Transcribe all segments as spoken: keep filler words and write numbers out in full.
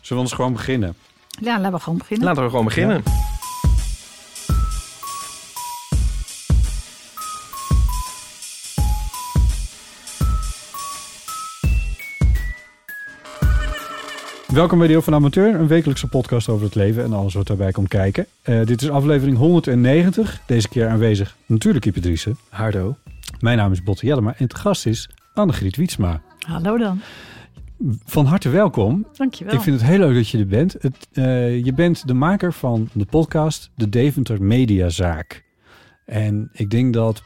Zullen we ons gewoon beginnen? Ja, laten we gewoon beginnen. Laten we gewoon beginnen. Ja. Welkom bij Deel van Amateur, een wekelijkse podcast over het leven en alles wat daarbij komt kijken. Uh, dit is aflevering honderdnegentig, deze keer aanwezig natuurlijk Ipe Driessen. Hardo. Mijn naam is Botte Jellema en te gast is Annegriet Wietsma. Hallo dan. Van harte welkom. Dankjewel. Ik vind het heel leuk dat je er bent. Het, uh, je bent de maker van de podcast De Deventer Mediazaak. En ik denk dat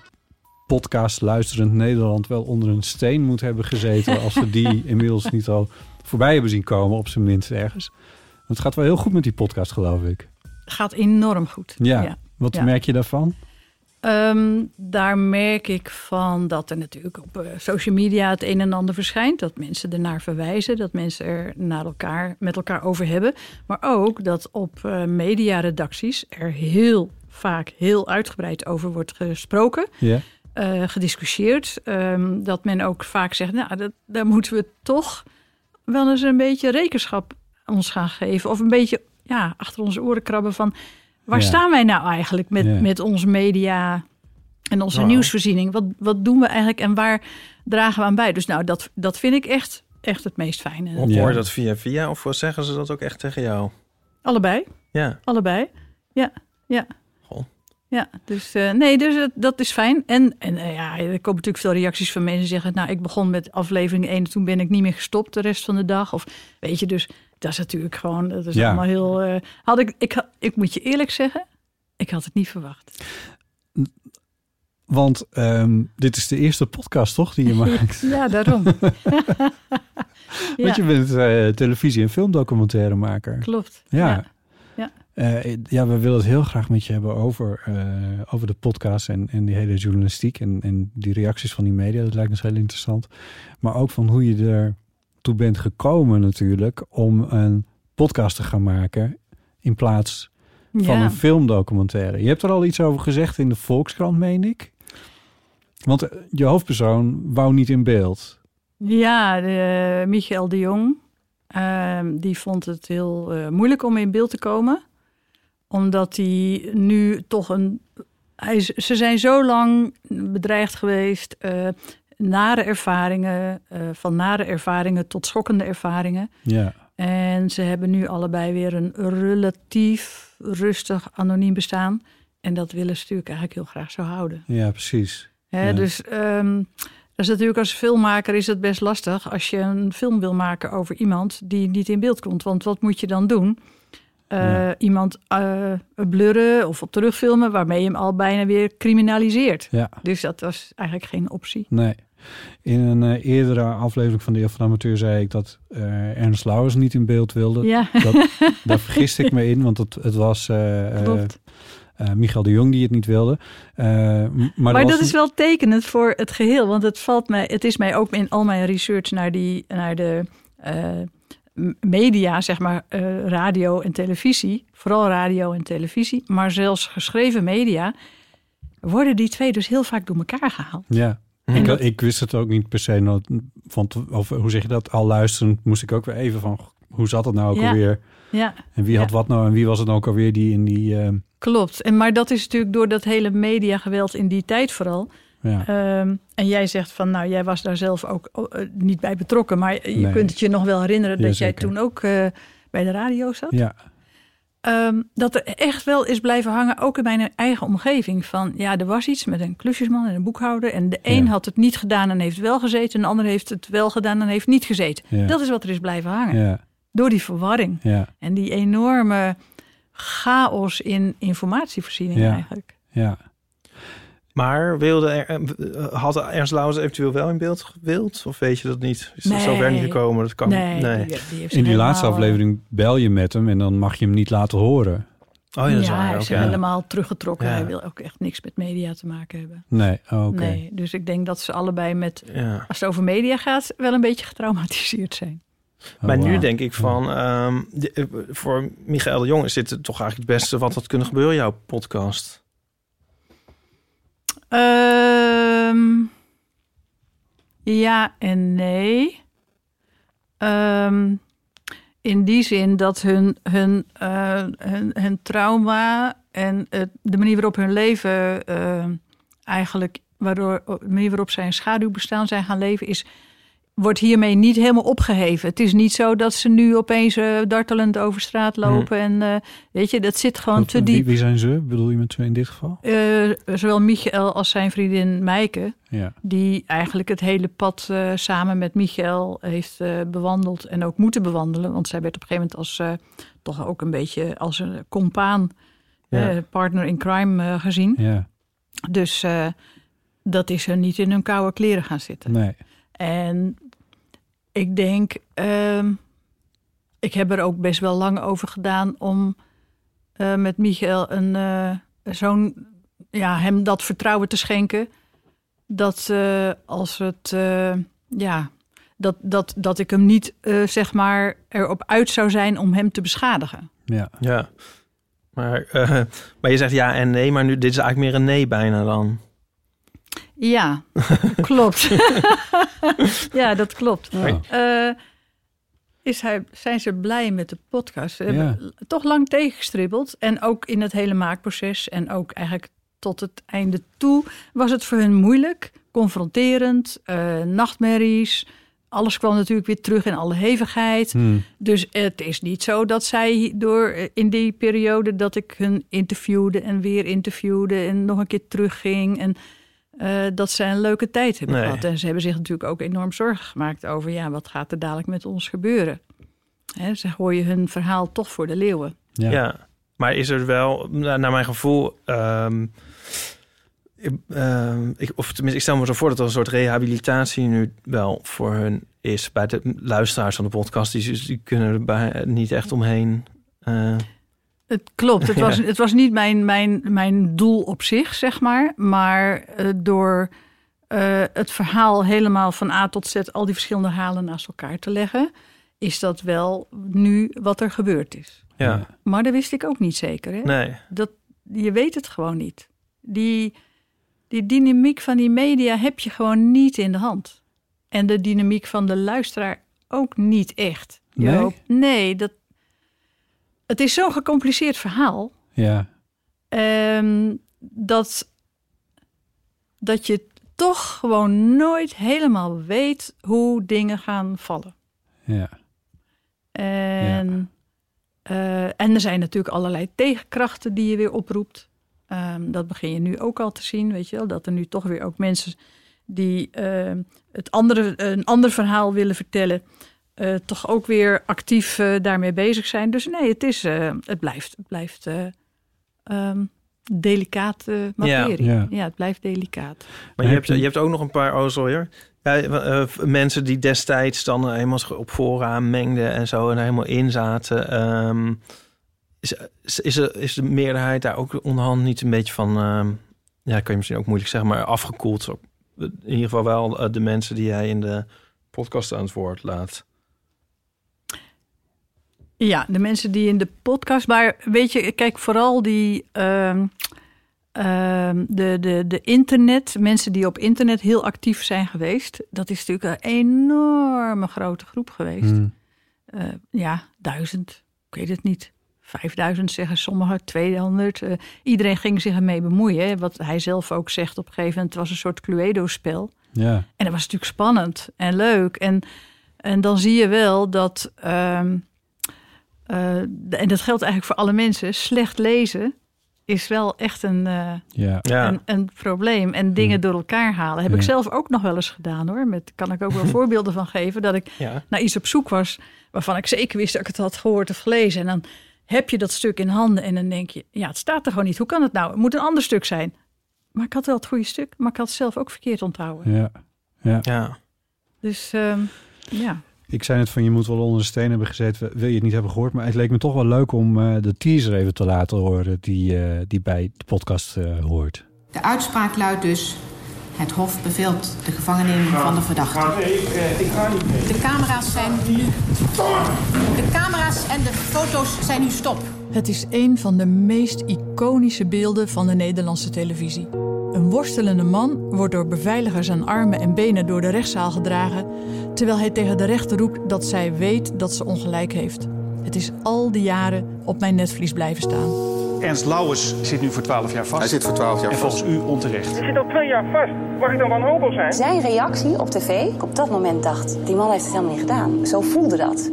podcast luisterend Nederland wel onder een steen moet hebben gezeten als we die inmiddels niet al voorbij hebben zien komen, op zijn minst ergens. Want het gaat wel heel goed met die podcast, geloof ik. Gaat enorm goed. Ja, ja. Wat ja. merk je daarvan? Um, daar merk ik van dat er natuurlijk op uh, social media het een en ander verschijnt. Dat mensen ernaar verwijzen, dat mensen er naar elkaar, met elkaar over hebben. Maar ook dat op uh, mediaredacties er heel vaak heel uitgebreid over wordt gesproken. Yeah. Uh, gediscussieerd. Um, dat men ook vaak zegt, nou, dat, daar moeten we toch wel eens een beetje rekenschap ons gaan geven. Of een beetje ja, achter onze oren krabben van, waar ja. staan wij nou eigenlijk met, ja. met onze media en onze wow. nieuwsvoorziening? Wat, wat doen we eigenlijk en waar dragen we aan bij? Dus nou, dat, dat vind ik echt, echt het meest fijne. Hoor je ja. dat via via of zeggen ze dat ook echt tegen jou? Allebei. Ja. Allebei. Ja, ja. Goh. Ja, dus uh, nee, dus dat, dat is fijn. En, en uh, ja, er komen natuurlijk veel reacties van mensen die zeggen, nou, ik begon met aflevering één en toen ben ik niet meer gestopt de rest van de dag. Of weet je, dus dat is natuurlijk gewoon, dat is ja. allemaal heel... Uh, had ik, ik, ik moet je eerlijk zeggen, ik had het niet verwacht. Want um, dit is de eerste podcast, toch, die je maakt? Ja, daarom. ja. Want je bent uh, televisie- en filmdocumentairemaker. Klopt, ja. ja. Uh, ja, we willen het heel graag met je hebben over, uh, over de podcast en, en die hele journalistiek en, en die reacties van die media. Dat lijkt ons heel interessant. Maar ook van hoe je er toe bent gekomen natuurlijk om een podcast te gaan maken in plaats van ja. een filmdocumentaire. Je hebt er al iets over gezegd in de Volkskrant, meen ik. Want je hoofdpersoon wou niet in beeld. Ja, de, Michel de Jong, uh, die vond het heel uh, moeilijk om in beeld te komen, omdat hij nu toch een... Hij, ze zijn zo lang bedreigd geweest. Uh, nare ervaringen. Uh, van nare ervaringen tot schokkende ervaringen. Ja. En ze hebben nu allebei weer een relatief rustig anoniem bestaan. En dat willen ze natuurlijk eigenlijk heel graag zo houden. Ja, precies. Hè, ja. Dus um, dat is natuurlijk als filmmaker is het best lastig als je een film wil maken over iemand die niet in beeld komt. Want wat moet je dan doen? Uh, ja. Iemand uh, blurren of op terugfilmen, waarmee je hem al bijna weer criminaliseert. Ja. Dus dat was eigenlijk geen optie. Nee. In een uh, eerdere aflevering van de Eeuw van de Amateur zei ik dat uh, Ernst Louwes niet in beeld wilde. Ja. Dat, daar vergiste ik me in, want het, het was uh, uh, uh, Michel de Jong die het niet wilde. Uh, maar maar dat, dat is een... wel tekenend voor het geheel, want het valt mij, het is mij ook in al mijn research naar die, naar de Uh, media, zeg maar, uh, radio en televisie, vooral radio en televisie, maar zelfs geschreven media, worden die twee dus heel vaak door elkaar gehaald. Ja, en ik, dat... ik wist het ook niet per se, want, of, hoe zeg je dat, al luisterend moest ik ook weer even van, hoe zat het nou ook ja. alweer? Ja. En wie had ja. wat nou en wie was het ook alweer die in die... Uh... Klopt, en maar dat is natuurlijk door dat hele mediageweld in die tijd vooral. Ja. Um, en jij zegt van, nou, jij was daar zelf ook uh, niet bij betrokken. Maar je nee. kunt het je nog wel herinneren dat Jazeker. jij toen ook uh, bij de radio zat. Ja. Um, dat er echt wel is blijven hangen, ook in mijn eigen omgeving. Van ja, er was iets met een klusjesman en een boekhouder. En de een ja. had het niet gedaan en heeft wel gezeten. En de ander heeft het wel gedaan en heeft niet gezeten. Ja. Dat is wat er is blijven hangen. Ja. Door die verwarring. Ja. En die enorme chaos in informatievoorziening ja. eigenlijk. Ja. Maar wilde er, had Ernst Louwes eventueel wel in beeld gewild? Of weet je dat niet? Is nee. dat zover niet gekomen? Dat kan nee, nee. Die, die heeft in die helemaal... laatste aflevering bel je met hem en dan mag je hem niet laten horen. Oh, ja, dat ja, hij is okay. helemaal teruggetrokken. Ja. Hij wil ook echt niks met media te maken hebben. Nee, oh, oké. Okay. Nee, dus ik denk dat ze allebei met, ja. als het over media gaat, wel een beetje getraumatiseerd zijn. Oh, maar wow. nu denk ik van, um, de, voor Michel de Jong is dit toch eigenlijk het beste wat had kunnen gebeuren, jouw podcast. Um, ja en nee. Um, in die zin dat hun, hun, uh, hun, hun trauma en uh, de manier waarop hun leven uh, eigenlijk, waardoor de manier waarop zij in schaduwbestaan zijn gaan leven, is, wordt hiermee niet helemaal opgeheven. Het is niet zo dat ze nu opeens uh, dartelend over straat lopen. Nee. En uh, weet je, dat zit gewoon Wat, te diep. Wie, wie zijn ze? Bedoel je met twee in dit geval? Uh, zowel Michael als zijn vriendin Mijke. Ja. Die eigenlijk het hele pad uh, samen met Michael heeft uh, bewandeld. En ook moeten bewandelen. Want zij werd op een gegeven moment als uh, toch ook een beetje als een compaan, ja. uh, partner in crime uh, gezien. Ja. Dus uh, dat is er niet in hun koude kleren gaan zitten. Nee. En ik denk, uh, ik heb er ook best wel lang over gedaan om uh, met Michael een uh, zo'n, ja, hem dat vertrouwen te schenken. Dat uh, als het, uh, ja, dat, dat, dat ik hem niet, uh, zeg maar, erop uit zou zijn om hem te beschadigen. Ja, ja. Maar, uh, maar je zegt ja en nee, maar nu, dit is eigenlijk meer een nee bijna dan. Ja, klopt. ja, dat klopt. Ja. Uh, is hij, zijn ze blij met de podcast? Ze hebben ja. toch lang tegengestribbeld. En ook in het hele maakproces en ook eigenlijk tot het einde toe was het voor hun moeilijk, confronterend, uh, nachtmerries. Alles kwam natuurlijk weer terug in alle hevigheid. Hmm. Dus het is niet zo dat zij door in die periode dat ik hun interviewde en weer interviewde en nog een keer terugging en Uh, dat ze een leuke tijd hebben nee. gehad. En ze hebben zich natuurlijk ook enorm zorgen gemaakt over, ja, wat gaat er dadelijk met ons gebeuren? Hè, ze gooien hun verhaal toch voor de leeuwen. Ja, ja. Maar is er wel, naar mijn gevoel, Um, ik, um, ik, of tenminste, ik stel me zo voor dat er een soort rehabilitatie nu wel voor hun is. Bij de luisteraars van de podcast, die, die kunnen er bij, niet echt omheen. Uh, Het klopt, het was, ja. het was niet mijn, mijn, mijn doel op zich, zeg maar. Maar uh, door uh, het verhaal helemaal van A tot Z, al die verschillende halen naast elkaar te leggen, is dat wel nu wat er gebeurd is. Ja. Maar dat wist ik ook niet zeker. Hè? Nee. Dat, je weet het gewoon niet. Die, die dynamiek van die media heb je gewoon niet in de hand. En de dynamiek van de luisteraar ook niet echt. Nee? Joop. Nee, dat... Het is zo'n gecompliceerd verhaal. Ja. Um, dat, dat je toch gewoon nooit helemaal weet hoe dingen gaan vallen. Ja. En, ja. Uh, en er zijn natuurlijk allerlei tegenkrachten die je weer oproept. Um, dat begin je nu ook al te zien, weet je wel. Dat er nu toch weer ook mensen die uh, het andere, een ander verhaal willen vertellen, Uh, toch ook weer actief uh, daarmee bezig zijn. Dus nee, het, is, uh, het blijft, het blijft uh, um, delicaat uh, materie. Ja, ja. ja, het blijft delicaat. Maar je hebt, je hebt ook nog een paar, oh sorry hoor. Ja, uh, mensen die destijds dan helemaal op fora mengden en zo en er helemaal in zaten. Um, is, is, is, de, is de meerderheid daar ook onderhand niet een beetje van, uh, ja, kun je misschien ook moeilijk zeggen, maar afgekoeld? In ieder geval wel uh, de mensen die jij in de podcast aan het woord laat. Ja, de mensen die in de podcast... Maar weet je, kijk, vooral die uh, uh, de, de, de internet... mensen die op internet heel actief zijn geweest, dat is natuurlijk een enorme grote groep geweest. Mm. Uh, ja, duizend, ik weet het niet. vijfduizend zeggen sommigen, tweehonderd. Uh, iedereen ging zich ermee bemoeien. Hè? Wat hij zelf ook zegt op een gegeven moment. Het was een soort Cluedo-spel. Ja. En dat was natuurlijk spannend en leuk. En, en dan zie je wel dat... Um, uh, en dat geldt eigenlijk voor alle mensen. Slecht lezen is wel echt een, uh, ja. een, een probleem. En dingen door elkaar halen. Heb ja. ik zelf ook nog wel eens gedaan, hoor. Daar kan ik ook wel voorbeelden van geven. Dat ik ja. naar iets op zoek was... waarvan ik zeker wist dat ik het had gehoord of gelezen. En dan... heb je dat stuk in handen en dan denk je... ja, het staat er gewoon niet. Hoe kan het nou? Het moet een ander stuk zijn. Maar ik had wel het goede stuk, maar ik had het zelf ook verkeerd onthouden. Ja, ja. ja. Dus, um, ja. Ik zei net van, je moet wel onder de steen hebben gezeten. Wil je het niet hebben gehoord? Maar het leek me toch wel leuk om uh, de teaser even te laten horen... die, uh, die bij de podcast uh, hoort. De uitspraak luidt dus... het Hof beveelt de gevangenneming van de verdachte. De camera's zijn nu... De camera's en de foto's zijn nu stop. Het is een van de meest iconische beelden van de Nederlandse televisie. Een worstelende man wordt door beveiligers aan armen en benen door de rechtszaal gedragen... terwijl hij tegen de rechter roept dat zij weet dat ze ongelijk heeft. Het is al die jaren op mijn netvlies blijven staan... Ernst Louwes zit nu voor twaalf jaar vast. Hij zit voor twaalf jaar en vast. En volgens u onterecht. Hij zit al twee jaar vast. Mag ik dan wanhopig zijn? Zijn reactie op tv, ik op dat moment dacht... die man heeft het helemaal niet gedaan. Zo voelde dat.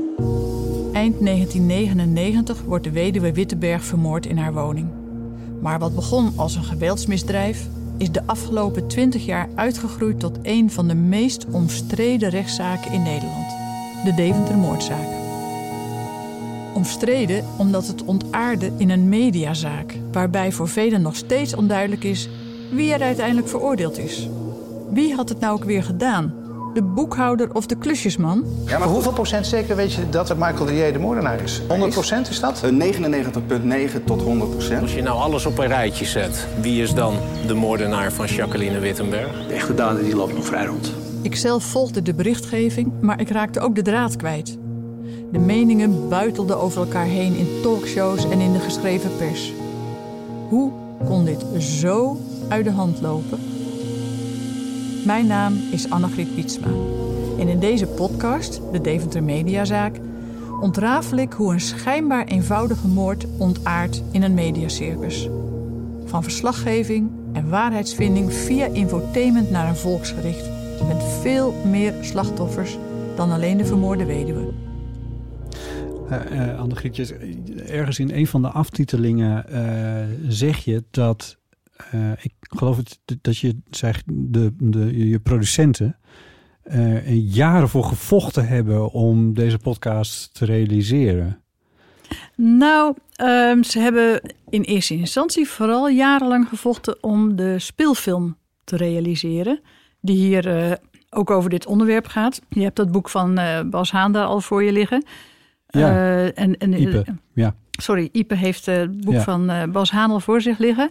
Eind negentien negenennegentig wordt de weduwe Wittenberg vermoord in haar woning. Maar wat begon als een geweldsmisdrijf... is de afgelopen twintig jaar uitgegroeid... tot een van de meest omstreden rechtszaken in Nederland. De Deventer-moordzaak. Omstreden omdat het ontaarde in een mediazaak... waarbij voor velen nog steeds onduidelijk is wie er uiteindelijk veroordeeld is. Wie had het nou ook weer gedaan? De boekhouder of de klusjesman? Ja, maar hoeveel procent zeker weet je dat Michael de de moordenaar is? honderd procent is dat? negenennegentig komma negen tot honderd procent. Als je nou alles op een rijtje zet... wie is dan de moordenaar van Jacqueline Wittenberg? De echte dader die loopt nog vrij rond. Ikzelf volgde de berichtgeving, maar ik raakte ook de draad kwijt. De meningen buitelden over elkaar heen in talkshows en in de geschreven pers. Hoe kon dit zo uit de hand lopen? Mijn naam is Annegriet Wietsma. En in deze podcast, de Deventer Mediazaak... ontrafel ik hoe een schijnbaar eenvoudige moord ontaardt in een mediacircus. Van verslaggeving en waarheidsvinding via infotainment naar een volksgericht... met veel meer slachtoffers dan alleen de vermoorde weduwe. Uh, uh, Annegriet, ergens in een van de aftitelingen uh, zeg je dat... Uh, ik geloof het, dat je zegt de, de, je producenten uh, jaren voor gevochten hebben om deze podcast te realiseren. Nou, um, ze hebben in eerste instantie vooral jarenlang gevochten om de speelfilm te realiseren. Die hier uh, ook over dit onderwerp gaat. Je hebt dat boek van uh, Bas Haan daar al voor je liggen. Ja, uh, en, en, Ipe. Ja. Sorry, Ipe heeft uh, het boek ja. van uh, Bas Haan al voor zich liggen.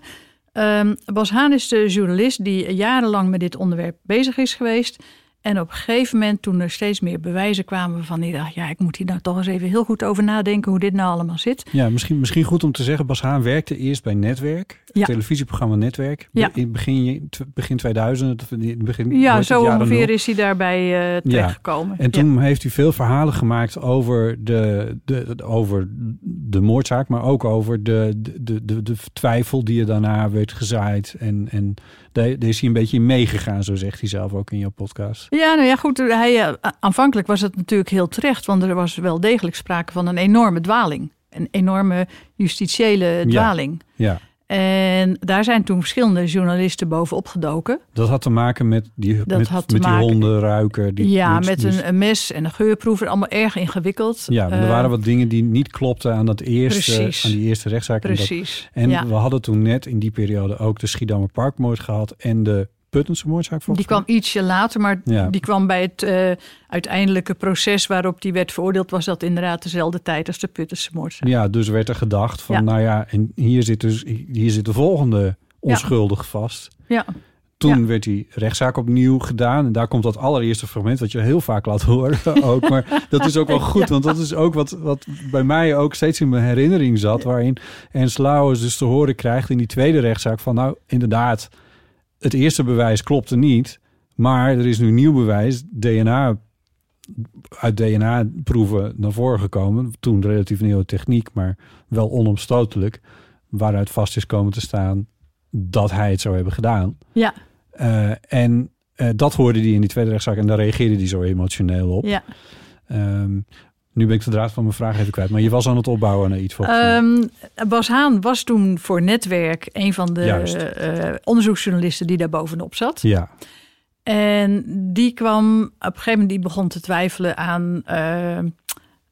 Um, Bas Haan is de journalist die jarenlang met dit onderwerp bezig is geweest. En op een gegeven moment, toen er steeds meer bewijzen kwamen... waarvan hij dacht, ja, ik moet hier nou toch eens even heel goed over nadenken... hoe dit nou allemaal zit. Ja, misschien, misschien goed om te zeggen, Bas Haan werkte eerst bij Netwerk. Het ja. televisieprogramma Netwerk. Ja. Be- begin, begin tweeduizend. Begin, ja, zo ongeveer nul. Is hij daarbij uh, terechtgekomen. Ja. En toen ja. heeft hij veel verhalen gemaakt over de, de, de, over de moordzaak... maar ook over de, de, de, de twijfel die er daarna werd gezaaid. En, en daar, daar is hij een beetje in meegegaan, zo zegt hij zelf ook in jouw podcast. Ja, nou ja, goed. Hij, aanvankelijk was het natuurlijk heel terecht. Want er was wel degelijk sprake van een enorme dwaling. Een enorme justitiële dwaling. Ja, ja. En daar zijn toen verschillende journalisten bovenop gedoken. Dat had te maken met die, met, met die maken, hondenruiker. Die, ja, die, met dus, een, een mes en een geurproever. Allemaal erg ingewikkeld. Ja, er uh, waren wat dingen die niet klopten aan, dat eerste, aan die eerste rechtszaak. Precies. En, dat, en ja. we hadden toen net in die periode ook de Schiedammer Parkmoord gehad en de... Puttense moordzaak volgens Die me. kwam ietsje later, maar ja. die kwam bij het uh, uiteindelijke proces waarop die werd veroordeeld... was dat inderdaad dezelfde tijd als de Puttense moordzaak. Ja, dus werd er gedacht van, ja. nou ja, en hier zit, dus, hier zit de volgende onschuldig ja. vast. Ja. Toen ja. werd die rechtszaak opnieuw gedaan. En daar komt dat allereerste fragment, wat je heel vaak laat horen ook. Maar dat is ook wel goed, ja. want dat is ook wat, wat bij mij ook steeds in mijn herinnering zat... waarin Ernst Louwes dus te horen krijgt in die tweede rechtszaak van... nou, inderdaad... Het eerste bewijs klopte niet, maar er is nu nieuw bewijs, D N A uit D N A-proeven naar voren gekomen. Toen relatief nieuwe techniek, maar wel onomstotelijk. Waaruit vast is komen te staan dat hij het zou hebben gedaan. Ja. Uh, en uh, dat hoorde hij in die tweede rechtszaak. En daar reageerde hij zo emotioneel op. Ja. Um, nu ben ik de draad van mijn vraag even kwijt. Maar je was aan het opbouwen naar iets van... Um, Bas Haan was toen voor Netwerk een van de uh, onderzoeksjournalisten die daar bovenop zat. Ja. En die kwam op een gegeven moment, die begon te twijfelen aan, uh,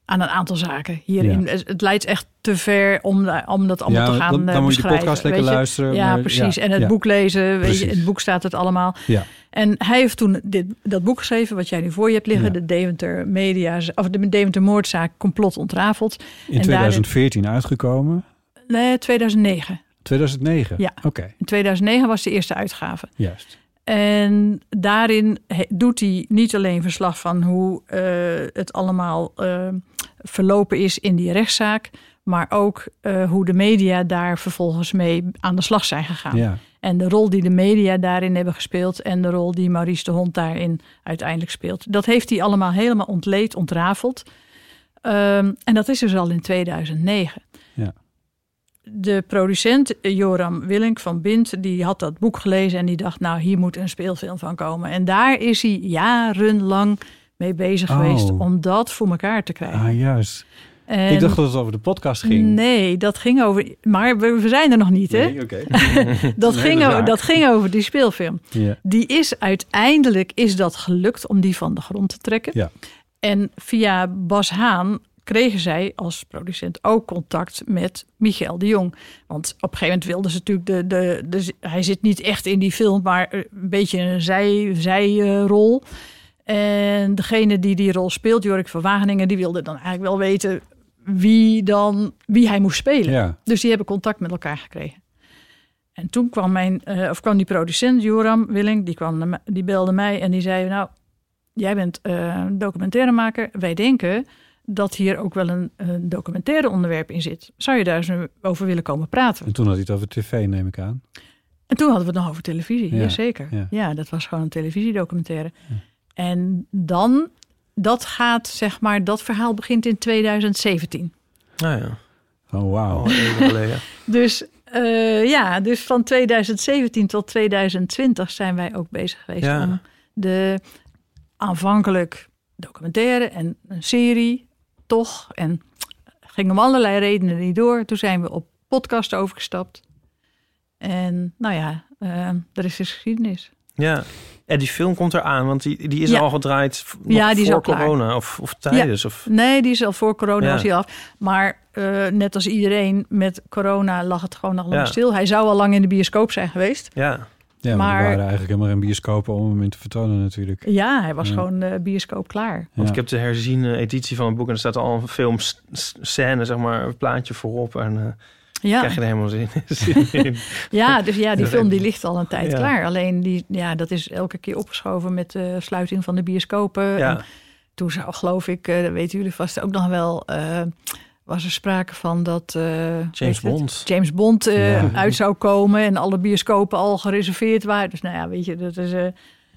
aan een aantal zaken hierin. Ja. Het leidt echt te ver om, om dat allemaal ja, te gaan beschrijven. Dan moet je de podcast lekker luisteren. Ja, maar, precies. Ja, en het ja. boek lezen. Weet je, in het boek staat het allemaal. Ja. En hij heeft toen dit, dat boek geschreven, wat jij nu voor je hebt liggen. Ja. De Deventer Mediazaak, of de Deventer Moordzaak, complot ontrafeld. In en tweeduizend veertien daarin, uitgekomen? Nee, tweeduizend negen. tweeduizend negen? Ja. Oké. Okay. In tweeduizend negen was de eerste uitgave. Juist. En daarin doet hij niet alleen verslag van hoe uh, het allemaal uh, verlopen is in die rechtszaak, maar ook uh, hoe de media daar vervolgens mee aan de slag zijn gegaan. Ja. En de rol die de media daarin hebben gespeeld en de rol die Maurice de Hond daarin uiteindelijk speelt. Dat heeft hij allemaal helemaal ontleed, ontrafeld. Um, en dat is dus al in tweeduizend negen. Ja. De producent Joram Willink van Bint, die had dat boek gelezen en die dacht, nou, hier moet een speelfilm van komen. En daar is hij jarenlang mee bezig oh. geweest om dat voor elkaar te krijgen. Ah, juist. En ik dacht dat het over de podcast ging. Nee, dat ging over... Maar we, we zijn er nog niet, hè? Nee, oké. Okay. dat, ging, dat ging over die speelfilm. Yeah. Die is uiteindelijk, is dat gelukt om die van de grond te trekken. Ja. En via Bas Haan kregen zij als producent ook contact met Michel de Jong. Want op een gegeven moment wilden ze natuurlijk... De, de, de, hij zit niet echt in die film, maar een beetje een zij, zijrol. En degene die die rol speelt, Jorik van Wageningen, die wilde dan eigenlijk wel weten wie, dan, wie hij moest spelen. Ja. Dus die hebben contact met elkaar gekregen. En toen kwam, mijn, uh, of kwam die producent, Joram Willink, die, kwam, die belde mij en die zei... Nou, jij bent uh, documentairemaker, wij denken dat hier ook wel een, een documentaire onderwerp in zit. Zou je daar eens over willen komen praten? En toen had hij het over tv, neem ik aan. En toen hadden we het nog over televisie, ja, jazeker. Ja. ja, dat was gewoon een televisiedocumentaire. Ja. En dan, dat gaat, zeg maar, dat verhaal begint in tweeduizend zeventien. Nou ja. Oh, wauw. dus, uh, ja, dus van tweeduizend zeventien tot tweeduizend twintig zijn wij ook bezig geweest. Ja. Om de aanvankelijk documentaire en een serie... toch. En ging om allerlei redenen niet door. Toen zijn we op podcast overgestapt. En nou ja, uh, er is dus geschiedenis. Ja, en die film komt eraan, want die, die is ja. al gedraaid nog ja, die voor is al corona klaar. Of, of tijdens? Ja. Of... Nee, die is al voor corona, ja. was die af. Maar uh, net als iedereen met corona lag het gewoon nog lang ja. stil. Hij zou al lang in de bioscoop zijn geweest. Ja, ja maar, maar er waren eigenlijk helemaal geen bioscopen om hem in te vertonen natuurlijk. Ja, hij was ja. gewoon uh, bioscoop klaar. Want ja. ik heb de herziene editie van het boek en er staat al een filmscène, zeg maar, een plaatje voorop en... Uh, Ja. Krijg je er helemaal zin in. ja, dus ja, die film die ligt al een tijd ja. klaar. Alleen die, ja, dat is elke keer opgeschoven met de sluiting van de bioscopen. Ja. En toen zou, geloof ik, dat weten jullie vast ook nog wel, uh, was er sprake van dat uh, James Bond, James Bond uh, ja. uit zou komen en alle bioscopen al gereserveerd waren. Dus nou ja, weet je, dat is, uh, ja.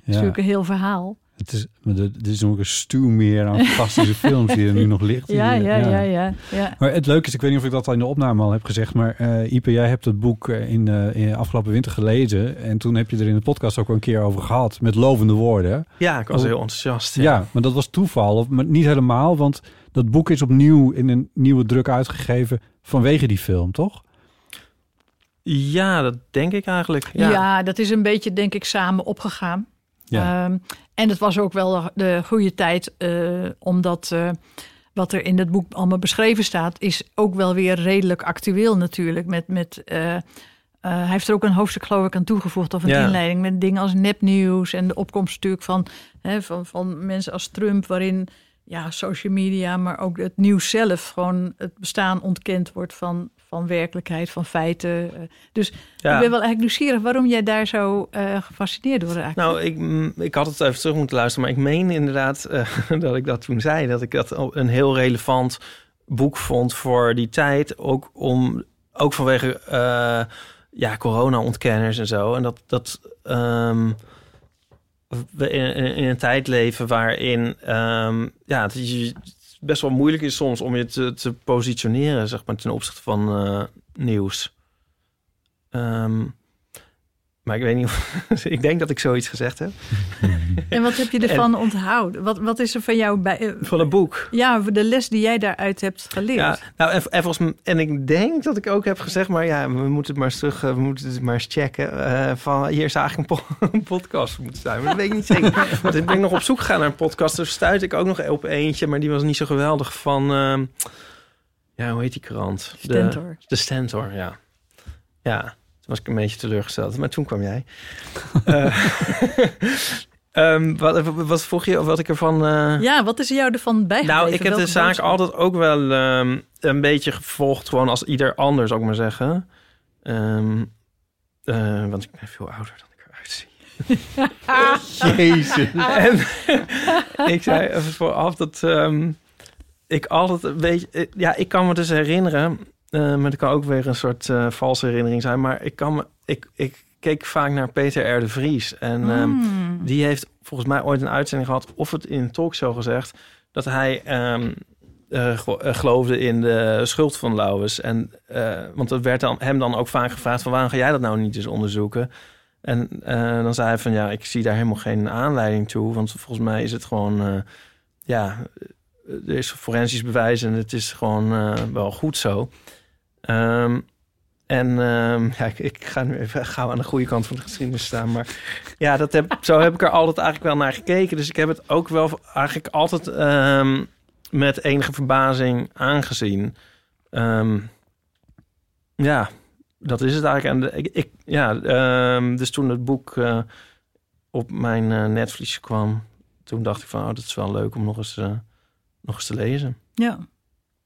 natuurlijk een heel verhaal. Het is, het is nog een stuw meer aan fantastische films die er nu nog ligt. Ja, ja, ja, ja, ja. Maar het leuke is, ik weet niet of ik dat al in de opname al heb gezegd, maar uh, Ipe, jij hebt het boek in, uh, in afgelopen winter gelezen en toen heb je er in de podcast ook een keer over gehad met lovende woorden. Ja, ik was heel enthousiast. Ja, ja maar dat was toeval, of, maar niet helemaal, want dat boek is opnieuw in een nieuwe druk uitgegeven vanwege die film, toch? Ja, dat denk ik eigenlijk. Ja, ja dat is een beetje, denk ik, samen opgegaan. Ja. Um, en het was ook wel de goede tijd, uh, omdat uh, wat er in het boek allemaal beschreven staat, is ook wel weer redelijk actueel natuurlijk. Met, met, uh, uh, hij heeft er ook een hoofdstuk, geloof ik, aan toegevoegd, of een ja. inleiding met dingen als nepnieuws en de opkomst natuurlijk van, hè, van, van mensen als Trump, waarin ja, social media, maar ook het nieuws zelf, gewoon het bestaan ontkend wordt van, van werkelijkheid, van feiten. Dus ja. ik ben wel eigenlijk nieuwsgierig waarom jij daar zo uh, gefascineerd door raakt. Nou, ik, ik had het even terug moeten luisteren, maar ik meen inderdaad uh, dat ik dat toen zei, dat ik dat een heel relevant boek vond voor die tijd, ook, om, ook vanwege uh, ja, corona-ontkenners en zo. En dat... dat um, we in, in, in een tijd leven waarin um, ja, het is best wel moeilijk is soms om je te, te positioneren, zeg maar, ten opzichte van uh, nieuws. Um, maar ik weet niet of, ik denk dat ik zoiets gezegd heb. En wat heb je ervan en, onthouden? Wat, wat is er van jou bij? Uh, van een boek. Ja, de les die jij daaruit hebt geleerd. Ja, nou, en, en, volgens, en ik denk dat ik ook heb gezegd, maar ja, we moeten het maar eens terug, we moeten het maar eens checken. Uh, van hier is eigenlijk een, po- een podcast moeten zijn. Maar dat weet ik niet zeker. Want ik ben nog op zoek gegaan naar een podcast. Dus stuitte ik ook nog op eentje, maar die was niet zo geweldig. Van, uh, ja, hoe heet die krant? Stentor. De, de Stentor, ja. Ja. Was ik een beetje teleurgesteld. Maar toen kwam jij. uh, um, wat, wat vroeg je? Of wat ik ervan... Uh... Ja, wat is jou ervan bijgebleven? Nou, ik heb de zaak boodschap? altijd ook wel um, een beetje gevolgd. Gewoon als ieder ander, zou ik maar zeggen. Um, uh, want ik ben veel ouder dan ik eruit zie. Jezus. En ik zei even vooraf dat um, ik altijd een beetje... Ja, ik kan me dus herinneren... Uh, maar dat kan ook weer een soort uh, valse herinnering zijn. Maar ik, kan me, ik, ik keek vaak naar Peter R. de Vries. En mm. um, die heeft volgens mij ooit een uitzending gehad... of het in een talkshow gezegd... dat hij um, uh, geloofde in de schuld van Louwes. En, uh, want dat werd dan, hem dan ook vaak gevraagd... van waarom ga jij dat nou niet eens onderzoeken? En uh, dan zei hij van... ja, ik zie daar helemaal geen aanleiding toe. Want volgens mij is het gewoon... Uh, ja, er is forensisch bewijs en het is gewoon uh, wel goed zo... Um, en um, ja, ik, ik ga nu even gauw aan de goede kant van de geschiedenis staan. Maar ja, dat heb, zo heb ik er altijd eigenlijk wel naar gekeken. Dus ik heb het ook wel eigenlijk altijd um, met enige verbazing aangezien. Um, ja, dat is het eigenlijk. En de, ik, ik, ja, um, dus toen het boek uh, op mijn uh, netvlies kwam... toen dacht ik van, oh, dat is wel leuk om nog eens, uh, nog eens te lezen. Ja,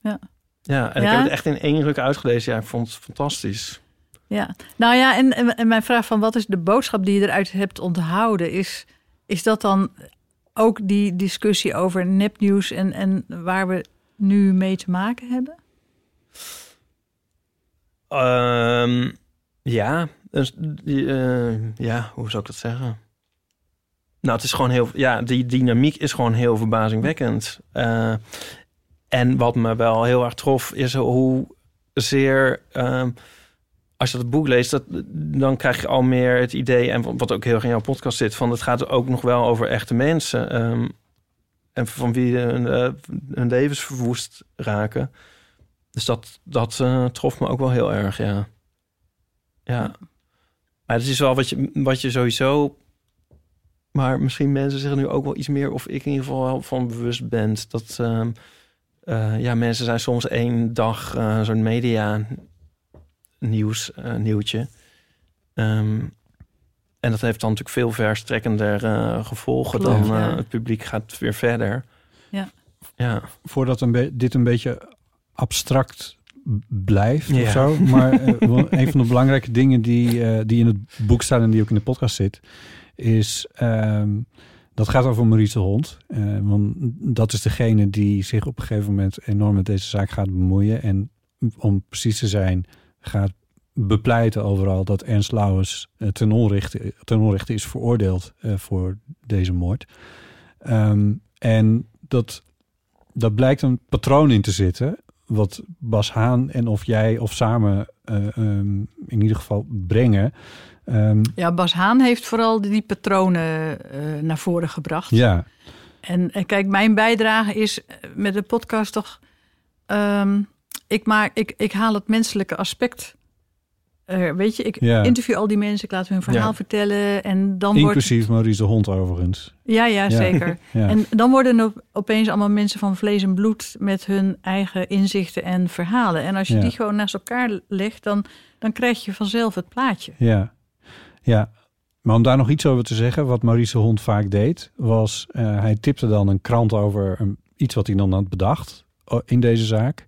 ja. Ja, en ja? ik heb het echt in één ruk uitgelezen. Ja, ik vond het fantastisch. Ja, nou ja, en, en mijn vraag van wat is de boodschap die je eruit hebt onthouden? Is, is dat dan ook die discussie over nepnieuws en, en waar we nu mee te maken hebben? Um, ja, uh, ja, hoe zou ik dat zeggen? Nou, het is gewoon heel... Ja, die dynamiek is gewoon heel verbazingwekkend. Uh, En wat me wel heel erg trof, is hoezeer... Um, als je dat boek leest, dat, dan krijg je al meer het idee... en wat ook heel erg in jouw podcast zit... van het gaat ook nog wel over echte mensen. Um, en van wie hun, uh, hun levens verwoest raken. Dus dat, dat uh, trof me ook wel heel erg, ja. Ja. Maar het is wel wat je, wat je sowieso... Maar misschien mensen zeggen nu ook wel iets meer... of ik in ieder geval van bewust ben... dat... Um, Uh, ja, mensen zijn soms één dag uh, zo'n media nieuws, uh, nieuwtje. Um, en dat heeft dan natuurlijk veel verstrekkender uh, gevolgen Klopt, dan ja. uh, het publiek gaat weer verder. Ja. Ja. Voordat een be- dit een beetje abstract blijft ja. of zo. Maar uh, een van de belangrijke dingen die, uh, die in het boek staan en die ook in de podcast zit, is... Um, Dat gaat over Maurice de Hond. Uh, want dat is degene die zich op een gegeven moment enorm met deze zaak gaat bemoeien. En om precies te zijn gaat bepleiten overal dat Ernst Louwes uh, ten onrechte, ten onrechte is veroordeeld uh, voor deze moord. Um, en dat, dat blijkt een patroon in te zitten. Wat Bas Haan en of jij of samen uh, um, in ieder geval brengen. Um, ja, Bas Haan heeft vooral die patronen uh, naar voren gebracht. Ja. En, en kijk, mijn bijdrage is met de podcast toch... Um, ik, maak, ik, ik haal het menselijke aspect. Uh, weet je, ik ja. interview al die mensen, ik laat hun verhaal ja. vertellen. En dan Inclusief wordt... Maurice de Hond overigens. Ja, ja, zeker. ja. En dan worden er opeens allemaal mensen van vlees en bloed... met hun eigen inzichten en verhalen. En als je ja. die gewoon naast elkaar legt, dan, dan krijg je vanzelf het plaatje. Ja. Ja, maar om daar nog iets over te zeggen... wat Maurice de Hond vaak deed... was uh, hij tipte dan een krant over een, iets wat hij dan had bedacht... in deze zaak.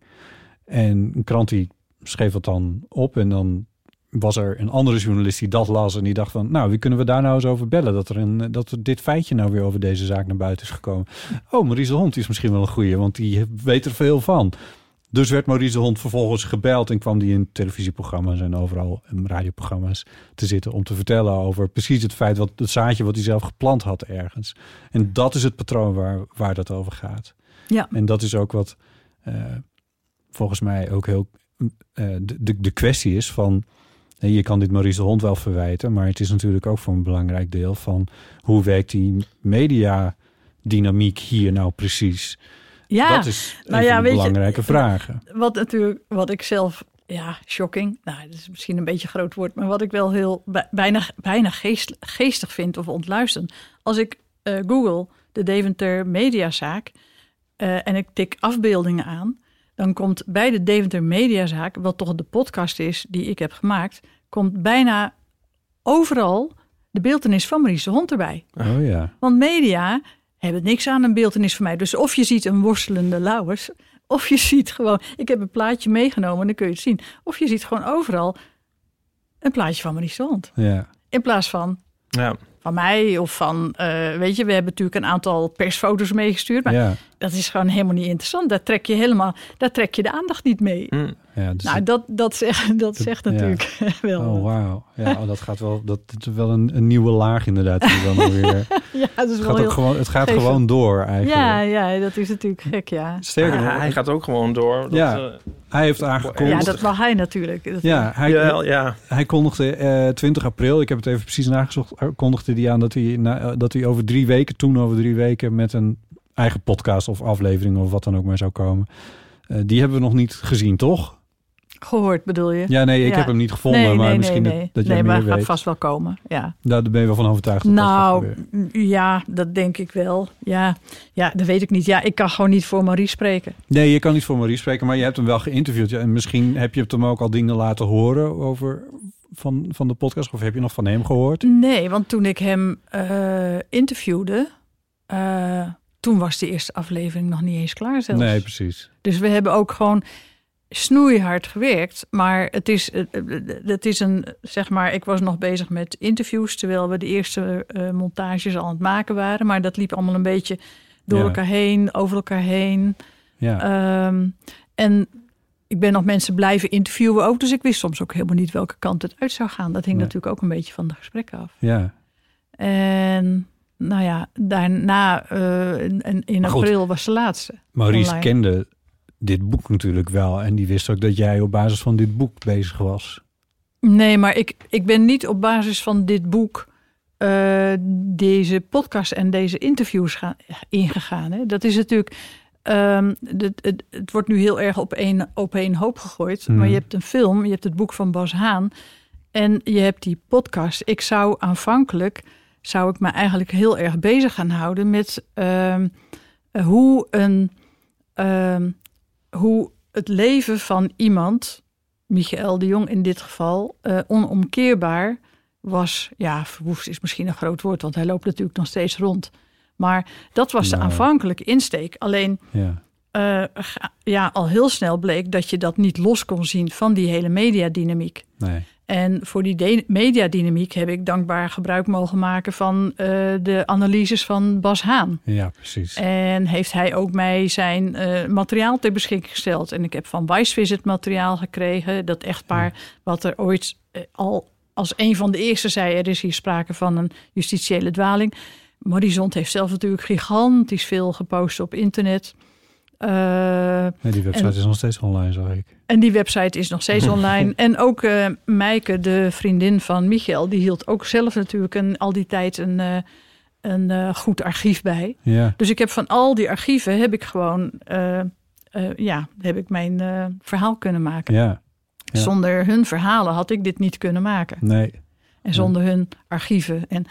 En een krant die schreef dat dan op... en dan was er een andere journalist die dat las... en die dacht van, nou, wie kunnen we daar nou eens over bellen... dat er een, dat er dit feitje nou weer over deze zaak naar buiten is gekomen. Oh, Maurice de Hond is misschien wel een goeie... want die weet er veel van. Dus werd Maurice de Hond vervolgens gebeld en kwam die in televisieprogramma's en overal in radioprogramma's te zitten om te vertellen over precies het feit, wat het zaadje wat hij zelf geplant had ergens. En dat is het patroon waar, waar dat over gaat. Ja. En dat is ook wat uh, volgens mij ook heel uh, de, de, de kwestie is van, je kan dit Maurice de Hond wel verwijten, maar het is natuurlijk ook voor een belangrijk deel van hoe werkt die mediadynamiek hier nou precies? Ja, dat is een nou ja, van de belangrijke je, vragen. Wat natuurlijk, wat ik zelf, ja, shocking. Nou, dat is misschien een beetje een groot woord, maar wat ik wel heel bijna, bijna geest, geestig vind of ontluisterend. Als ik uh, Google de Deventer Mediazaak uh, en ik tik afbeeldingen aan, dan komt bij de Deventer Mediazaak, wat toch de podcast is die ik heb gemaakt, komt bijna overal de beeltenis van Maurice de Hond erbij. Oh ja. Want media hebben niks aan een beeltenis van mij. Dus of je ziet een worstelende Lauwers, of je ziet gewoon, ik heb een plaatje meegenomen en dan kun je het zien. Of je ziet gewoon overal een plaatje van Maurice de Hond. Ja. In plaats van, ja, van mij of van, uh, weet je, we hebben natuurlijk een aantal persfoto's meegestuurd. Maar ja, dat is gewoon helemaal niet interessant. Daar trek je helemaal, daar trek je de aandacht niet mee. Mm. Ja, dus nou, dat, dat, zeg, dat, dat zegt natuurlijk ja. wel. Oh, wauw. Ja, oh, dat gaat wel, dat is wel een, een nieuwe laag inderdaad. Dan alweer. Ja, dat is wel gaat heel gewoon, het gaat geef... gewoon door eigenlijk. Ja, ja, dat is natuurlijk gek, ja. Sterker nog, ah, hij gaat ook gewoon door. Dat, ja, uh, hij heeft aangekondigd. Ja, dat wil hij natuurlijk. Dat ja, hij, ja, ja, hij kondigde uh, twintig april, ik heb het even precies nagezocht, kondigde hij aan dat hij, na, dat hij over drie weken, toen over drie weken met een eigen podcast of aflevering of wat dan ook maar zou komen. Uh, die hebben we nog niet gezien, toch? Gehoord bedoel je? Ja, nee, ik ja. heb hem niet gevonden. Nee, maar nee, misschien nee, dat, dat nee, jij meer weet. Nee, maar gaat vast wel komen, ja. Daar ben je wel van overtuigd dat nou, dat ja, dat denk ik wel. Ja. ja, dat weet ik niet. Ja, ik kan gewoon niet voor Maurice spreken. Nee, je kan niet voor Maurice spreken, maar je hebt hem wel geïnterviewd. Ja, en misschien heb je hem ook al dingen laten horen over van, van de podcast. Of heb je nog van hem gehoord? Nee, want toen ik hem uh, interviewde, uh, toen was de eerste aflevering nog niet eens klaar zelfs. Nee, precies. Dus we hebben ook gewoon snoeihard gewerkt, maar het is, het is een, zeg maar, ik was nog bezig met interviews, terwijl we de eerste uh, montages al aan het maken waren, maar dat liep allemaal een beetje door ja. elkaar heen, over elkaar heen. Ja. Um, en ik ben nog mensen blijven interviewen ook, dus ik wist soms ook helemaal niet welke kant het uit zou gaan. Dat hing nee. natuurlijk ook een beetje van de gesprekken af. Ja. En nou ja, daarna, uh, in, in april goed, was de laatste. Maurice online. Kende dit boek natuurlijk wel. En die wist ook dat jij op basis van dit boek bezig was. Nee, maar ik, ik ben niet op basis van dit boek uh, deze podcast en deze interviews gaan, ingegaan. Hè. Dat is natuurlijk, um, het, het, het wordt nu heel erg op één op één hoop gegooid. Mm. Maar je hebt een film, je hebt het boek van Bas Haan en je hebt die podcast. Ik zou aanvankelijk, zou ik me eigenlijk heel erg bezig gaan houden met um, hoe een Um, hoe het leven van iemand, Michel de Jong in dit geval, uh, onomkeerbaar was. Ja, verwoest is misschien een groot woord, want hij loopt natuurlijk nog steeds rond. Maar dat was nou de aanvankelijke insteek. Alleen ja. Uh, ja, al heel snel bleek dat je dat niet los kon zien van die hele mediadynamiek. Nee. En voor die de- mediadynamiek heb ik dankbaar gebruik mogen maken van uh, de analyses van Bas Haan. Ja, precies. En heeft hij ook mij zijn uh, materiaal ter beschikking gesteld. En ik heb van Wies Visje het materiaal gekregen. Dat echtpaar ja. wat er ooit uh, al als een van de eerste zei, er is hier sprake van een justitiële dwaling. Maurice de Hond heeft zelf natuurlijk gigantisch veel gepost op internet. Uh, nee, die website en, is nog steeds online, zag ik. En die website is nog steeds online. En ook uh, Mijke, de vriendin van Michel, die hield ook zelf natuurlijk een, al die tijd een, uh, een uh, goed archief bij. Ja. Dus ik heb van al die archieven heb ik gewoon uh, uh, ja, heb ik mijn uh, verhaal kunnen maken. Ja. Ja. Zonder hun verhalen had ik dit niet kunnen maken. Nee. En zonder ja. hun archieven. En,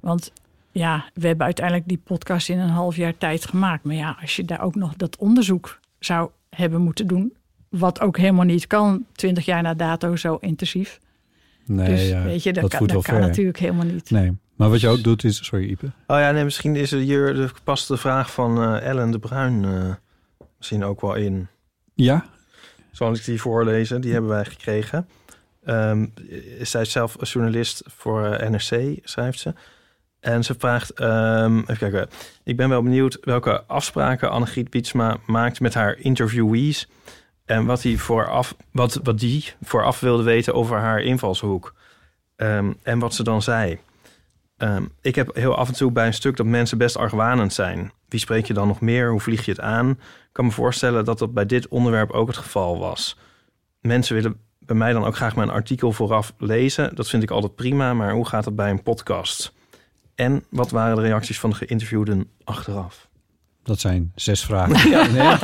want ja, we hebben uiteindelijk die podcast in een half jaar tijd gemaakt. Maar ja, als je daar ook nog dat onderzoek zou hebben moeten doen, wat ook helemaal niet kan, twintig jaar na dato zo intensief. Nee, dus, ja, weet je, dat, dat, kan, dat kan natuurlijk helemaal niet. Nee, maar wat je ook doet is, sorry Ipe. Oh ja, nee, misschien is er hier de gepaste vraag van uh, Ellen de Bruin uh, misschien ook wel in. Ja. Zal ik die voorlezen? Die hebben wij gekregen. Um, zij is zelf journalist voor uh, N R C, schrijft ze. En ze vraagt, um, even kijken, ik ben wel benieuwd welke afspraken Annegriet Wietsma maakt met haar interviewees. En wat hij vooraf, wat, wat die vooraf wilde weten over haar invalshoek. Um, en wat ze dan zei. Um, ik heb heel af en toe bij een stuk dat mensen best argwanend zijn. Wie spreek je dan nog meer? Hoe vlieg je het aan? Ik kan me voorstellen dat dat bij dit onderwerp ook het geval was. Mensen willen bij mij dan ook graag mijn artikel vooraf lezen. Dat vind ik altijd prima, maar hoe gaat dat bij een podcast? En wat waren de reacties van de geïnterviewden achteraf? Dat zijn zes vragen. Ja, nee.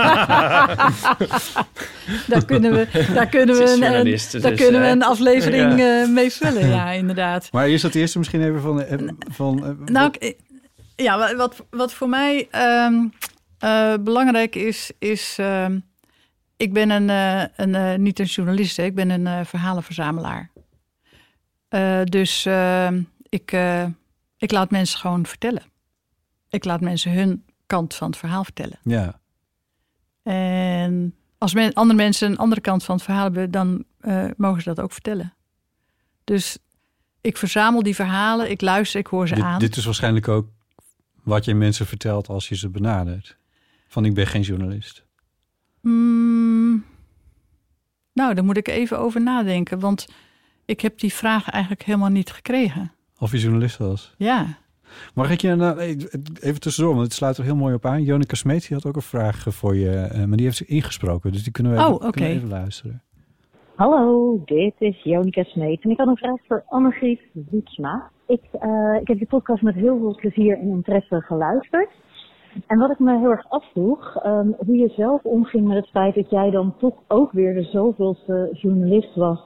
daar kunnen we, daar kunnen we, een, dus, daar kunnen we een aflevering ja. uh, mee vullen, ja, inderdaad. Maar eerst dat eerste misschien even van... van nou, wat? Ja, wat, wat voor mij um, uh, belangrijk is, is... Um, ik ben een, uh, een uh, niet een journalist, ik ben een uh, verhalenverzamelaar. Uh, dus uh, ik, uh, ik laat mensen gewoon vertellen. Ik laat mensen hun kant van het verhaal vertellen. Ja. En als men, andere mensen een andere kant van het verhaal hebben, dan uh, mogen ze dat ook vertellen. Dus ik verzamel die verhalen, ik luister, ik hoor ze dit, aan. Dit is waarschijnlijk ook wat je mensen vertelt als je ze benadert. Van ik ben geen journalist. Hmm, nou, daar moet ik even over nadenken. Want ik heb die vraag eigenlijk helemaal niet gekregen. Of je journalist was? Ja. Mag ik je nou, even tussendoor, want het sluit er heel mooi op aan. Jonica Smeets had ook een vraag voor je, maar die heeft zich ingesproken. Dus die kunnen we even, oh, okay. kunnen we even luisteren. Hallo, dit is Jonica Smeets. En ik had een vraag voor Annegriet Wietsma. Ik, uh, ik heb die podcast met heel veel plezier en interesse geluisterd. En wat ik me heel erg afvroeg, um, hoe je zelf omging met het feit dat jij dan toch ook weer de zoveelste journalist was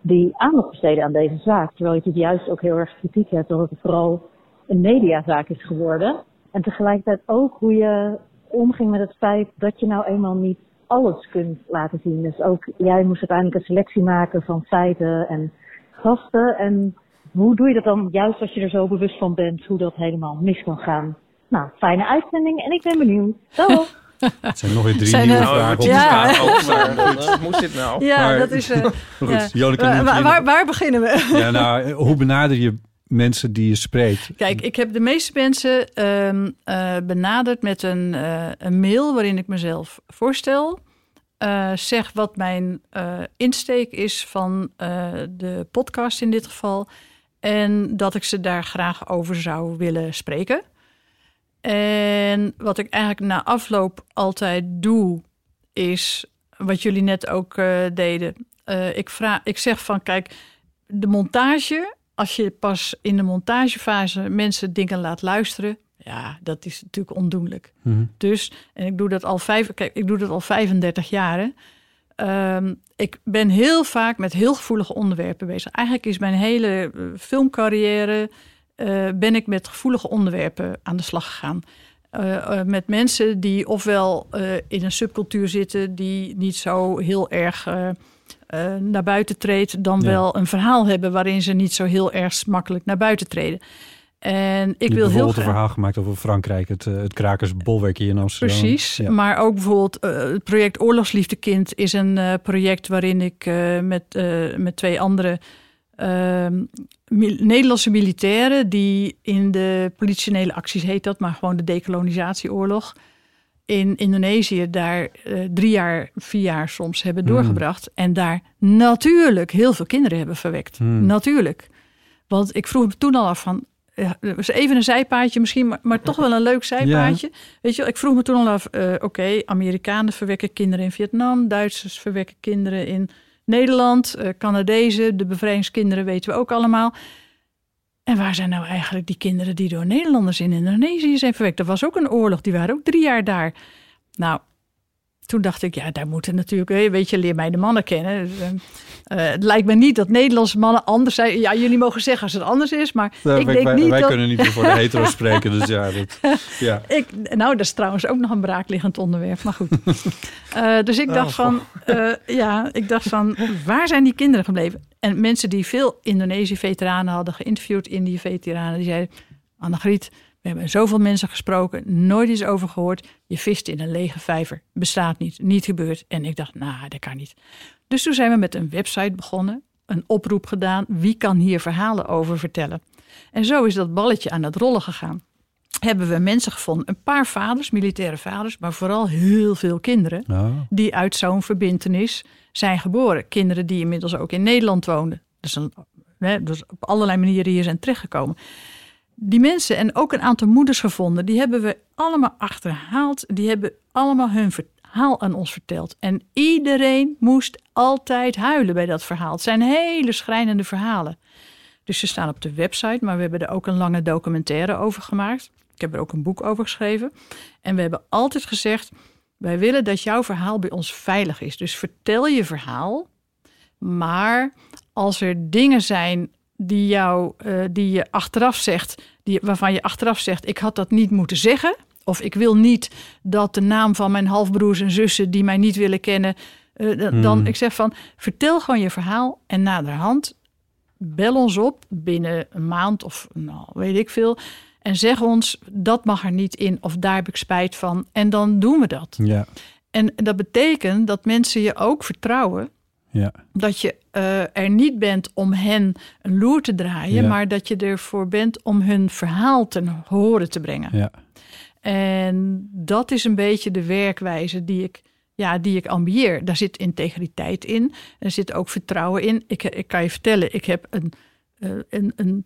die aandacht besteedde aan deze zaak. Terwijl je het juist ook heel erg kritiek hebt dat het vooral een mediazaak is geworden. En tegelijkertijd ook hoe je omging met het feit dat je nou eenmaal niet alles kunt laten zien. Dus ook jij moest uiteindelijk een selectie maken van feiten en gasten. En hoe doe je dat dan juist als je er zo bewust van bent hoe dat helemaal mis kan gaan? Nou, fijne uitzending en ik ben benieuwd. Doeg! Het zijn nog weer drie zijn, nieuwe uh, vragen op ja. de ook, maar goed, moest dit nou? Ja, maar, dat is... Uh, goed, ja. waar, waar, waar, waar beginnen we? Ja, nou, hoe benader je mensen die je spreekt? Kijk, ik heb de meeste mensen um, uh, benaderd met een, uh, een mail waarin ik mezelf voorstel. Uh, zeg wat mijn uh, insteek is van uh, de podcast in dit geval. En dat ik ze daar graag over zou willen spreken. En wat ik eigenlijk na afloop altijd doe, is wat jullie net ook uh, deden. Uh, ik, vraag, ik zeg van, kijk, de montage, als je pas in de montagefase mensen dingen laat luisteren, ja, dat is natuurlijk ondoenlijk. Mm-hmm. Dus, en ik doe dat al, vijf, kijk, ik doe dat al vijfendertig jaar. Um, ik ben heel vaak met heel gevoelige onderwerpen bezig. Eigenlijk is mijn hele filmcarrière... Uh, ben ik met gevoelige onderwerpen aan de slag gegaan. Uh, uh, met mensen die ofwel uh, in een subcultuur zitten... die niet zo heel erg uh, uh, naar buiten treedt... dan ja. wel een verhaal hebben waarin ze niet zo heel erg makkelijk naar buiten treden. En ik wil bijvoorbeeld heel graag... een verhaal gemaakt over Frankrijk... het, uh, het krakersbolwerk hier in Amsterdam. Precies, ja. Maar ook bijvoorbeeld uh, het project Oorlogsliefdekind... is een uh, project waarin ik uh, met, uh, met twee anderen... Uh, mil- Nederlandse militairen die in de politionele acties heet dat... maar gewoon de dekolonisatieoorlog in Indonesië... daar uh, drie jaar, vier jaar soms hebben doorgebracht... Mm. en daar natuurlijk heel veel kinderen hebben verwekt. Mm. Natuurlijk. Want ik vroeg me toen al af van... Ja, even een zijpaadje misschien, maar, maar toch wel een leuk zijpaadje. Ja. Weet je, ik vroeg me toen al af... Uh, Oké, okay, Amerikanen verwekken kinderen in Vietnam... Duitsers verwekken kinderen in... Nederland, uh, Canadezen, de bevrijdingskinderen weten we ook allemaal. En waar zijn nou eigenlijk die kinderen die door Nederlanders in Indonesië zijn verwekt? Er was ook een oorlog, die waren ook drie jaar daar. Nou, toen dacht ik, ja, daar moeten natuurlijk... Weet je, leer mij de mannen kennen. Dus, uh, uh, het lijkt me niet dat Nederlandse mannen anders zijn. Ja, jullie mogen zeggen als het anders is, maar nou, ik wij, denk wij, niet wij dat... Wij kunnen niet meer voor de hetero spreken, dus ja. Dat, ja. Ik, nou, dat is trouwens ook nog een braakliggend onderwerp, maar goed. uh, dus ik dacht oh, van... Uh, ja, ik dacht van, waar zijn die kinderen gebleven? En mensen die veel Indonesië-veteranen hadden geïnterviewd, Indië-veteranen, die zeiden, Annegriet... We hebben zoveel mensen gesproken, nooit iets over gehoord. Je vist in een lege vijver. Bestaat niet, niet gebeurd. En ik dacht, nou, nah, dat kan niet. Dus toen zijn we met een website begonnen. Een oproep gedaan. Wie kan hier verhalen over vertellen? En zo is dat balletje aan het rollen gegaan. hebben we mensen gevonden. Een paar vaders, militaire vaders, maar vooral heel veel kinderen. Ja. Die uit zo'n verbintenis zijn geboren. Kinderen die inmiddels ook in Nederland woonden. Dus, een, hè, dus op allerlei manieren hier zijn terechtgekomen. Die mensen en ook een aantal moeders gevonden. Die hebben we allemaal achterhaald. Die hebben allemaal hun verhaal aan ons verteld. En iedereen moest altijd huilen bij dat verhaal. Het zijn hele schrijnende verhalen. Dus ze staan op de website, maar we hebben er ook een lange documentaire over gemaakt. Ik heb er ook een boek over geschreven. En we hebben altijd gezegd, wij willen dat jouw verhaal bij ons veilig is. Dus vertel je verhaal, maar als er dingen zijn die, jou, uh, die je achteraf zegt, die, waarvan je achteraf zegt, ik had dat niet moeten zeggen. Of ik wil niet dat de naam van mijn halfbroers en zussen die mij niet willen kennen. Uh, hmm. Dan ik zeg van, vertel gewoon je verhaal en naderhand bel ons op binnen een maand of nou, weet ik veel. En zeg ons, dat mag er niet in of daar heb ik spijt van. En dan doen we dat. Ja. En dat betekent dat mensen je ook vertrouwen. Ja. Dat je uh, er niet bent om hen een loer te draaien. Ja. Maar dat je ervoor bent om hun verhaal ten horen te brengen. Ja. En dat is een beetje de werkwijze die ik... Ja, die ik ambieer. Daar zit integriteit in. Er zit ook vertrouwen in. Ik, ik kan je vertellen, ik heb een, een, een...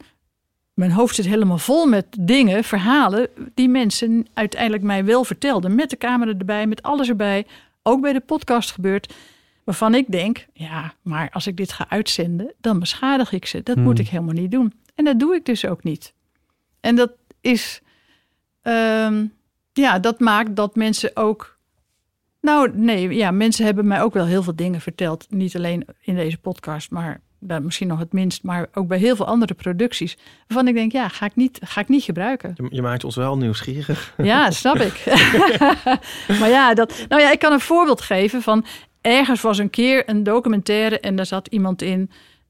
Mijn hoofd zit helemaal vol met dingen, verhalen... die mensen uiteindelijk mij wel vertelden. Met de camera erbij, met alles erbij. Ook bij de podcast gebeurt. Waarvan ik denk, ja, maar als ik dit ga uitzenden... dan beschadig ik ze. Dat hmm. moet ik helemaal niet doen. En dat doe ik dus ook niet. En dat is... Um, ja, dat maakt dat mensen ook... Nou, nee, ja, mensen hebben mij ook wel heel veel dingen verteld. Niet alleen in deze podcast, maar nou, misschien nog het minst. Maar ook bij heel veel andere producties. Waarvan ik denk, ja, ga ik niet, ga ik niet gebruiken. Je, je maakt ons wel nieuwsgierig. Ja, snap ik. maar ja, dat, nou ja, ik kan een voorbeeld geven van... Ergens was een keer een documentaire en daar zat iemand in...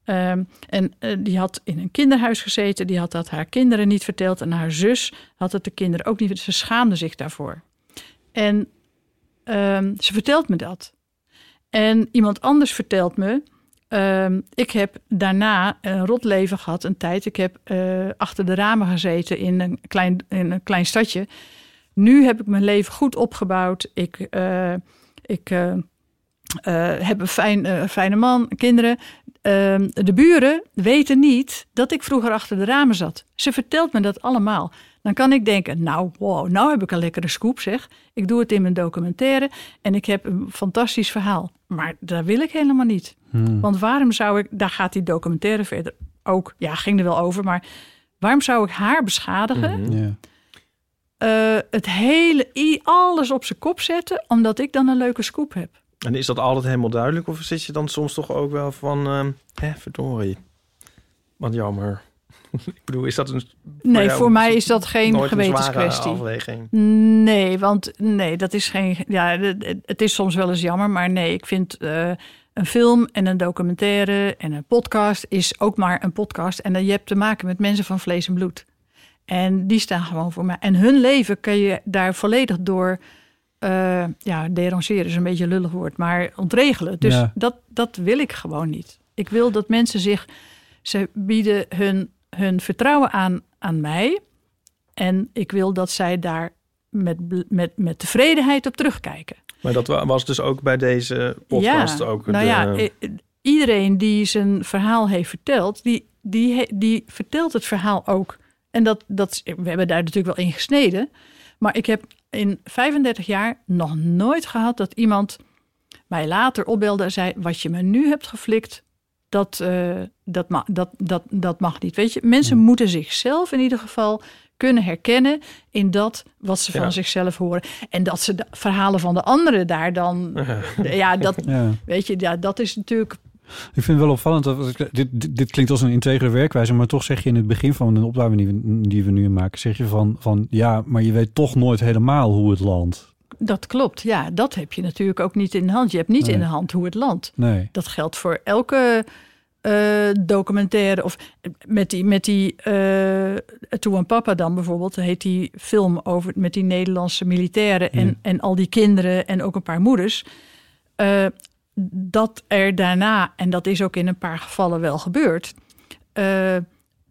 Um, en uh, die had in een kinderhuis gezeten. Die had dat haar kinderen niet verteld. En haar zus had het de kinderen ook niet. Ze schaamde zich daarvoor. En... Um, ze vertelt me dat. En iemand anders vertelt me... Um, ik heb daarna een rot leven gehad, een tijd. Ik heb uh, achter de ramen gezeten in een, klein, in een klein stadje. Nu heb ik mijn leven goed opgebouwd. Ik, uh, ik uh, uh, heb een fijn, uh, fijne man, kinderen. Uh, de buren weten niet dat ik vroeger achter de ramen zat. Ze vertelt me dat allemaal... Dan kan ik denken, nou, wow, nou heb ik een lekkere scoop, zeg. Ik doe het in mijn documentaire en ik heb een fantastisch verhaal. Maar dat wil ik helemaal niet. Hmm. Want waarom zou ik, daar gaat die documentaire verder ook, ja, ging er wel over. Maar waarom zou ik haar beschadigen? Hmm, yeah. uh, het hele, alles op zijn kop zetten, omdat ik dan een leuke scoop heb. En is dat altijd helemaal duidelijk? Of zit je dan soms toch ook wel van, uh, hè, verdorie, wat jammer. Ik bedoel, is dat een... Nee, voor mij is dat geen gewetenskwestie. Afweging. Nee, want nee, dat is geen... Ja, het is soms wel eens jammer, maar nee, ik vind uh, een film en een documentaire en een podcast is ook maar een podcast. En je hebt te maken met mensen van vlees en bloed. En die staan gewoon voor mij. En hun leven kun je daar volledig door... Uh, ja, derangeren is een beetje een lullig woord, maar ontregelen. Dus ja. dat, dat wil ik gewoon niet. Ik wil dat mensen zich... Ze bieden hun... hun vertrouwen aan, aan mij. En ik wil dat zij daar met, met, met tevredenheid op terugkijken. Maar dat was dus ook bij deze podcast ja, ook. Nou de... ja, iedereen die zijn verhaal heeft verteld, die, die, die vertelt het verhaal ook. En dat, dat, we hebben daar natuurlijk wel in gesneden. Maar ik heb in vijfendertig jaar nog nooit gehad dat iemand mij later opbelde en zei, wat je me nu hebt geflikt... Dat, uh, dat, ma- dat, dat, dat mag niet. Weet je, mensen ja. moeten zichzelf in ieder geval kunnen herkennen in dat wat ze van ja. zichzelf horen. En dat ze de verhalen van de anderen daar dan. Ja, ja dat ja. weet je, ja, dat is natuurlijk. Ik vind het wel opvallend, dat dit, dit, dit klinkt als een integere werkwijze, maar toch zeg je in het begin van de opname die we, die we nu maken, zeg je van, van ja, maar je weet toch nooit helemaal hoe het landt. Dat klopt, ja. Dat heb je natuurlijk ook niet in de hand. Je hebt niet nee. in de hand hoe het landt. Nee. Dat geldt voor elke uh, documentaire. Of met die, met die uh, Toe en Papa dan bijvoorbeeld... heet die film over met die Nederlandse militairen... en, hmm. en al die kinderen en ook een paar moeders. Uh, dat er daarna, en dat is ook in een paar gevallen wel gebeurd... Uh,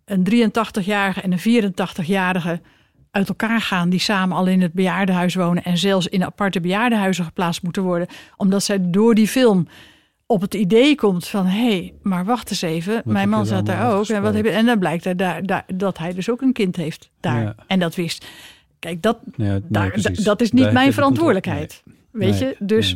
een drieëntachtigjarige en een vierentachtigjarige... uit elkaar gaan, die samen al in het bejaardenhuis wonen en zelfs in aparte bejaardenhuizen geplaatst moeten worden, omdat zij door die film op het idee komt van hé, hey, maar wacht eens even, wat mijn man zat daar ook. En, wat heb je, en dan blijkt daar, daar, daar, dat hij dus ook een kind heeft daar. Ja. En dat wist. Kijk, dat, ja, nee, daar, d- dat is niet daar mijn verantwoordelijkheid. Nee. Weet nee. je? Dus,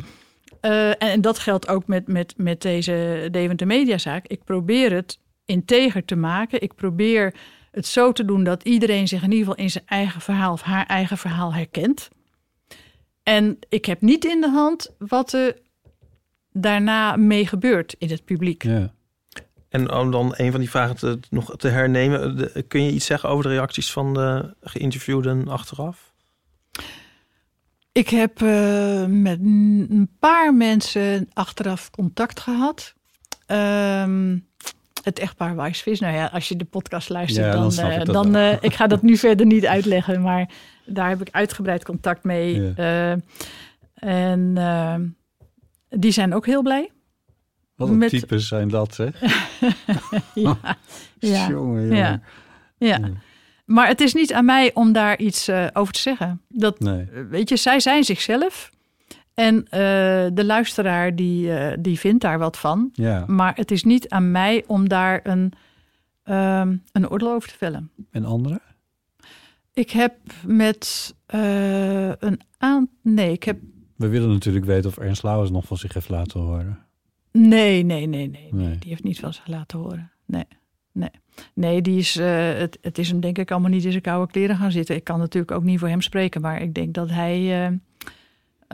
nee. uh, en, en dat geldt ook met, met, met deze Deventer Mediazaak. Ik probeer het integer te maken. Ik probeer het zo te doen dat iedereen zich in ieder geval in zijn eigen verhaal of haar eigen verhaal herkent. En ik heb niet in de hand wat er daarna mee gebeurt in het publiek. Ja. En om dan een van die vragen te, nog te hernemen, de, kun je iets zeggen over de reacties van de geïnterviewden achteraf? Ik heb uh, met een paar mensen achteraf contact gehad. Um, Het echtpaar Wies Visje. Nou ja, als je de podcast luistert, ja, dan... dan, ik, dan uh, ik ga dat nu verder niet uitleggen, maar daar heb ik uitgebreid contact mee. Ja. Uh, en uh, die zijn ook heel blij. Wat een met... types zijn dat, hè? ja. ja. Jongen, jongen. Ja. Ja. ja. Maar het is niet aan mij om daar iets uh, over te zeggen. Dat, nee. Weet je, zij zijn zichzelf. En uh, de luisteraar die, uh, die vindt daar wat van. Ja. Maar het is niet aan mij om daar een, um, een oordeel over te vellen. En anderen? Ik heb met uh, een aan... Nee, ik heb... We willen natuurlijk weten of Ernst Louwes nog van zich heeft laten horen. Nee, nee, nee, nee. nee. nee. Die heeft niet van zich laten horen. Nee, nee. Nee, die is, uh, het, het is hem denk ik allemaal niet in zijn koude kleren gaan zitten. Ik kan natuurlijk ook niet voor hem spreken. Maar ik denk dat hij... Uh,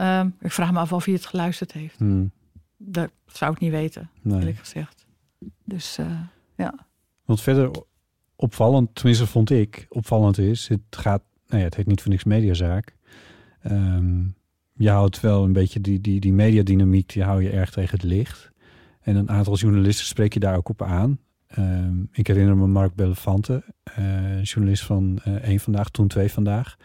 Um, ik vraag me af of hij het geluisterd heeft. Hmm. Dat zou ik niet weten, nee. eerlijk gezegd. Dus uh, ja. Wat verder opvallend, tenminste vond ik, opvallend is... het gaat, nou ja, het heet niet voor niks mediazaak. Um, je houdt wel een beetje die, die, die mediadynamiek... die hou je erg tegen het licht. En een aantal journalisten spreek je daar ook op aan. Um, ik herinner me Marc Bellinfante, uh, journalist van uh, één Vandaag, toen twee Vandaag...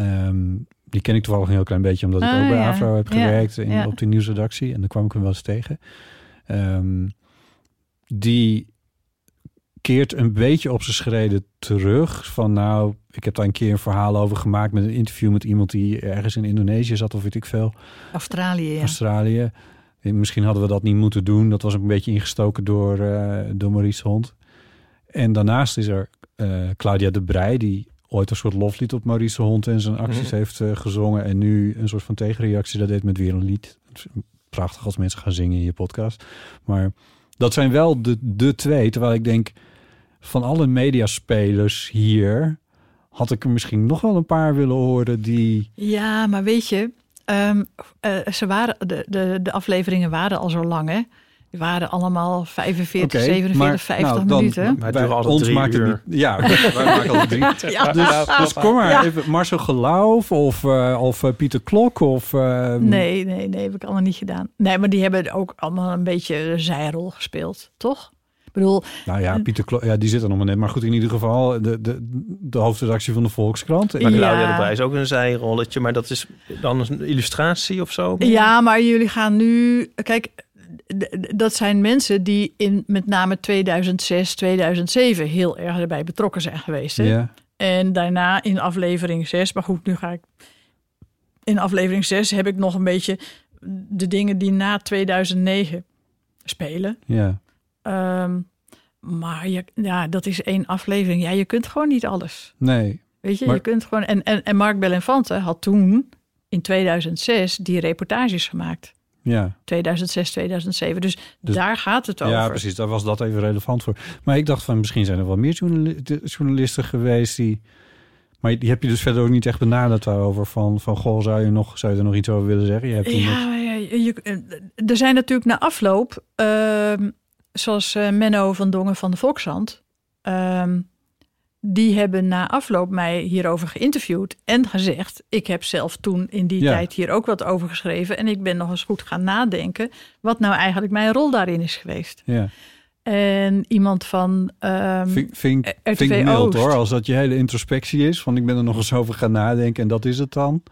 Um, die ken ik toevallig een heel klein beetje... omdat ik ah, ook bij ja. AVRO heb gewerkt ja, in, ja. op die nieuwsredactie. En dan kwam ik hem wel eens tegen. Um, die keert een beetje op zijn schreden terug. Van nou, ik heb daar een keer een verhaal over gemaakt... met een interview met iemand die ergens in Indonesië zat... of weet ik veel. Australië, ja. Australië. Misschien hadden we dat niet moeten doen. Dat was een beetje ingestoken door, uh, door Maurice de Hond. En daarnaast is er uh, Claudia de Breij... die ooit een soort loflied op Maurice de Hond en zijn acties mm-hmm. heeft uh, gezongen. En nu een soort van tegenreactie. Dat deed met weer een lied. Prachtig als mensen gaan zingen in je podcast. Maar dat zijn wel de, de twee. Terwijl ik denk, van alle mediaspelers hier... had ik er misschien nog wel een paar willen horen die... Ja, maar weet je... Um, uh, ze waren, de, de, de afleveringen waren al zo lang, hè? Die waren allemaal vijfenveertig, okay, zevenenveertig, maar, vijftig nou, dan, minuten. Maar het altijd ons drie maakt uur. Het niet, ja, wij maken al drie. Ja. Dus, dus kom maar ja. even Marcel Geloof of, uh, of Pieter Klok. Of, uh, nee, nee, nee, heb ik allemaal niet gedaan. Nee, maar die hebben ook allemaal een beetje een zijrol gespeeld, toch? Ik bedoel... Nou ja, Pieter Klok, ja, die zit er nog maar net. Maar goed, in ieder geval de, de, de hoofdredactie van de Volkskrant. Maar Claudia de Breij is ook een zijrolletje. Maar dat is dan een illustratie of zo? Ja, maar jullie gaan nu... Kijk... Dat zijn mensen die in met name tweeduizend zes, tweeduizend zeven heel erg erbij betrokken zijn geweest. Hè? Yeah. En daarna in aflevering zes, maar goed, nu ga ik... In aflevering zes heb ik nog een beetje de dingen die na tweeduizend negen spelen. Yeah. Um, maar je, ja, dat is één aflevering. Ja, je kunt gewoon niet alles. Nee. Weet je, maar... je kunt gewoon... En, en, en Marc Bellinfante had toen in tweeduizend zes die reportages gemaakt. Ja. tweeduizend zes, tweeduizend zeven. Dus, dus daar gaat het over. Ja, precies. Daar was dat even relevant voor. Maar ik dacht van, misschien zijn er wel meer journali- journalisten geweest die... Maar die heb je dus verder ook niet echt benaderd daarover. Van, van goh, zou je, nog, zou je er nog iets over willen zeggen? Je hebt ja, nog... ja je, er zijn natuurlijk na afloop... Uh, zoals Menno van Dongen van de Volkskrant... Uh, die hebben na afloop mij hierover geïnterviewd en gezegd... ik heb zelf toen in die ja. tijd hier ook wat over geschreven... en ik ben nog eens goed gaan nadenken... wat nou eigenlijk mijn rol daarin is geweest. Ja. En iemand van um, Vink, Vink, R T V Vink mild, Oost. Hoor, als dat je hele introspectie is... van ik ben er nog eens over gaan nadenken en dat is het dan.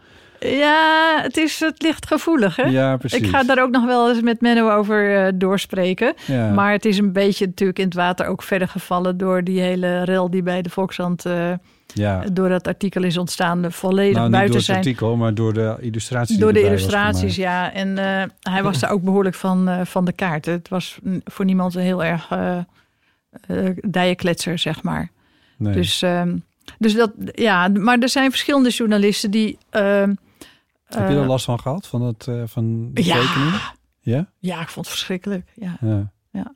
Ja, het, is, het ligt gevoelig, hè? Ja, precies. Ik ga daar ook nog wel eens met Menno over uh, doorspreken. Ja. Maar het is een beetje natuurlijk in het water ook verder gevallen... door die hele rel die bij de Volkskrant... Uh, Ja. door dat artikel is ontstaan, volledig nou, buiten door het zijn. Artikel, maar door de illustraties. Door de illustraties, ja. En uh, hij was daar ook behoorlijk van, uh, van de kaart. Het was voor niemand een heel erg uh, uh, dijenkletser, zeg maar. Nee. Dus, um, dus dat, ja. Maar er zijn verschillende journalisten die... Uh, Heb je er last van gehad, van, dat, uh, van de ja. tekening? Ja? Ja, ik vond het verschrikkelijk, ja. ja. ja.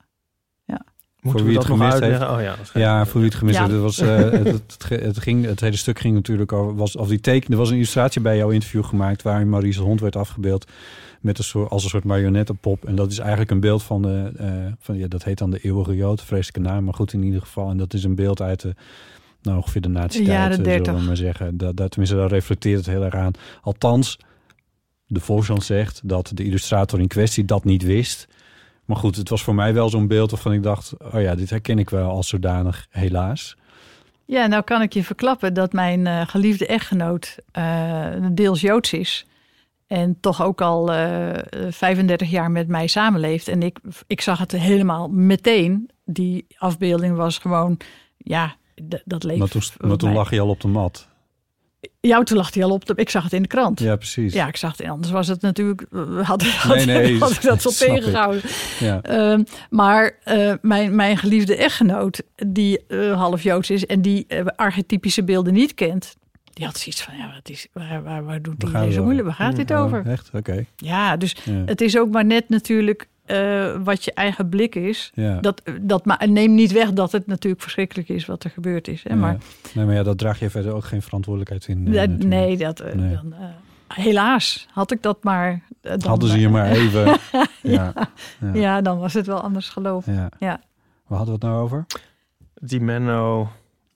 Moeten voor wie het gemist heeft. Oh ja, ja, voor wie het gemist ja. heeft. Het, was, uh, het, het, het, ging, het hele stuk ging natuurlijk over... Was, of die teken, er was een illustratie bij jouw interview gemaakt... waarin Maurice de Hond werd afgebeeld met een soort, als een soort marionettenpop. En dat is eigenlijk een beeld van... de uh, van ja, dat heet dan de Eeuwige Jood, vreselijke naam. Maar goed, in ieder geval. En dat is een beeld uit de... Nou, ongeveer de nazi-tijd, zullen we maar zeggen. Dat, dat, tenminste, daar reflecteert het heel erg aan. Althans, de Volkskrant zegt dat de illustrator in kwestie dat niet wist... Maar goed, het was voor mij wel zo'n beeld waarvan ik dacht... oh ja, dit herken ik wel als zodanig, helaas. Ja, nou kan ik je verklappen dat mijn uh, geliefde echtgenoot uh, deels Joods is... en toch ook al uh, vijfendertig jaar met mij samenleeft. En ik, ik zag het helemaal meteen. Die afbeelding was gewoon, ja, d- dat leek... Maar toen, maar toen lag je al op de mat... Ja, toen lag hij al op. De, ik zag het in de krant. Ja, precies. Ja, ik zag het. Anders was het natuurlijk... Had, had, nee, nee, had ik dat wel tegengehouden. Ja. Um, maar uh, mijn, mijn geliefde echtgenoot... die uh, half Joods is... en die uh, archetypische beelden niet kent... die had zoiets van... ja, wat is, waar, waar, waar doet hij deze moeilijk? Waar gaat dit over? Echt? Oké. Okay. Ja, dus ja. Het is ook maar net natuurlijk... Uh, wat je eigen blik is. Ja. Dat, dat, maar neem niet weg dat het natuurlijk verschrikkelijk is wat er gebeurd is. Hè? Ja. Maar, nee, maar ja, dat draag je verder ook geen verantwoordelijkheid in. Uh, dat, nee, dat, uh, nee. Dan, uh, helaas had ik dat maar... Uh, dan Hadden ze je maar even... ja. Ja. Ja. ja, dan was het wel anders gelopen. Ja. Ja. Waar hadden we het nou over? Die Menno...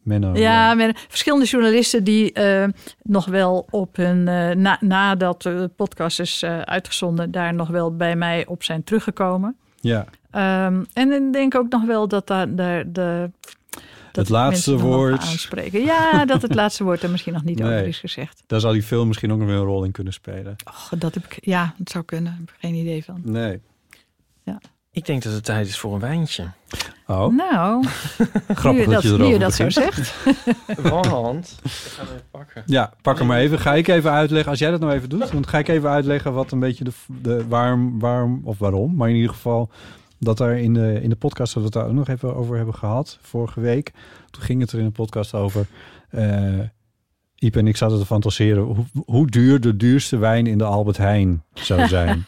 Menno, ja, ja. Men, verschillende journalisten die uh, nog wel op hun... Uh, na, nadat de podcast is uh, uitgezonden... daar nog wel bij mij op zijn teruggekomen. Ja. Um, en ik denk ook nog wel dat daar... De, de, dat het laatste woord. Aanspreken. Ja, dat het laatste woord er misschien nog niet nee, over is gezegd. Daar zou die film misschien ook nog een rol in kunnen spelen. Och, dat heb ik, ja, het zou kunnen. Ik heb er geen idee van. Nee. Ja. Ik denk dat het tijd is voor een wijntje. Oh. Nou, grappig dat, dat je, dat, je dat zo zegt. Want, ik ga het even pakken. Ja, pak hem maar even. Ga ik even uitleggen, als jij dat nou even doet, dan ga ik even uitleggen wat een beetje de, de waarom, waarom of waarom. Maar in ieder geval dat er in de, in de podcast, dat we het daar ook nog even over hebben gehad vorige week. Toen ging het er in de podcast over. Uh, Ipe en ik zaten te fantaseren hoe, hoe duur de duurste wijn in de Albert Heijn zou zijn.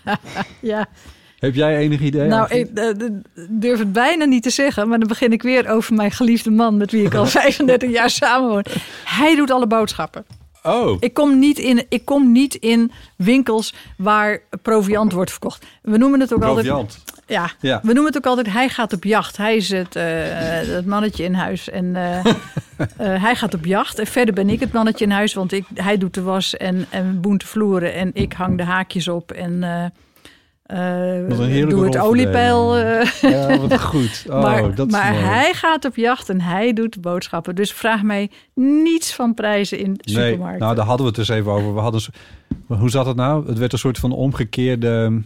Ja. Heb jij enig idee? Nou, ik uh, durf het bijna niet te zeggen. Maar dan begin ik weer over mijn geliefde man... met wie ik al vijfendertig jaar samenwoon. Hij doet alle boodschappen. Oh. Ik kom niet in, ik kom niet in winkels waar proviant wordt verkocht. We noemen het ook proviant. altijd... Ja, ja, we noemen het ook altijd... hij gaat op jacht. Hij is het, uh, het mannetje in huis. En uh, uh, hij gaat op jacht. En verder ben ik het mannetje in huis. Want ik, hij doet de was en, en boent de vloeren. En ik hang de haakjes op en... Uh, Uh, doe het oliepeil. Uh. Ja, wat goed. Oh, maar dat is maar hij gaat op jacht en hij doet boodschappen. Dus vraag mij niets van prijzen in de nee, supermarkten. Nou, daar hadden we het dus even over. We hadden, hoe zat het nou? Het werd een soort van omgekeerde... Nou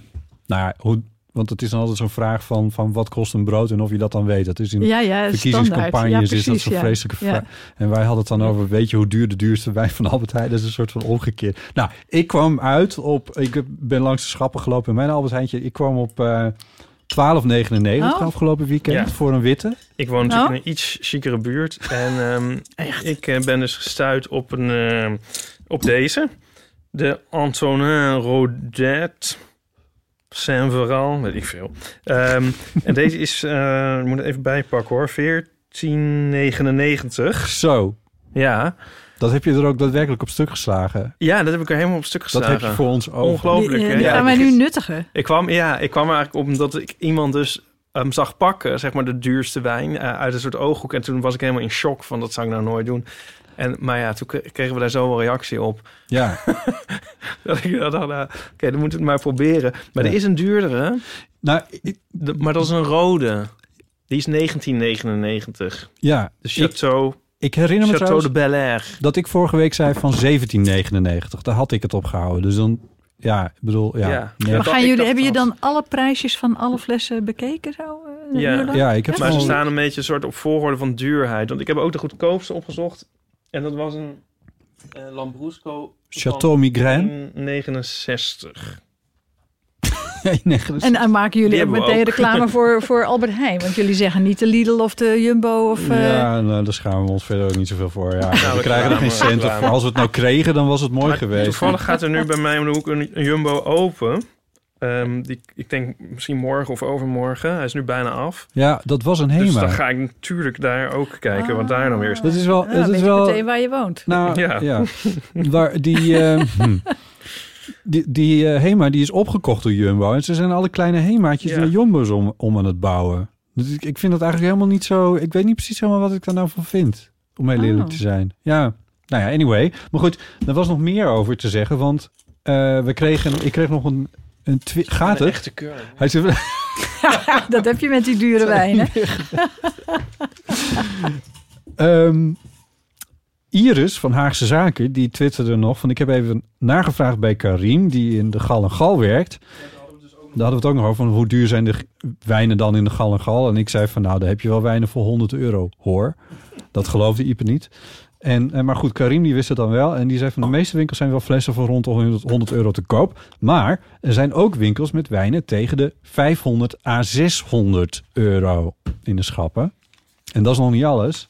ja, hoe, want het is dan altijd zo'n vraag van, van wat kost een brood en of je dat dan weet. Dat is in ja, ja, verkiezingscampagnes ja, precies, is dat zo'n ja. vreselijke ja. vraag. En wij hadden het dan over, weet je hoe duur de duurste wijn van Albert Heijn? Dat is een soort van omgekeerd. Nou, ik kwam uit op, ik ben langs de schappen gelopen in mijn Albert Heijntje. Ik kwam op uh, twaalf negenennegentig oh. afgelopen weekend ja. voor een witte. Ik woon natuurlijk oh. in een iets chicere buurt. En um, ik uh, ben dus gestuit op, een, uh, op deze. De Antonin Rodet... Saint-Veral, weet ik veel. Um, en deze is, uh, ik moet het even bijpakken hoor, veertien negenennegentig. Zo. Ja. Dat heb je er ook daadwerkelijk op stuk geslagen. Ja, dat heb ik er helemaal op stuk geslagen. Dat heb je voor ons ogen. Ongelooflijk. Die, die ja, gaan wij nu nuttigen. Ik kwam, ja, ik kwam er eigenlijk op omdat ik iemand dus um, zag pakken, zeg maar de duurste wijn uh, uit een soort ooghoek. En toen was ik helemaal in shock van dat zou ik nou nooit doen. En, maar ja, toen kregen we daar zo een reactie op. Ja. dat ik dacht, nou, oké, okay, dan moeten we het maar proberen. Maar ja. er is een duurdere. Nou, ik, de, maar dat is een rode. Die is negentien negenennegentig. Ja. Dus je hebt zo Ik herinner me Chateau de Bel-Air dat ik vorige week zei van zeventien negenennegentig. Daar had ik het op gehouden. Dus dan, ja, ik bedoel, ja. ja. ja. Maar gaan jullie, hebben je dan alle prijsjes van alle flessen bekeken zo? Ja. ja, ik heb ja. Maar ze staan een beetje een soort op volgorde van duurheid. Want ik heb ook de goedkoopste opgezocht. En dat was een uh, Lambrusco Chateau Migraine negenenzestig. En dan maken jullie ook meteen ook. reclame voor, voor Albert Heijn. Want jullie zeggen niet de Lidl of de Jumbo. Of, uh... Ja, nou, daar schamen we ons verder ook niet zoveel voor. Ja, nou, we krijgen er geen cent. Als we het nou kregen, dan was het mooi maar geweest. Toevallig gaat er nu bij mij om de hoek een Jumbo open. Um, die, ik denk misschien morgen of overmorgen. Hij is nu bijna af. Ja, dat was een Hema. Dus dan ga ik natuurlijk daar ook kijken. Ah, wat daar dan weer is. Dat is wel... Ja, dat is wel meteen waar je woont. Nou, ja. ja. Waar die... Uh, hm. Die, die uh, Hema die is opgekocht door Jumbo. En ze zijn alle kleine Hemaatjes naar ja. Jumbo's om, om aan het bouwen. Dus ik, ik vind dat eigenlijk helemaal niet zo... Ik weet niet precies helemaal wat ik daar nou van vind. Om heel eerlijk oh. te zijn. Ja, nou ja, anyway. Maar goed, er was nog meer over te zeggen. Want uh, we kregen, ik kreeg nog een... een twi- Gaat een het? Echte keur. Hij zei, dat heb je met die dure wijn, hè? um, Iris van Haagse Zaken, die twitterde nog van... Ik heb even nagevraagd bij Karim, die in de Gal en Gal werkt. Daar hadden we het ook nog over, van hoe duur zijn de wijnen dan in de Gal en Gal? En ik zei van, nou, daar heb je wel wijnen voor honderd euro, hoor. Dat geloofde Ipe niet. En, maar goed, Karim die wist het dan wel. En die zei van, de meeste winkels zijn wel flessen voor rond honderd euro te koop. Maar er zijn ook winkels met wijnen tegen de vijfhonderd à zeshonderd euro in de schappen. En dat is nog niet alles.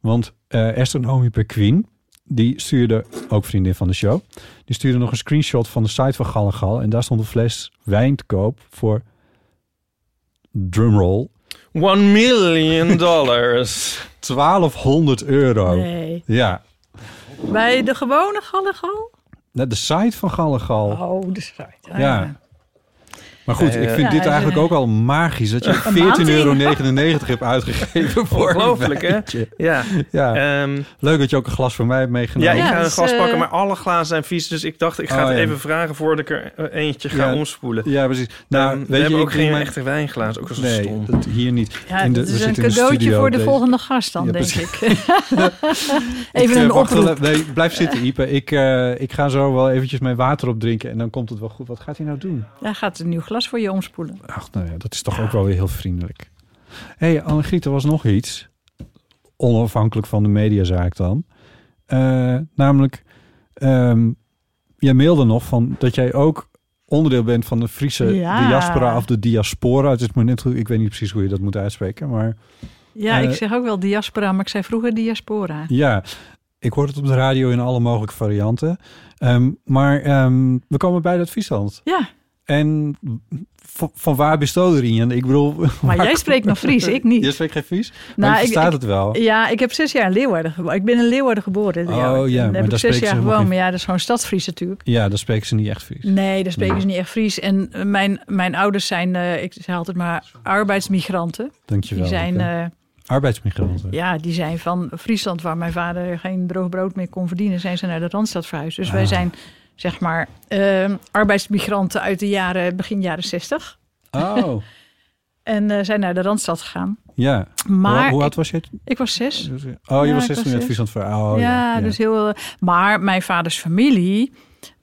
Want... Uh, Esther Nomi Perquin, die stuurde, ook vriendin van de show... die stuurde nog een screenshot van de site van Gal en Gal... en daar stond een fles wijn te koop voor... drumroll... One million dollars. twaalfhonderd euro. Nee. Ja. Bij de gewone Gal en Gal? De site van Gal en Gal. Oh, de site. Ah, ja. ja. Maar goed, ik vind ja, dit eigenlijk ja. ook al magisch... dat je veertien euro negenennegentig hebt uitgegeven voor Ongelooflijk, een wijntje. hè? Ja. ja. Um, Leuk dat je ook een glas voor mij hebt meegenomen. Ja, ik ga een glas pakken, maar alle glazen zijn vies. Dus ik dacht, ik ga oh, het ja. even vragen... voordat ik er eentje ga ja, omspoelen. Ja, precies. Nou, um, weet we je, hebben ook geen mijn... echte wijnglazen. Ook zo nee, stom. Dat hier niet. Ja, in de, het is we een cadeautje de voor de volgende gast dan, ja, denk ik. even ik, een oproep. Nee, blijf zitten, Ipe. Ik, uh, ik ga zo wel eventjes mijn water opdrinken... en dan komt het wel goed. Wat gaat hij nou doen? Hij gaat een nieuw glas voor je omspoelen. Ach, nou ja, dat is toch ja. ook wel weer heel vriendelijk. Hé, hey, Annegriet, er was nog iets. Onafhankelijk van de mediazaak dan. Uh, namelijk, um, jij mailde nog van dat jij ook onderdeel bent van de Friese ja. diaspora of de diaspora. Het is maar net, ik weet niet precies hoe je dat moet uitspreken, maar... Ja, uh, ik zeg ook wel diaspora, maar ik zei vroeger diaspora. Ja, ik hoor het op de radio in alle mogelijke varianten. Um, maar um, we komen bij dat Friesland. Ja. En van, van waar bestoot er in? Ik bedoel, maar jij spreekt nog Fries, ik niet. Jij spreekt geen Fries? Nou, maar je verstaat het wel. Ja, ik heb zes jaar in Leeuwarden geboren. Ik ben in Leeuwarden geboren. Oh ja, maar daar heb ik zes jaar gewoon. Maar ja, dat is gewoon stadsfries natuurlijk. Ja, daar spreken ze niet echt Fries. Nee, daar spreken ze niet echt Fries. En mijn, mijn ouders zijn, uh, ik zeg altijd maar, arbeidsmigranten. Dank je wel. Die zijn... Uh, arbeidsmigranten? Ja, die zijn van Friesland, waar mijn vader geen droog brood meer kon verdienen, zijn ze naar de Randstad verhuisd. Dus ah. wij zijn... zeg maar, uh, arbeidsmigranten uit de jaren, begin jaren zestig. Oh. en uh, zijn naar de Randstad gegaan. Ja. Maar Hoe, hoe oud was je? Ik was zes. Oh, je ja, was zes toen je het Friesland verhuisde. Oh, ja, ja, dus heel... Maar mijn vaders familie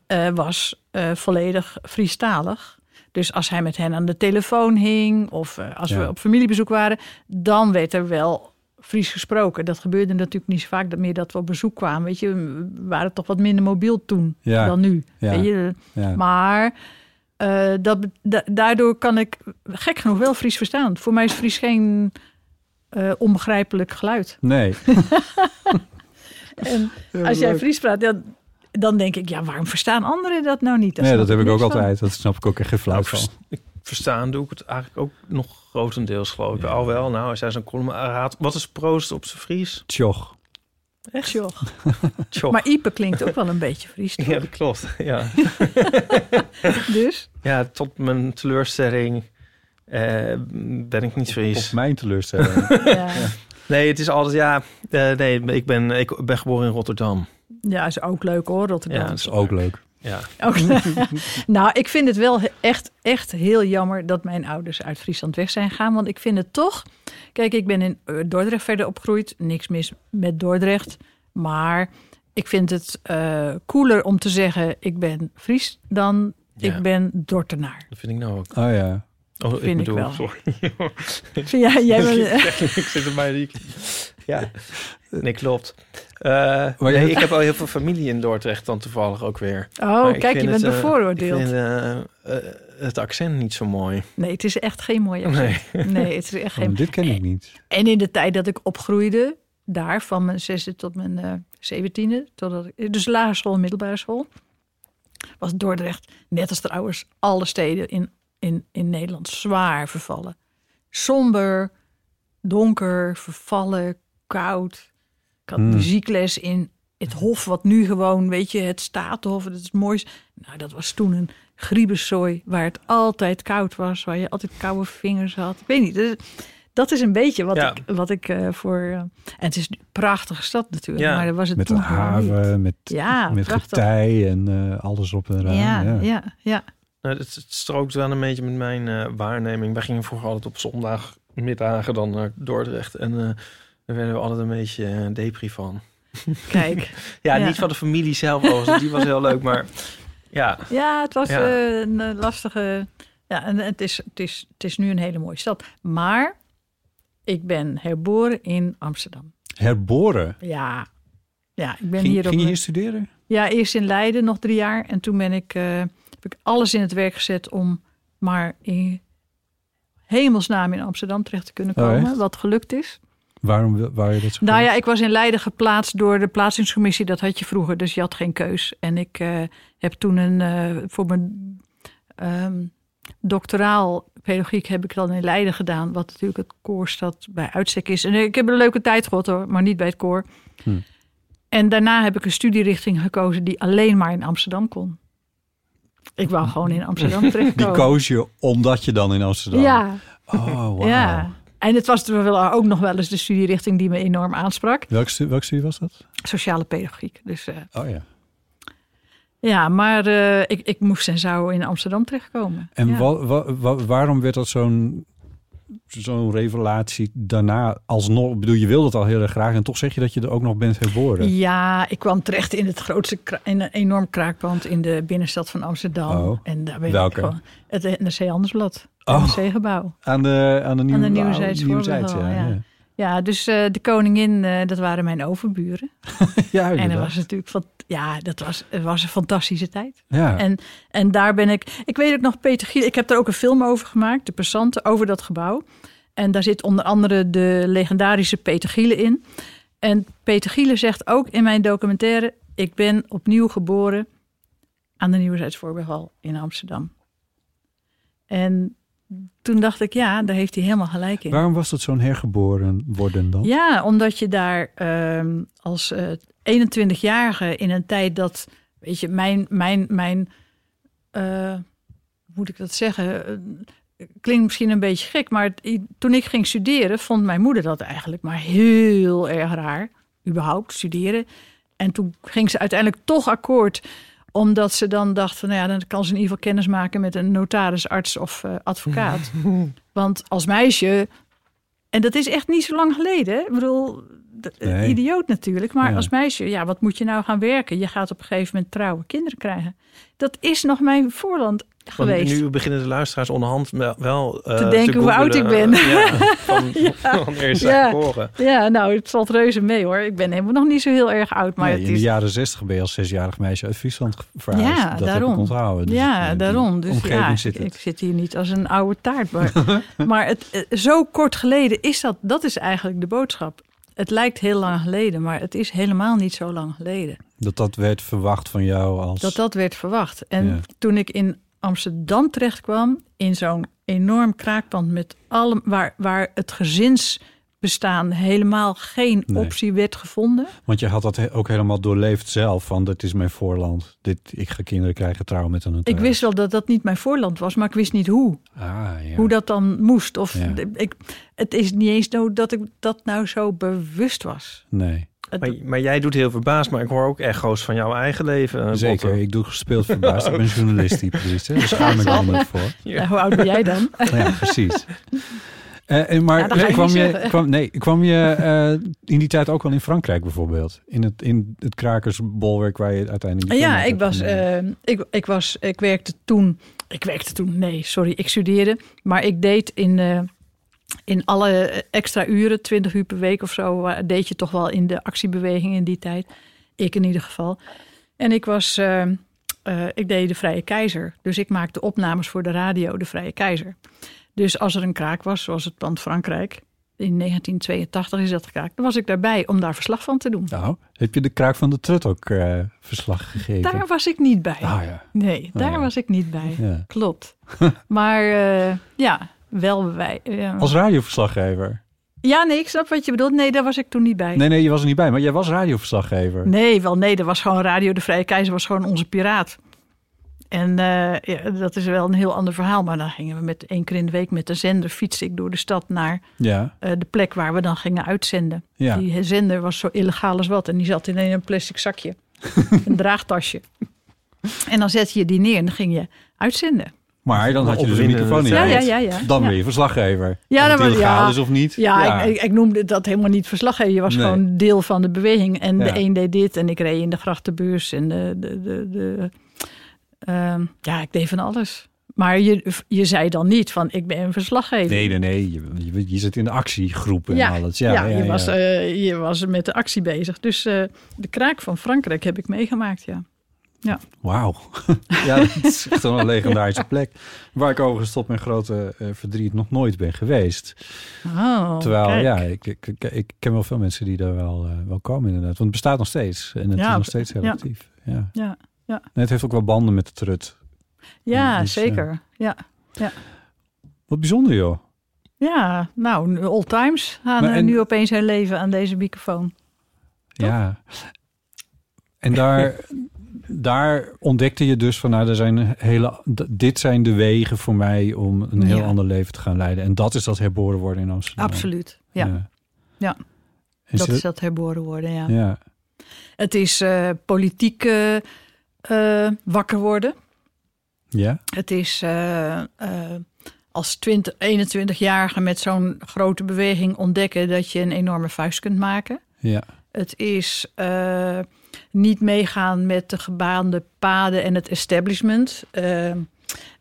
uh, was uh, volledig Friestalig. Dus als hij met hen aan de telefoon hing... of uh, als ja. we op familiebezoek waren... dan werd er wel... Fries gesproken. Dat gebeurde natuurlijk niet zo vaak dat meer dat we op bezoek kwamen. Weet je, we waren toch wat minder mobiel toen ja, dan nu. Ja, weet je? Ja. Maar uh, dat, da- daardoor kan ik gek genoeg wel Fries verstaan. Voor mij is Fries geen uh, onbegrijpelijk geluid. Nee. en als jij Fries praat, dan, dan denk ik, ja, waarom verstaan anderen dat nou niet? Dat nee, dat heb ik ook van. altijd. Dat snap ik ook echt geen flauw van. Verstaan doe ik het eigenlijk ook nog grotendeels, geloof ik. Ja. Al wel, nou, als jij zo'n column raadt. Wat is proost op zijn Fries? Tjoch. Echt tjoch. tjoch. Maar Ipe klinkt ook wel een beetje Fries, toch? Ja, dat klopt, ja. dus? Ja, tot mijn teleurstelling eh, ben ik niet Fries. Tot mijn teleurstelling. ja. Ja. Nee, het is altijd, ja... Uh, nee, ik ben, ik ben geboren in Rotterdam. Ja, is ook leuk, hoor, Rotterdam. Ja, dat is ook leuk. Ja. Okay. Nou, ik vind het wel echt, echt heel jammer dat mijn ouders uit Friesland weg zijn gegaan. Want ik vind het toch... Kijk, ik ben in Dordrecht verder opgegroeid. Niks mis met Dordrecht. Maar ik vind het uh, cooler om te zeggen... ik ben Fries dan ja. ik ben Dordtenaar. Dat vind ik nou ook. Oh ja. Oh, dat vind ik, bedoel, ik wel. Sorry. Ja, jij bent... Ik zit in mijn... Ja, nee, klopt. Uh, nee, ik heb al heel veel familie in Dordrecht dan toevallig ook weer. Oh, maar kijk, je bent het, bevooroordeeld. Ik vind uh, uh, het accent niet zo mooi. Nee, het is echt geen mooi accent. Nee, nee het is echt geen... Oh, dit ken ik niet. En in de tijd dat ik opgroeide, daar van mijn zesde tot mijn uh, zeventiende, totdat ik, dus lagere school en middelbare school, was Dordrecht, net als trouwens alle steden in, in, in Nederland, zwaar vervallen. Somber, donker, vervallen, koud. Ik had hmm. muziekles in het Hof, wat nu gewoon, weet je, het Statenhof, dat is het mooiste. Nou, dat was toen een griebenzooi waar het altijd koud was, waar je altijd koude vingers had. Ik weet niet, dus dat is een beetje wat ja. ik, wat ik uh, voor... Uh, en het is een prachtige stad natuurlijk, ja. maar dat was het met toen. Met de haven, met, ja, met getij en uh, alles op en raam. Ja, ja, ja. ja. Nou, het, het strookt wel een beetje met mijn uh, waarneming. Wij gingen vroeger altijd op zondagmiddagen dan naar Dordrecht en... Uh, daar werden we altijd een beetje uh, depri van. Kijk. ja, ja, niet van de familie zelf overigens. Die was heel leuk, maar ja. Ja, het was ja. Uh, een lastige... Ja, en het is, het, is, het is nu een hele mooie stad. Maar ik ben herboren in Amsterdam. Herboren? Ja. ja ik ben ging, hier op ging je hier studeren? Ja, eerst in Leiden, nog drie jaar. En toen ben ik, uh, heb ik alles in het werk gezet om maar in hemelsnaam in Amsterdam terecht te kunnen komen. Oh, wat gelukt is. Waarom wou je dat zo? Nou ja, ik was in Leiden geplaatst door de plaatsingscommissie. Dat had je vroeger, dus je had geen keus. En ik uh, heb toen een, uh, voor mijn um, doctoraal pedagogiek heb ik dan in Leiden gedaan. Wat natuurlijk het koorstad bij uitstek is. En ik heb een leuke tijd gehad hoor, maar niet bij het koor. Hmm. En daarna heb ik een studierichting gekozen die alleen maar in Amsterdam kon. Ik wou gewoon in Amsterdam terechtkomen. Die koos je omdat je dan in Amsterdam... Ja. Oh, wauw. Ja. En het was ook nog wel eens de studierichting die me enorm aansprak. Welk studie, welk studie was dat? Sociale pedagogiek. Dus, uh, oh ja. Ja, maar uh, ik, ik moest en zou in Amsterdam terechtkomen. En ja. wa, wa, wa, waarom werd dat zo'n zo'n revelatie daarna alsnog? Bedoel, je wilde het al heel erg graag en toch zeg je dat je er ook nog bent herboren. Ja, ik kwam terecht in het grootste, in een enorm kraakpand in de binnenstad van Amsterdam. Oh, en daar ben welke? Ik gewoon het N R C Handelsblad. Oh, N R C-gebouw. Aan de, aan de Nieuwe, nieuwe Zijds. Ja, ja. ja. ja, dus uh, de koningin, uh, dat waren mijn overburen. ja, en dat was natuurlijk van, ja, dat was, was een fantastische tijd. Ja. En, en daar ben ik, ik weet ook nog, Peter Gielen, ik heb er ook een film over gemaakt, De Passanten, over dat gebouw. En daar zit onder andere de legendarische Peter Gielen in. En Peter Gielen zegt ook in mijn documentaire, ik ben opnieuw geboren aan de Nieuwe Zijds Voorburghal in Amsterdam. En toen dacht ik, ja, daar heeft hij helemaal gelijk in. Waarom was dat zo'n hergeboren worden dan? Ja, omdat je daar uh, als uh, eenentwintigjarige in een tijd dat... Weet je, mijn... mijn, mijn uh, moet ik dat zeggen? Uh, klinkt misschien een beetje gek, maar het, toen ik ging studeren... vond mijn moeder dat eigenlijk maar heel erg raar. Überhaupt, studeren. En toen ging ze uiteindelijk toch akkoord... Omdat ze dan dacht van, nou ja, dan kan ze in ieder geval kennis maken met een notaris, arts of uh, advocaat. Want als meisje, en dat is echt niet zo lang geleden, hè? Ik bedoel, d- nee. idioot natuurlijk. Maar ja. als meisje, ja, wat moet je nou gaan werken? Je gaat op een gegeven moment trouwen, kinderen krijgen. Dat is nog mijn voorland geweest. Want nu beginnen de luisteraars onderhand wel uh, te denken te hoe oud ik ben. Ja, van, ja. van eerst ja. horen. Ja, nou, het valt reuze mee hoor. Ik ben helemaal nog niet zo heel erg oud. Maar nee, het in is... de jaren zestig ben je als zesjarig meisje uit Friesland verhuisd. Ja, dat daarom. Heb ik onthouden. Dus ja, nee, daarom. Dus ja, zit ik zit hier niet als een oude taart. Maar, maar het, zo kort geleden is dat, dat is eigenlijk de boodschap. Het lijkt heel lang geleden, maar het is helemaal niet zo lang geleden. Dat dat werd verwacht van jou als... Dat dat werd verwacht. En ja. toen ik in Amsterdam terecht kwam, in zo'n enorm kraakpand met alle, waar, waar het gezinsbestaan helemaal geen nee. optie werd gevonden. Want je had dat ook helemaal doorleefd zelf, van dit is mijn voorland. Dit, ik ga kinderen krijgen, trouwen met een... Ik wist wel dat dat niet mijn voorland was, maar ik wist niet hoe. Ah, ja. Hoe dat dan moest. Of ja. ik, het is niet eens dat ik dat nou zo bewust was. Nee. Maar, maar jij doet heel verbaasd, maar ik hoor ook echo's van jouw eigen leven. Uh, Zeker, botten. Ik doe gespeeld verbaasd. Ik ben journalist die precies, hè? Daar schaam ik me niet voor. Ja, hoe oud ben jij dan? Ja, precies. Uh, en maar ja, nee, kwam, je, kwam, nee, kwam je uh, in die tijd ook al in Frankrijk bijvoorbeeld? In het, in het krakersbolwerk waar je uiteindelijk... Ja, ik was, uh, ik, ik was... Ik werkte toen... Ik werkte toen... Nee, sorry. Ik studeerde. Maar ik deed in... Uh, in alle extra uren, twintig uur per week of zo, deed je toch wel in de actiebeweging in die tijd. Ik in ieder geval. En ik was, uh, uh, ik deed de Vrije Keizer. Dus ik maakte opnames voor de radio, de Vrije Keizer. Dus als er een kraak was, zoals het pand Frankrijk, in negentien tweeëntachtig is dat gekraakt, dan was ik daarbij om daar verslag van te doen. Nou, heb je de kraak van de Trut ook uh, verslag gegeven? Daar was ik niet bij. Ah, ja. Nee, daar ah, ja. was ik niet bij. Ja. Klopt. Maar uh, ja... Wel bij, ja. Als radioverslaggever? Ja, nee, ik snap wat je bedoelt. Nee, daar was ik toen niet bij. Nee, nee, je was er niet bij, maar jij was radioverslaggever. Nee, wel nee, dat was gewoon radio. De Vrije Keizer was gewoon onze piraat. En uh, ja, dat is wel een heel ander verhaal. Maar dan gingen we met één keer in de week met de zender fietste ik door de stad naar ja. uh, de plek waar we dan gingen uitzenden. Ja. Die zender was zo illegaal als wat. En die zat in een plastic zakje. Een draagtasje. En dan zette je die neer en dan ging je uitzenden. Maar dan had je dus een microfoon in je ja, ja, ja, ja. Dan ben je ja. verslaggever. Ja, dat was ja. is of niet. Ja, ja. Ik, ik, ik noemde dat helemaal niet verslaggever. Je was nee. gewoon deel van de beweging. En ja. de een deed dit en ik reed in de grachtenbeurs. En de, de, de, de, um, ja, ik deed van alles. Maar je, je zei dan niet van ik ben een verslaggever. Nee, nee, nee. Je, je, je zit in de actiegroep en ja. alles. Ja, ja, ja, je, ja. Was, uh, je was met de actie bezig. Dus uh, de kraak van Frankrijk heb ik meegemaakt, ja. Ja. Wauw. Ja, dat is echt een legendarische ja. plek. Waar ik overigens tot mijn grote uh, verdriet nog nooit ben geweest. Oh, terwijl, kijk. ja, ik, ik, ik ken wel veel mensen die daar wel, uh, wel komen inderdaad. Want het bestaat nog steeds. En het ja, is nog steeds heel ja. actief. Ja. Ja, ja. En het heeft ook wel banden met de Trut. Ja, dus, zeker. Uh, ja. Ja. Wat bijzonder, joh. Ja, nou, all times. Aan, maar, en, nu opeens hun leven aan deze microfoon. Top. Ja. En daar... Daar ontdekte je dus van, nou, er zijn hele, dit zijn de wegen voor mij om een heel ja. ander leven te gaan leiden. En dat is dat herboren worden in Amsterdam. Absoluut, ja. ja. ja. Is dat het... is dat herboren worden, ja. ja. Het is uh, politiek uh, uh, wakker worden. Ja. Het is uh, uh, als twintig, eenentwintigjarige met zo'n grote beweging ontdekken dat je een enorme vuist kunt maken. Ja. Het is uh, niet meegaan met de gebaande paden en het establishment. Uh,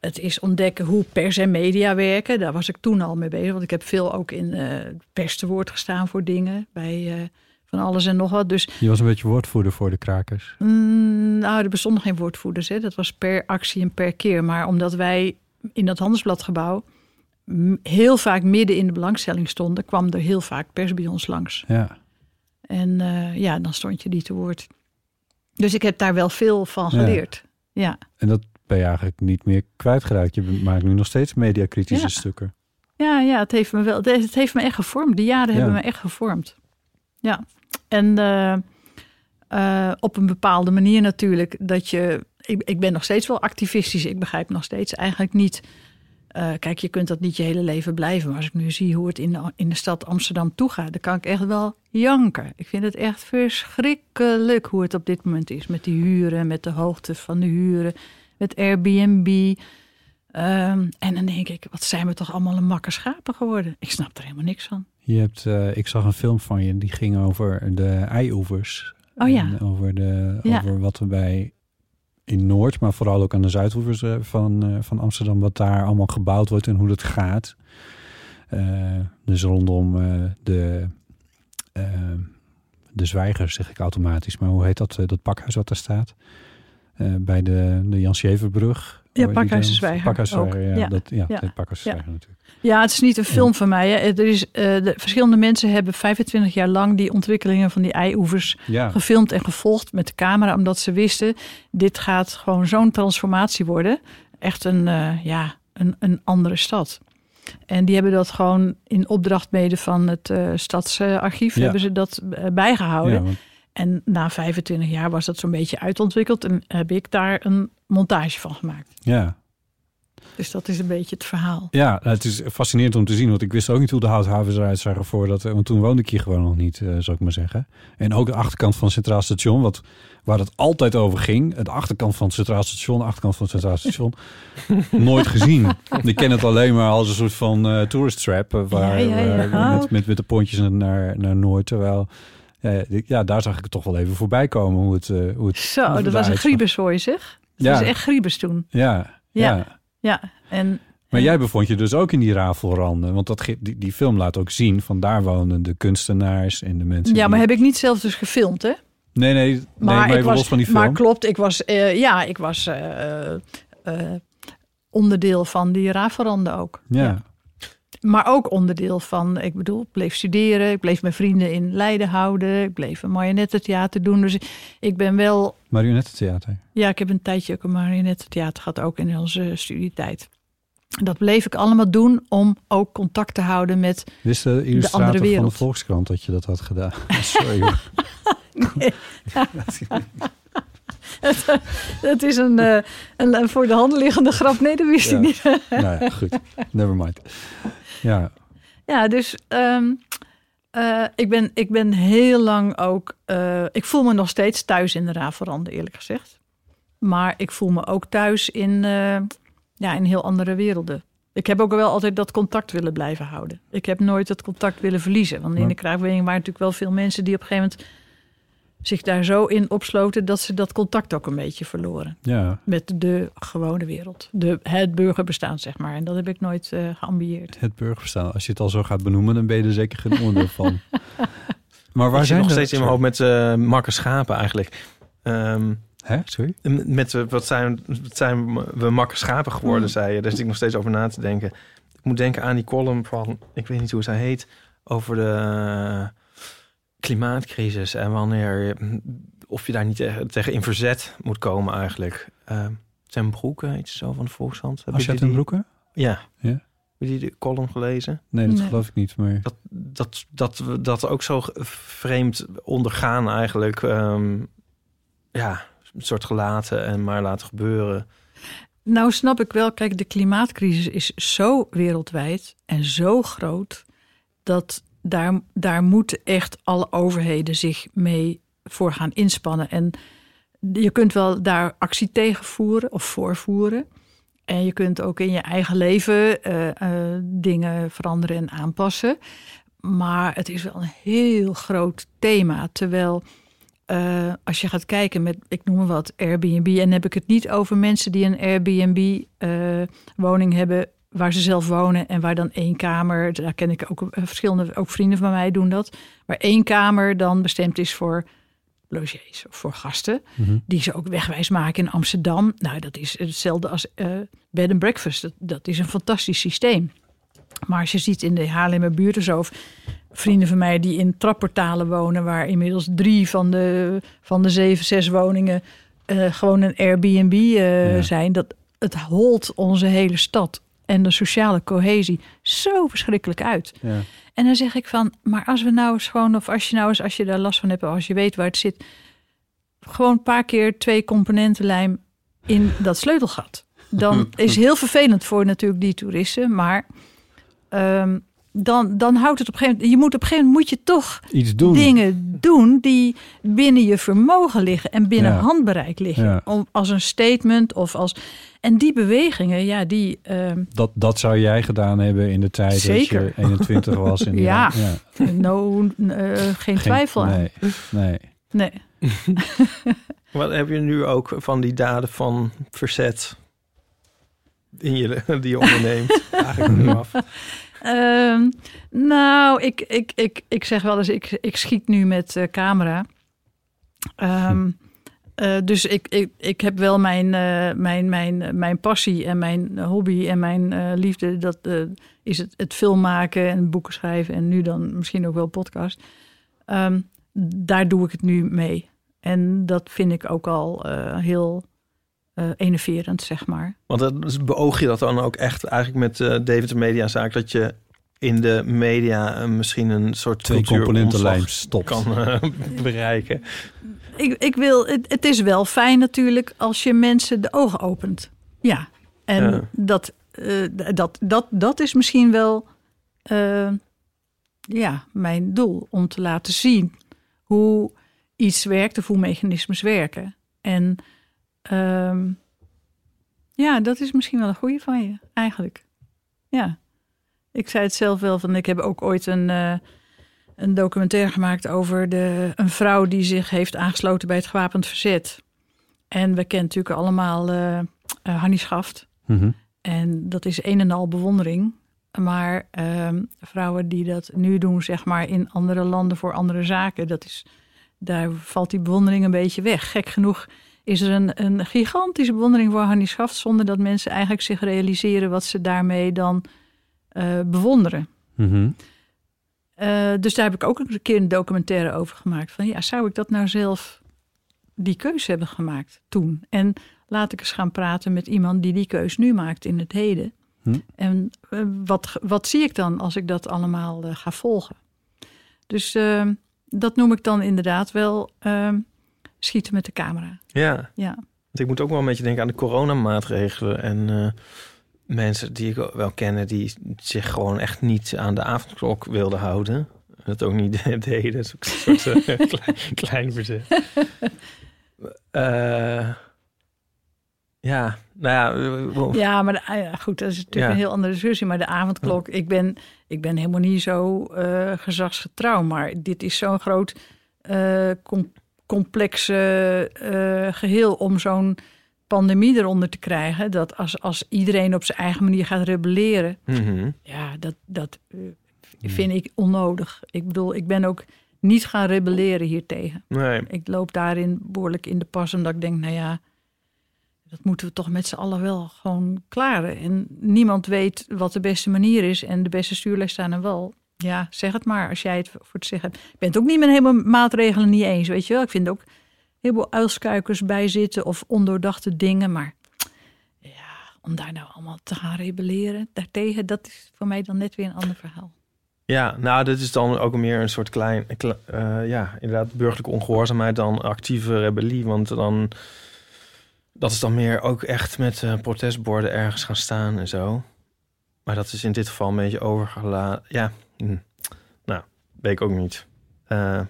het is ontdekken hoe pers en media werken. Daar was ik toen al mee bezig. Want ik heb veel ook in uh, pers te woord gestaan voor dingen. Bij uh, van alles en nog wat. Dus, je was een beetje woordvoerder voor de krakers. Mm, nou, er bestonden geen woordvoerders. Hè. Dat was per actie en per keer. Maar omdat wij in dat Handelsbladgebouw m- heel vaak midden in de belangstelling stonden... kwam er heel vaak pers bij ons langs. Ja. En uh, ja, dan stond je die te woord. Dus ik heb daar wel veel van geleerd. Ja. ja. En dat ben je eigenlijk niet meer kwijtgeraakt. Je maakt nu nog steeds mediakritische ja. stukken. Ja, ja, het heeft me wel. Het heeft me echt gevormd. Die jaren ja. hebben me echt gevormd. Ja. En uh, uh, op een bepaalde manier natuurlijk. Dat je. Ik, ik ben nog steeds wel activistisch. Ik begrijp nog steeds eigenlijk niet. Uh, kijk, je kunt dat niet je hele leven blijven. Maar als ik nu zie hoe het in de, in de stad Amsterdam toegaat... dan kan ik echt wel janken. Ik vind het echt verschrikkelijk hoe het op dit moment is. Met die huren, met de hoogte van de huren. Met Airbnb. Um, en dan denk ik, wat zijn we toch allemaal een makke schapen geworden. Ik snap er helemaal niks van. Je hebt, uh, ik zag een film van je, die ging over de eioevers. Oh ja. En over, de, ja. over wat we bij... in Noord, maar vooral ook aan de zuidoevers van, van Amsterdam... wat daar allemaal gebouwd wordt en hoe dat gaat. Uh, dus rondom uh, de, uh, de Zwijger, zeg ik automatisch. Maar hoe heet dat, uh, dat pakhuis wat daar staat? Uh, bij de, de Jansjeverbrug. Ja, Pakhuis de Zwijger. Pakhuis de Zwijger, ja. Ja, dat, ja, ja. Pakhuis de Zwijger ja. natuurlijk. Ja, het is niet een film ja. van mij. Hè. Er is, uh, de, verschillende mensen hebben vijfentwintig jaar lang... die ontwikkelingen van die eioevers ja. gefilmd en gevolgd met de camera... omdat ze wisten, dit gaat gewoon zo'n transformatie worden. Echt een, uh, ja, een, een andere stad. En die hebben dat gewoon in opdracht mede van het uh, Stadsarchief... Ja. hebben ze dat uh, bijgehouden. Ja, want... En na vijfentwintig jaar was dat zo'n beetje uitontwikkeld... en heb ik daar een montage van gemaakt. Ja, Dus dat is een beetje het verhaal. Ja, het is fascinerend om te zien. Want ik wist ook niet hoe de houthavens eruit zagen voordat... Want toen woonde ik hier gewoon nog niet, uh, zou ik maar zeggen. En ook de achterkant van het Centraal Station. Wat, waar het altijd over ging. De achterkant van het Centraal Station. De achterkant van het Centraal Station. Nooit gezien. Ik ken het alleen maar als een soort van uh, tourist trap. Uh, waar, ja, ja, ja. Uh, met, met, met de pontjes naar, naar Noord. Terwijl... Ja, daar zag ik het toch wel even voorbij komen. Hoe het, hoe het, Zo, hoe het dat was een griebus hoor je zeg. Dat ja. was echt griebus toen. Ja, ja. ja. ja. En, maar en... jij bevond je dus ook in die rafelranden. Want dat, die, die film laat ook zien van daar wonen de kunstenaars en de mensen. Ja, die... maar heb ik niet zelf dus gefilmd hè? Nee, nee. nee maar maar, even ik was, los van die film. Maar klopt, ik was, uh, ja, ik was uh, uh, onderdeel van die rafelranden ook. Ja. ja. Maar ook onderdeel van, ik bedoel, ik bleef studeren. Ik bleef mijn vrienden in Leiden houden. Ik bleef een marionettentheater doen. Dus ik ben wel... Marionettentheater? Ja, ik heb een tijdje ook een marionettentheater gehad. Ook in onze studietijd. Dat bleef ik allemaal doen om ook contact te houden met Wist de illustrator de van de Volkskrant dat je dat had gedaan? Sorry hoor. Nee. Het is een, een, een voor de hand liggende grap. Nee, dat wist ja. ik niet. Nou ja, goed. Never mind. Ja, ja dus um, uh, ik, ben, ik ben heel lang ook... Uh, ik voel me nog steeds thuis in de rafelranden, eerlijk gezegd. Maar ik voel me ook thuis in, uh, ja, in heel andere werelden. Ik heb ook wel altijd dat contact willen blijven houden. Ik heb nooit dat contact willen verliezen. Want in ja. de kraakbeweging waren natuurlijk wel veel mensen die op een gegeven moment... zich daar zo in opsloten dat ze dat contact ook een beetje verloren. Ja. Met de gewone wereld. De, het burgerbestaan, zeg maar. En dat heb ik nooit uh, geambieerd. Het burgerbestaan. Als je het al zo gaat benoemen, dan ben je er zeker geen onderdeel van. Maar waar ik zijn nog steeds in mijn hoofd met uh, Marke Schapen eigenlijk. Um, Hè? Sorry? Met, wat, zijn, wat zijn we Marke Schapen geworden, mm. zei je. Daar zit ik nog steeds over na te denken. Ik moet denken aan die column van, ik weet niet hoe zij heet, over de... Uh, klimaatcrisis en wanneer of je daar niet tegen, tegen in verzet moet komen eigenlijk. Uh, ten Broeke, iets zo van de Volkskrant. Als je ten Broeke? Ja. ja. Heb je de column gelezen? Nee, dat nee. geloof ik niet. Maar... Dat, dat, dat we dat ook zo vreemd ondergaan eigenlijk. Um, ja, een soort gelaten en maar laten gebeuren. Nou snap ik wel. Kijk, de klimaatcrisis is zo wereldwijd en zo groot dat... Daar, daar moeten echt alle overheden zich mee voor gaan inspannen. En je kunt wel daar actie tegen voeren of voorvoeren. En je kunt ook in je eigen leven uh, uh, dingen veranderen en aanpassen. Maar het is wel een heel groot thema. Terwijl uh, als je gaat kijken met, ik noem maar wat, Airbnb. En dan heb ik het niet over mensen die een Airbnb-woning uh, hebben... waar ze zelf wonen en waar dan één kamer... daar ken ik ook verschillende... ook vrienden van mij doen dat... waar één kamer dan bestemd is voor logiers of voor gasten... Mm-hmm. die ze ook wegwijs maken in Amsterdam. Nou, dat is hetzelfde als uh, bed and breakfast. Dat, dat is een fantastisch systeem. Maar als je ziet in de Haarlemmerbuurt of zo... Of vrienden van mij die in trapportalen wonen... waar inmiddels drie van de, van de zeven, zes woningen... Uh, gewoon een Airbnb uh, ja. zijn. Dat, het holt onze hele stad... en de sociale cohesie zo verschrikkelijk uit. Ja. En dan zeg ik van, maar als we nou eens gewoon... of als je nou eens, als je daar last van hebt... of als je weet waar het zit... gewoon een paar keer twee componenten lijm in dat sleutelgat. Dan is heel vervelend voor natuurlijk die toeristen... maar um, dan, dan houdt het op een gegeven moment... je moet op een gegeven moment moet je toch iets doen. Dingen doen... die binnen je vermogen liggen en binnen ja. handbereik liggen. Ja. Om, als een statement of als... En die bewegingen, ja, die... Uh... Dat, dat zou jij gedaan hebben in de tijd Zeker. dat je eenentwintig was. In ja, ja. No, uh, geen, geen twijfel nee, aan. Nee, nee. Wat heb je nu ook van die daden van verzet in je, die je onderneemt? Eigenlijk nu af. Uh, nou, ik, ik, ik, ik zeg wel eens, ik, ik schiet nu met uh, camera. Um, Uh, dus ik, ik, ik heb wel mijn, uh, mijn, mijn, mijn passie en mijn hobby en mijn uh, liefde. Dat uh, is het, het film maken en boeken schrijven en nu dan misschien ook wel podcast. Um, daar doe ik het nu mee. En dat vind ik ook al uh, heel uh, enerverend, zeg maar. Want dat, beoog je dat dan ook echt eigenlijk met de uh, Deventer Mediazaak... dat je in de media uh, misschien een soort twee componentenlijn stopt kan uh, bereiken... Ik, ik wil, het, het is wel fijn natuurlijk als je mensen de ogen opent. Ja, En ja. dat, uh, dat, dat, dat is misschien wel uh, ja, mijn doel. Om te laten zien hoe iets werkt of hoe mechanismes werken. En uh, ja, dat is misschien wel een goede van je, eigenlijk. Ja. Ik zei het zelf wel, van ik heb ook ooit een, uh, een documentaire gemaakt over de, een vrouw die zich heeft aangesloten bij het gewapend verzet. En we kennen natuurlijk allemaal uh, uh, Hannie Schaft. Mm-hmm. En dat is een en al bewondering. Maar uh, vrouwen die dat nu doen, zeg maar, in andere landen voor andere zaken, dat is, daar valt die bewondering een beetje weg. Gek genoeg is er een, een gigantische bewondering voor Hannie Schaft, zonder dat mensen eigenlijk zich realiseren wat ze daarmee dan Uh, bewonderen. Mm-hmm. Uh, dus daar heb ik ook een keer een documentaire over gemaakt. Van ja, zou ik dat nou zelf die keus hebben gemaakt toen? En laat ik eens gaan praten met iemand die die keus nu maakt in het heden. Mm. En uh, wat, wat zie ik dan als ik dat allemaal uh, ga volgen? Dus uh, dat noem ik dan inderdaad wel uh, schieten met de camera. Ja. ja, want ik moet ook wel een beetje denken aan de coronamaatregelen en Uh... mensen die ik wel kennen, die zich gewoon echt niet aan de avondklok wilden houden. Dat ook niet deden. Dat is ook een soort uh, klein, klein verzet. Uh, ja, nou ja. Of, ja, maar de, goed, dat is natuurlijk ja. een heel andere discussie. Maar de avondklok, ik ben, ik ben helemaal niet zo uh, gezagsgetrouw. Maar dit is zo'n groot, uh, com- complexe uh, geheel om zo'n pandemie eronder te krijgen, dat als, als iedereen op zijn eigen manier gaat rebelleren, mm-hmm. ja, dat, dat vind ik onnodig. Ik bedoel, ik ben ook niet gaan rebelleren hiertegen. Nee. Ik loop daarin behoorlijk in de pas, omdat ik denk, nou ja, dat moeten we toch met z'n allen wel gewoon klaren. En niemand weet wat de beste manier is en de beste stuurles staan aan wal. Ja, zeg het maar, als jij het voor te zeggen hebt. Ik ben het ook niet met helemaal maatregelen niet eens, weet je wel. Ik vind ook heel veel uilskuikers bij zitten of ondoordachte dingen. Maar ja, om daar nou allemaal te gaan rebelleren daartegen, dat is voor mij dan net weer een ander verhaal. Ja, nou, dit is dan ook meer een soort klein, kle- uh, ja, inderdaad burgerlijke ongehoorzaamheid dan actieve rebellie. Want dan, dat is dan meer ook echt met uh, protestborden ergens gaan staan en zo. Maar dat is in dit geval een beetje overgelaten. Ja, hm. nou, weet ik ook niet. Uh,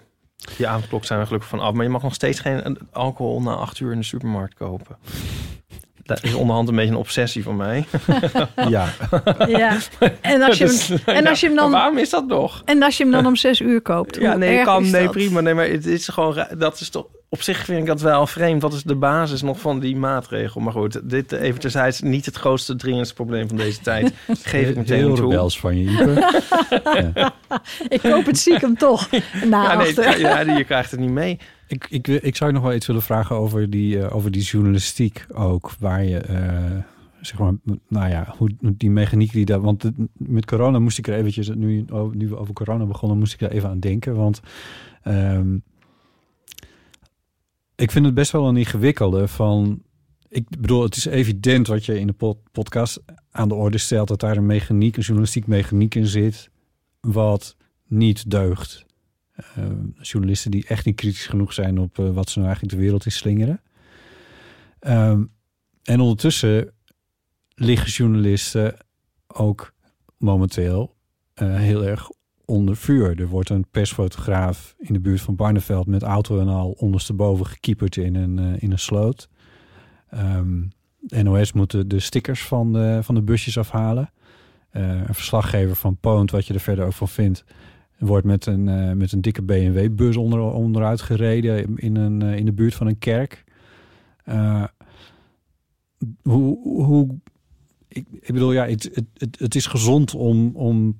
Die avondklok zijn er gelukkig van af. Maar je mag nog steeds geen alcohol na acht uur in de supermarkt kopen. Dat is onderhand een beetje een obsessie van mij. Ja. ja. En als je hem, dus, en als je hem dan... Waarom is dat nog? En als je hem dan om zes uur koopt? Ja, nee, kan, nee prima. Nee, maar het is gewoon, dat is toch, op zich vind ik dat wel vreemd. Dat is de basis nog van die maatregel. Maar goed, dit even terzijds niet het grootste dringendste probleem van deze tijd. Dat geef ik meteen heel toe. Heel van je, Ipe. ja. Ik hoop het ziek hem toch. Ja, nee, ja, je krijgt het niet mee. Ik, ik, ik zou nog wel iets willen vragen over die, uh, over die journalistiek ook. Waar je, uh, zeg maar, nou ja, hoe die mechaniek die daar. Want de, met corona moest ik er eventjes, nu, nu we over corona begonnen, moest ik daar even aan denken. Want um, ik vind het best wel een ingewikkelde van. Ik bedoel, het is evident wat je in de pod, podcast aan de orde stelt, dat daar een mechaniek, een journalistiek mechaniek in zit, wat niet deugt. Uh, journalisten die echt niet kritisch genoeg zijn op uh, wat ze nou eigenlijk de wereld in slingeren. Um, en ondertussen liggen journalisten ook momenteel uh, heel erg onder vuur. Er wordt een persfotograaf in de buurt van Barneveld met auto en al ondersteboven gekieperd in een, uh, in een sloot. Um, N O S moet de, de stickers van de, van de busjes afhalen. Uh, een verslaggever van Poont, wat je er verder ook van vindt, wordt met een, uh, met een dikke B M W-bus onder, onderuit gereden in, een, uh, in de buurt van een kerk. Uh, hoe, hoe, ik, ik bedoel, ja, het, het, het is gezond om, om,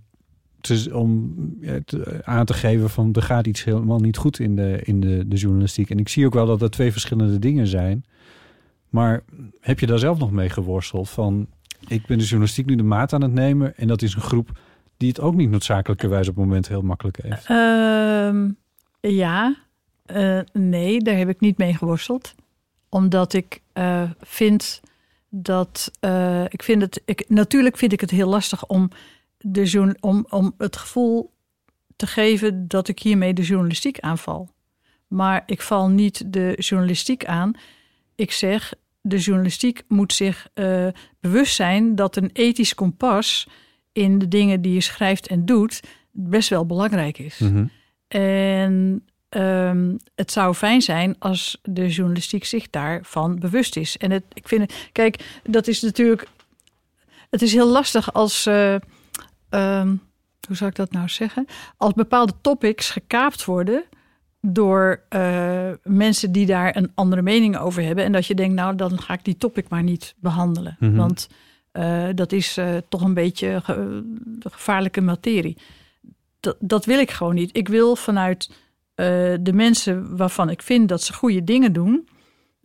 te, om ja, te, aan te geven van er gaat iets helemaal niet goed in, de, in de, de journalistiek. En ik zie ook wel dat dat twee verschillende dingen zijn. Maar heb je daar zelf nog mee geworsteld? Van, ik ben de journalistiek nu de maat aan het nemen en dat is een groep die het ook niet noodzakelijkerwijs op het moment heel makkelijk heeft. Uh, ja, uh, nee, daar heb ik niet mee geworsteld. Omdat ik uh, vind dat... Uh, ik vind het, ik, natuurlijk vind ik het heel lastig om, de, om, om het gevoel te geven dat ik hiermee de journalistiek aanval. Maar ik val niet de journalistiek aan. Ik zeg, de journalistiek moet zich uh, bewust zijn dat een ethisch kompas in de dingen die je schrijft en doet best wel belangrijk is. Mm-hmm. En um, het zou fijn zijn als de journalistiek zich daarvan bewust is. En het, ik vind, kijk, dat is natuurlijk, het is heel lastig als, uh, um, hoe zou ik dat nou zeggen? Als bepaalde topics gekaapt worden door uh, mensen die daar een andere mening over hebben. En dat je denkt, nou, dan ga ik die topic maar niet behandelen. Mm-hmm. Want uh, dat is uh, toch een beetje ge- gevaarlijke materie. Dat, dat wil ik gewoon niet. Ik wil vanuit uh, de mensen waarvan ik vind dat ze goede dingen doen,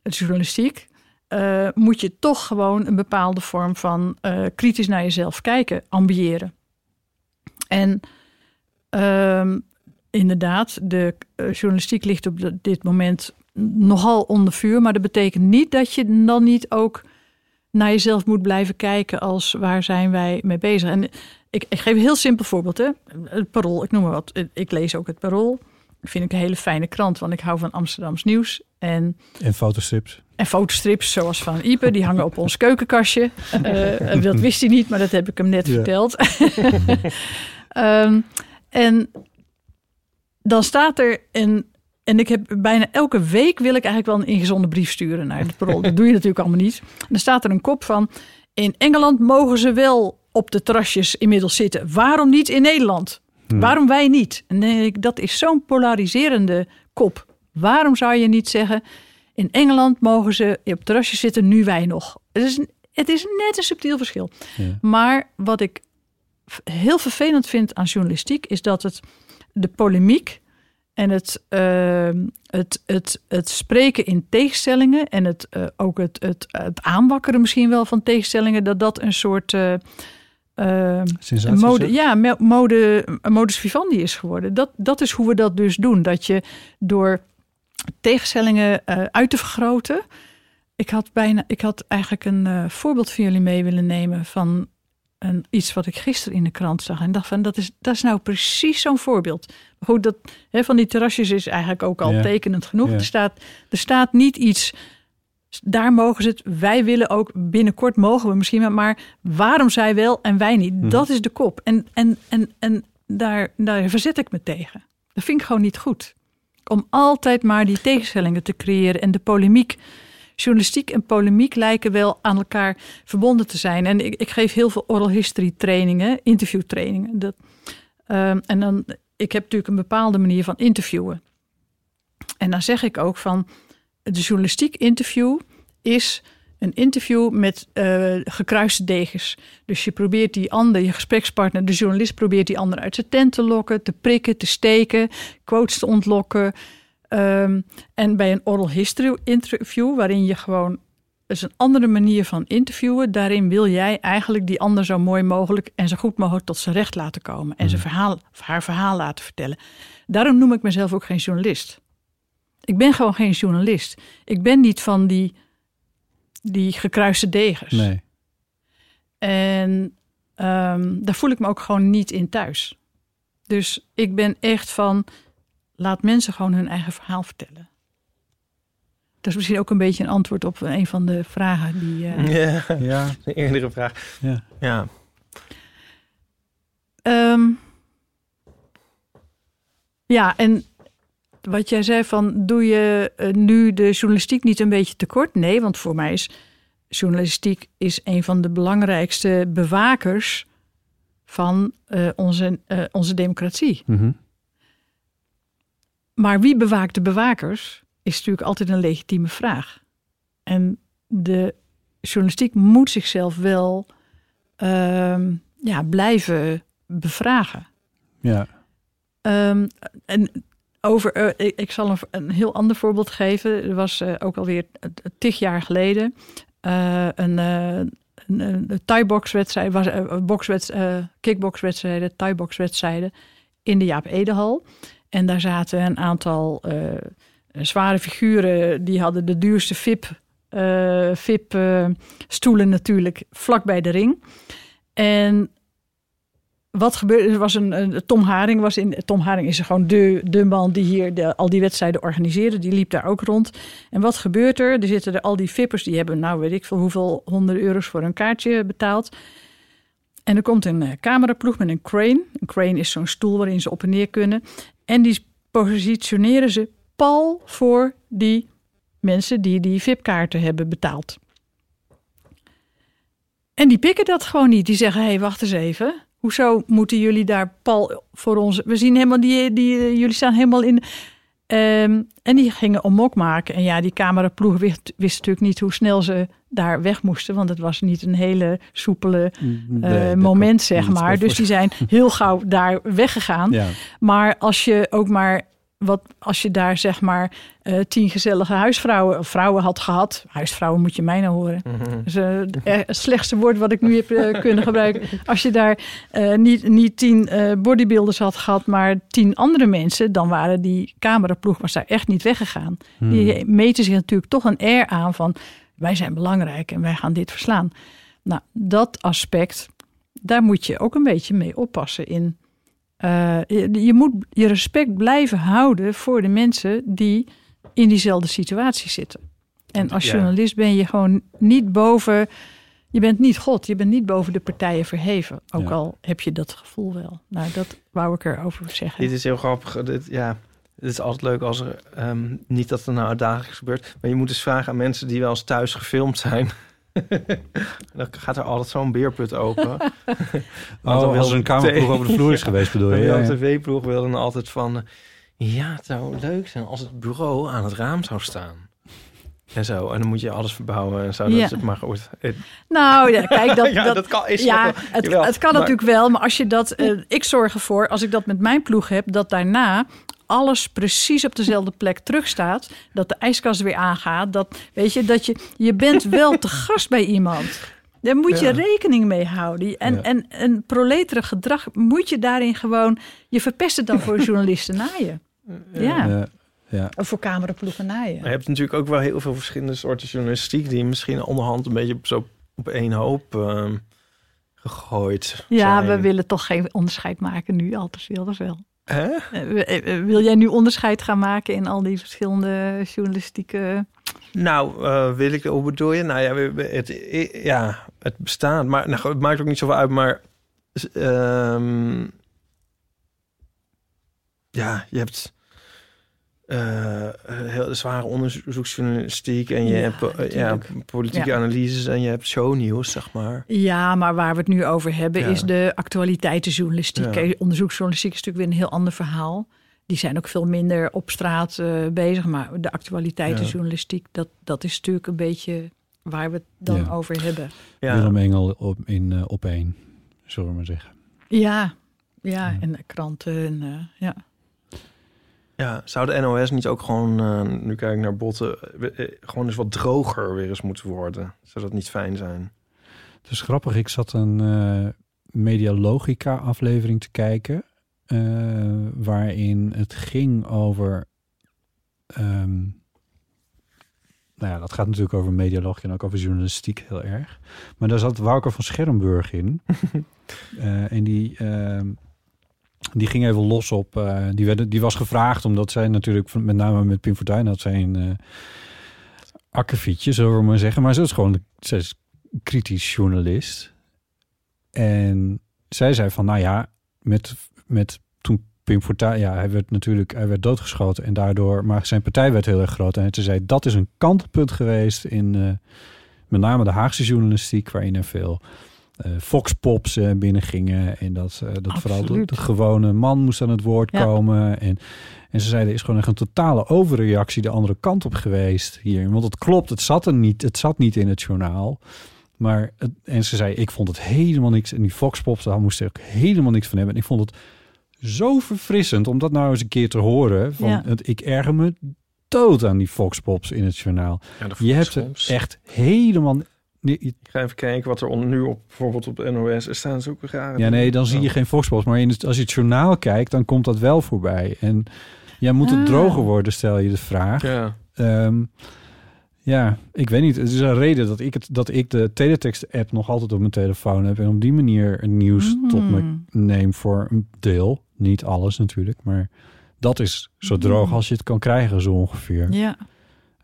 het journalistiek, uh, moet je toch gewoon een bepaalde vorm van uh, kritisch naar jezelf kijken, ambiëren. En uh, inderdaad, de uh, journalistiek ligt op de, dit moment nogal onder vuur, maar dat betekent niet dat je dan niet ook naar jezelf moet blijven kijken als waar zijn wij mee bezig. En ik, ik geef een heel simpel voorbeeld. Hè? Het Parool, ik noem maar wat. Ik lees ook het Parool. Dat vind ik een hele fijne krant, want ik hou van Amsterdams nieuws. En, en fotostrips. En fotostrips, zoals van Ipe, die hangen op ons keukenkastje. Uh, dat wist hij niet, maar dat heb ik hem net ja. verteld. um, en dan staat er een... En ik heb bijna elke week wil ik eigenlijk wel een ingezonde brief sturen naar het Parool. Dat doe je natuurlijk allemaal niet. En dan staat er een kop van: in Engeland mogen ze wel op de terrasjes inmiddels zitten. Waarom niet in Nederland? Hmm. Waarom wij niet? En denk ik, dat is zo'n polariserende kop. Waarom zou je niet zeggen: in Engeland mogen ze op terrasjes zitten, nu wij nog. Het is, het is net een subtiel verschil. Ja. Maar wat ik heel vervelend vind aan journalistiek is dat het de polemiek en het, uh, het, het, het spreken in tegenstellingen en het, uh, ook het, het, het aanwakkeren misschien wel van tegenstellingen, dat dat een soort uh, uh, mode, ja, mode, modus vivendi is geworden. Dat, dat is hoe we dat dus doen. Dat je door tegenstellingen uh, uit te vergroten. Ik had, bijna, ik had eigenlijk een uh, voorbeeld voor jullie mee willen nemen van een, iets wat ik gisteren in de krant zag. En dacht van, dat is, dat is nou precies zo'n voorbeeld. Goed, dat hè, van die terrasjes is eigenlijk ook al ja. tekenend genoeg. Ja. Er staat, er staat niet iets, daar mogen ze het, wij willen ook, binnenkort mogen we misschien wel, maar waarom zij wel en wij niet? Hm. Dat is de kop. En, en, en, en daar, daar verzet ik me tegen. Dat vind ik gewoon niet goed. Om altijd maar die tegenstellingen te creëren en de polemiek. Journalistiek en polemiek lijken wel aan elkaar verbonden te zijn. En ik, ik geef heel veel oral history trainingen, interviewtrainingen. Dat, um, en dan, ik heb natuurlijk een bepaalde manier van interviewen. En dan zeg ik ook van, de journalistiek interview is een interview met uh, gekruiste degens. Dus je probeert die ander, je gesprekspartner, de journalist probeert die ander uit zijn tent te lokken, te prikken, te steken, quotes te ontlokken. Um, en bij een oral history interview, waarin je gewoon, het is een andere manier van interviewen, daarin wil jij eigenlijk die ander zo mooi mogelijk en zo goed mogelijk tot zijn recht laten komen. En zijn verhaal, of haar verhaal laten vertellen. Daarom noem ik mezelf ook geen journalist. Ik ben gewoon geen journalist. Ik ben niet van die, die gekruiste degens. Nee. En um, daar voel ik me ook gewoon niet in thuis. Dus ik ben echt van, laat mensen gewoon hun eigen verhaal vertellen. Dat is misschien ook een beetje een antwoord op een van de vragen die. Uh... Ja, ja, een eerdere vraag. Ja. ja. Um, ja, en wat jij zei van, doe je nu de journalistiek niet een beetje tekort? Nee, want voor mij is journalistiek is een van de belangrijkste bewakers van uh, onze, uh, onze democratie. Mm-hmm. Maar wie bewaakt de bewakers is natuurlijk altijd een legitieme vraag. En de journalistiek moet zichzelf wel um, ja, blijven bevragen. Ja. Um, en over, uh, ik, ik zal een, een heel ander voorbeeld geven. Er was uh, ook alweer tig jaar geleden uh, een, uh, een, een thai-bokswedstrijd, was, uh, bokswedst, uh, kickbokswedstrijden, thai-bokswedstrijden in de Jaap Edehal. En daar zaten een aantal uh, zware figuren. Die hadden de duurste V I P, uh, V I P uh, stoelen natuurlijk vlak bij de ring. En Wat gebeurde, er was een, een, Tom Haring was in. Tom Haring is gewoon de, de man die hier de, al die wedstrijden organiseerde. Die liep daar ook rond. En wat gebeurt er? Er zitten er al die vippers, die hebben, nou weet ik veel, hoeveel honderden euro's voor een kaartje betaald. En er komt een uh, cameraploeg met een crane. Een crane is zo'n stoel waarin ze op en neer kunnen. En die positioneren ze pal voor die mensen die die V I P-kaarten hebben betaald. En die pikken dat gewoon niet. Die zeggen, hé, hey, wacht eens even. Hoezo moeten jullie daar pal voor ons... We zien helemaal die... die uh, jullie staan helemaal in... Um, en die gingen omok maken. En ja, die cameraploeg wist, wist natuurlijk niet hoe snel ze daar weg moesten. Want het was niet een hele soepele uh, nee, moment, zeg maar. Dus die zijn heel gauw daar weggegaan. Ja. Maar als je ook maar... Wat, als je daar zeg maar uh, tien gezellige huisvrouwen of vrouwen had gehad. Huisvrouwen moet je mij nou horen. Mm-hmm. Dat is uh, het slechtste woord wat ik nu heb uh, kunnen gebruiken. Als je daar uh, niet, niet tien uh, bodybuilders had gehad, maar tien andere mensen. Dan waren die cameraploeg was daar echt niet weggegaan. Mm. Die meten zich natuurlijk toch een air aan van wij zijn belangrijk en wij gaan dit verslaan. Nou, dat aspect, daar moet je ook een beetje mee oppassen in. Uh, je, je moet je respect blijven houden voor de mensen die in diezelfde situatie zitten. En als journalist ben je gewoon niet boven... Je bent niet God, je bent niet boven de partijen verheven. Ook ja. al heb je dat gevoel wel. Nou, dat wou ik erover zeggen. Dit is heel grappig. Dit, ja, het is altijd leuk als er... Um, niet dat er nou dagelijks gebeurt. Maar je moet eens vragen aan mensen die wel eens thuis gefilmd zijn... Dan gaat er altijd zo'n beerput open. Oh, als er een kamerploeg over de vloer is geweest, bedoel je? Ja, de tv-ploeg wilde dan altijd van... Ja, het zou leuk zijn als het bureau aan het raam zou staan. En zo, en dan moet je alles verbouwen en zo. Dat ja. is het maar goed. Nou, ja, kijk, dat, ja, dat, dat kan, is ja, het, jawel, het kan maar, natuurlijk wel. Maar als je dat... Uh, ik zorg ervoor, als ik dat met mijn ploeg heb, dat daarna... alles precies op dezelfde plek terugstaat, dat de ijskast weer aangaat, dat weet je dat je je bent wel te gast bij iemand. Daar moet je ja. rekening mee houden. En ja. en een proleterig gedrag moet je daarin gewoon. Je verpest het dan voor journalisten na je. Ja. ja. ja. Of voor cameraploegen na je. Je hebt natuurlijk ook wel heel veel verschillende soorten journalistiek die misschien onderhand een beetje zo op één hoop. Uh, gegooid. Ja, zijn. We willen toch geen onderscheid maken nu al te veel of wel. Hè? Wil jij nu onderscheid gaan maken in al die verschillende journalistieke... Nou, uh, wil ik... Hoe bedoel je? Nou ja, het, ja, het bestaat. Maar nou, het maakt ook niet zoveel uit, maar... Um, ja, je hebt... Uh, heel zware onderzoeksjournalistiek en je ja, hebt ja, politieke ja. analyses en je hebt shownieuws, zeg maar. Ja, maar waar we het nu over hebben ja. is de actualiteitenjournalistiek. Ja. Onderzoeksjournalistiek is natuurlijk weer een heel ander verhaal. Die zijn ook veel minder op straat uh, bezig, maar de actualiteitenjournalistiek, ja. dat, dat is natuurlijk een beetje waar we het dan ja. over hebben. Ja. Willem Engel op, in uh, op één, zullen we maar zeggen. Ja, ja, ja. en kranten en uh, ja. Ja, zou de N O S niet ook gewoon, uh, nu kijk ik naar Botten, uh, gewoon eens wat droger weer eens moeten worden? Zou dat niet fijn zijn? Het is grappig, ik zat een uh, Medialogica aflevering te kijken, uh, waarin het ging over, um, nou ja, dat gaat natuurlijk over medialogica en ook over journalistiek heel erg. Maar daar zat Wouter van Schermburg in uh, en die... Uh, Die ging even los op... Uh, die, werd, die was gevraagd omdat zij natuurlijk... met name met Pim Fortuyn had zij een uh, akkefietje, zullen we maar zeggen. Maar ze is gewoon ze is kritisch journalist. En zij zei van... Nou ja, met, met toen Pim Fortuyn... Ja, hij werd natuurlijk hij werd doodgeschoten en daardoor... Maar zijn partij werd heel erg groot. En ze zei, dat is een kantelpunt geweest in... Uh, met name de Haagse journalistiek, waarin er veel... Uh, Foxpops uh, binnengingen en dat, uh, dat vooral de, de gewone man moest aan het woord ja. komen. En, en ze zeiden, er is gewoon echt een totale overreactie de andere kant op geweest hier. Want het klopt, het zat er niet, het zat niet in het journaal. Maar het, en ze zei, ik vond het helemaal niks. En die Foxpops, daar moest ik ook helemaal niks van hebben. En ik vond het zo verfrissend om dat nou eens een keer te horen. Van ja. het, ik erger me dood aan die Foxpops in het journaal. Ja, je hebt er echt helemaal... Nee, ik ga even kijken wat er onder, nu op bijvoorbeeld op de N O S er staan zulke rare. Ja, nee, dan zie je geen Foxpops. Maar in het, als je het journaal kijkt, dan komt dat wel voorbij. En jij ja, moet het ah. droger worden, stel je de vraag. Ja. Um, Ja, ik weet niet. Het is een reden dat ik, het, dat ik de teletext-app nog altijd op mijn telefoon heb en op die manier nieuws mm. tot me neem voor een deel. Niet alles natuurlijk, maar dat is zo droog mm. als je het kan krijgen zo ongeveer. Ja.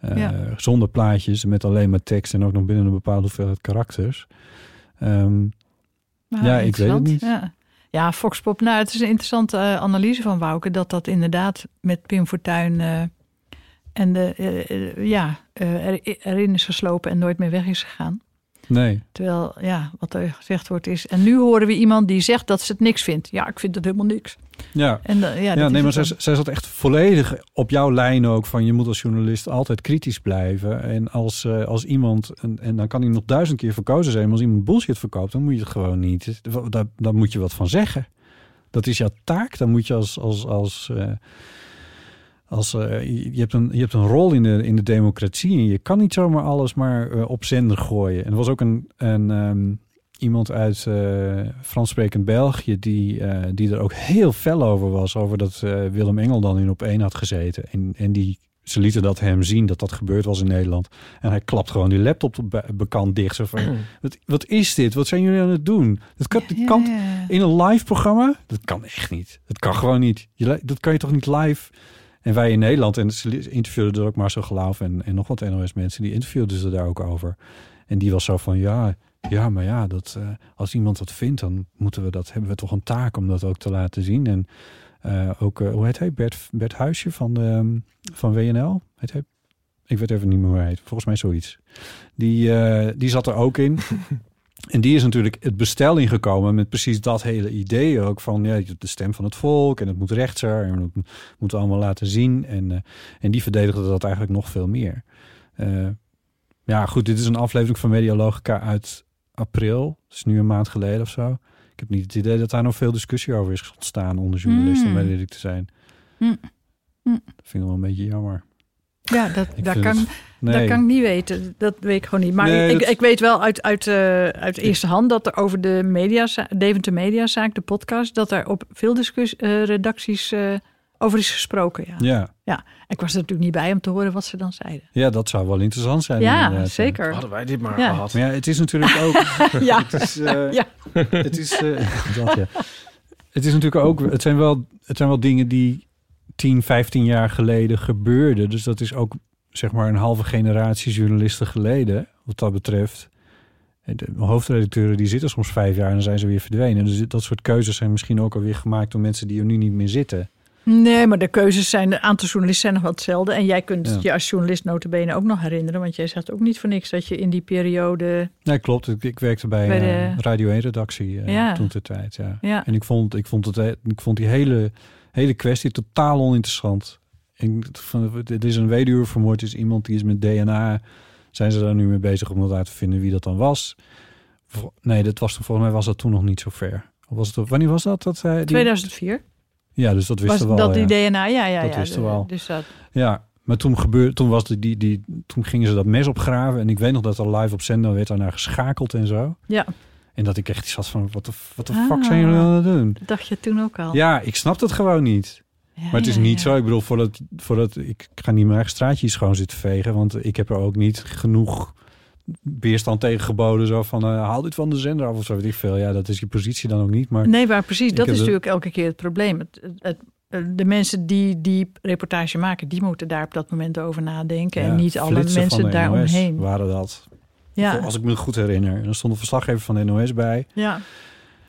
Uh, ja. Zonder plaatjes, met alleen maar tekst en ook nog binnen een bepaalde hoeveelheid karakters. Um, ah, ja, ik weet het niet. Ja. Ja, Foxpop. Nou, het is een interessante uh, analyse van Wouke, dat dat inderdaad met Pim Fortuyn uh, en de, uh, uh, ja, uh, er, erin is geslopen en nooit meer weg is gegaan. Nee. Terwijl, ja, wat er gezegd wordt is... En nu horen we iemand die zegt dat ze het niks vindt. Ja, ik vind het helemaal niks. Ja, en, uh, ja, ja nee, maar zij, zij zat echt volledig op jouw lijn ook van... je moet als journalist altijd kritisch blijven. En als, uh, als iemand... En, en dan kan hij nog duizend keer verkozen zijn... maar als iemand bullshit verkoopt, dan moet je het gewoon niet. Daar, daar moet je wat van zeggen. Dat is jouw taak. Dan moet je als... als, als uh, Als, uh, je, hebt een, je hebt een rol in de, in de democratie en je kan niet zomaar alles maar uh, op zender gooien. En er was ook een, een, um, iemand uit uh, Franssprekend België die, uh, die er ook heel fel over was. Over dat uh, Willem Engel dan in Op één had gezeten. En, en die, ze lieten dat hem zien dat dat gebeurd was in Nederland. En hij klapt gewoon die laptop be- bekant dicht. Zo van, mm. wat, wat is dit? Wat zijn jullie aan het doen? Dat kan, dat kan in een live programma? Dat kan echt niet. Dat kan gewoon niet. Je, dat kan je toch niet live... En wij in Nederland, en ze interviewden er ook Marcel Glaaf en, en nog wat N O S-mensen, die interviewden ze daar ook over. En die was zo van, ja, ja maar ja, dat, uh, als iemand dat vindt, dan moeten we dat, hebben we toch een taak om dat ook te laten zien. En uh, ook, uh, hoe heet hij? Bert, Bert Huisje van, de, van W N L? Heet hij? Ik weet even niet meer hoe hij heet. Volgens mij zoiets. Die, uh, die zat er ook in. En die is natuurlijk het bestel ingekomen met precies dat hele idee ook van ja, de stem van het volk en het moet rechtser en dat moeten we allemaal laten zien. En, uh, en die verdedigde dat eigenlijk nog veel meer. Uh, ja goed, dit is een aflevering van Medialogica uit april. Het is nu een maand geleden of zo. Ik heb niet het idee dat daar nog veel discussie over is ontstaan onder journalisten, om eerlijk te zijn. Mm. Mm. Dat vind ik wel een beetje jammer. Ja, dat, daar, kan, het, nee. dat kan ik niet weten. Dat weet ik gewoon niet. Maar nee, ik, dat... ik weet wel uit, uit, uh, uit eerste hand dat er over de mediaza- Deventer Mediazaak, de podcast, dat er op veel discuss- uh, redacties uh, over is gesproken. Ja. Ja. Ja. Ik was er natuurlijk niet bij om te horen wat ze dan zeiden. Ja, dat zou wel interessant zijn. Ja, inderdaad. Zeker. Hadden wij dit maar ja. gehad. Maar ja, het is natuurlijk ook... ja. Het is... Uh, ja. Het, is uh, dat, ja. het is natuurlijk ook... Het zijn wel, het zijn wel dingen die... tien, vijftien jaar geleden gebeurde. Dus dat is ook zeg maar een halve generatie journalisten geleden, wat dat betreft. De hoofdredacteuren die zitten soms vijf jaar en dan zijn ze weer verdwenen. Dus dat soort keuzes zijn misschien ook alweer gemaakt door mensen die er nu niet meer zitten. Nee, maar de keuzes zijn, een aantal journalisten zijn nog wel hetzelfde. En jij kunt ja. je als journalist nota bene ook nog herinneren, want jij zegt ook niet voor niks dat je in die periode... Nee, klopt. Ik, ik werkte bij, bij de uh, Radio één-redactie uh, ja. toen ter tijd. Ja. Ja. En ik vond, ik vond, het, ik vond die hele... hele kwestie totaal oninteressant. En van, het is een weduwe vermoord, is iemand die is met D N A. Zijn ze daar nu mee bezig om dat uit te vinden wie dat dan was? Nee, dat was volgens mij was dat toen nog niet zo ver. Was het, wanneer was dat? dat hij, die... tweeduizend vier. Ja, dus dat wisten we al. Dat die ja. D N A, ja, ja, dat ja. Wisten de, we al. Dus dat... Ja, maar toen gebeurde, toen was die, die, die, toen gingen ze dat mes opgraven en ik weet nog dat er live op zender werd daarna geschakeld en zo. Ja. En dat ik echt zat van, wat de wat de ah, fuck zijn jullie aan het doen? Dacht je toen ook al? Ja, ik snap dat gewoon niet. Ja, maar het is ja, niet ja. zo. Ik bedoel, voordat, voordat ik ga niet mijn eigen straatjes gewoon zitten vegen. Want ik heb er ook niet genoeg weerstand tegen geboden. Zo van, uh, haal dit van de zender af of zo. Weet ik veel. Ja, dat is je positie dan ook niet. Maar nee, maar precies. Dat is dat... natuurlijk elke keer het probleem. Het, het, de mensen die die reportage maken, die moeten daar op dat moment over nadenken. Ja, en niet alle mensen daaromheen. Waren dat... Ja. Als ik me goed herinner. En dan stond een verslaggever van de N O S bij. Ja,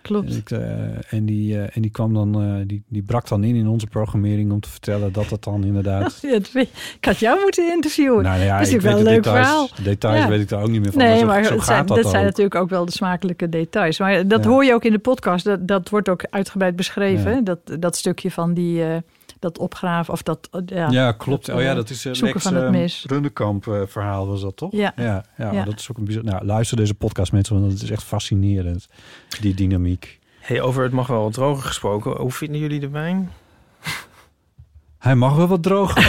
klopt. En, ik, uh, en, die, uh, en die kwam dan, uh, die, die brak dan in in onze programmering om te vertellen dat dat dan inderdaad... Ja, dat vind ik... ik had jou moeten interviewen. Nou, nou ja, dat is natuurlijk wel een leuk details, verhaal. Details ja. weet ik daar ook niet meer van. Nee, maar, zo, maar zo gaat zijn, dat, dat zijn natuurlijk ook wel de smakelijke details. Maar dat ja. hoor je ook in de podcast. Dat, dat wordt ook uitgebreid beschreven. Ja. Dat, dat stukje van die... Uh, dat opgraven of dat... Ja, ja klopt. Dat, oh ja, dat is uh, Lex um, Rundekamp uh, verhaal was dat, toch? Ja. ja, ja, ja. Dat is ook een bizar... Nou, luister deze podcast, mensen, want het is echt fascinerend. Die dynamiek. Hey, over het mag wel wat droger gesproken. Hoe vinden jullie de wijn? Hij mag wel wat droger.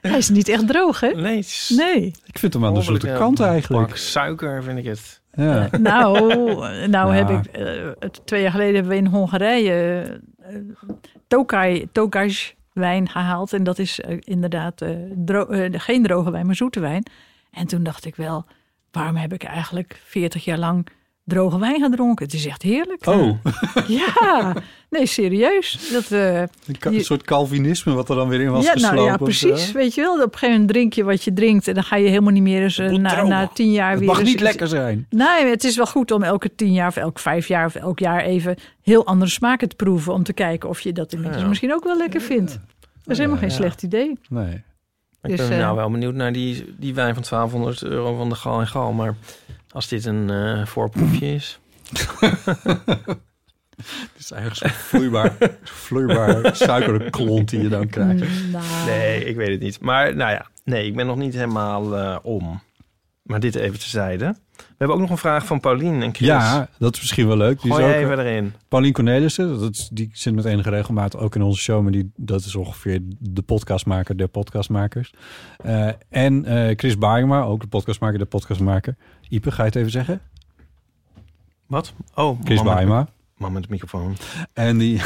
Hij is niet echt droog, hè? Nee. Is... nee. Ik vind hem aan de zoete kant eigenlijk. Pak suiker vind ik het. Ja. Uh, nou, nou ja. heb ik... Uh, twee jaar geleden hebben we in Hongarije... Uh, Tokaj, Tokaj wijn gehaald. En dat is uh, inderdaad uh, dro- uh, geen droge wijn, maar zoete wijn. En toen dacht ik wel, waarom heb ik eigenlijk veertig jaar lang droge wijn gedronken? Het is echt heerlijk. Oh. Ja, nee, serieus. Dat, uh, een, ka- een soort Calvinisme wat er dan weer in was ja, geslopen. Nou ja, precies. Of, weet je wel, op een gegeven moment drink je wat je drinkt en dan ga je helemaal niet meer eens uh, na, na tien jaar het weer... Het mag eens, niet lekker zijn. Nee, het is wel goed om elke tien jaar of elk vijf jaar of elk jaar even heel andere smaken te proeven om te kijken of je dat inmiddels ja. misschien ook wel lekker vindt. Ja. Dat is helemaal ja, geen ja. slecht idee. Nee. Ik ben dus, nou wel benieuwd naar die, die wijn van twaalfhonderd euro van de Gal en Gal. Maar als dit een uh, voorproefje is... Het is eigenlijk zo'n vloeibaar, vloeibaar suikerklont die je dan krijgt. Nee, ik weet het niet. Maar nou ja, nee, ik ben nog niet helemaal uh, om. Maar dit even terzijde. We hebben ook nog een vraag van Paulien en Chris. Ja, dat is misschien wel leuk. Die Gooi is ook, even erin. Paulien Cornelissen, dat is, die zit met enige regelmaat ook in onze show. Maar die, dat is ongeveer de podcastmaker der podcastmakers. Uh, en uh, Chris Bajema, ook de podcastmaker der podcastmaker. Ipe, ga je het even zeggen? Wat? Oh, Chris Bajema. Man met de microfoon. En die,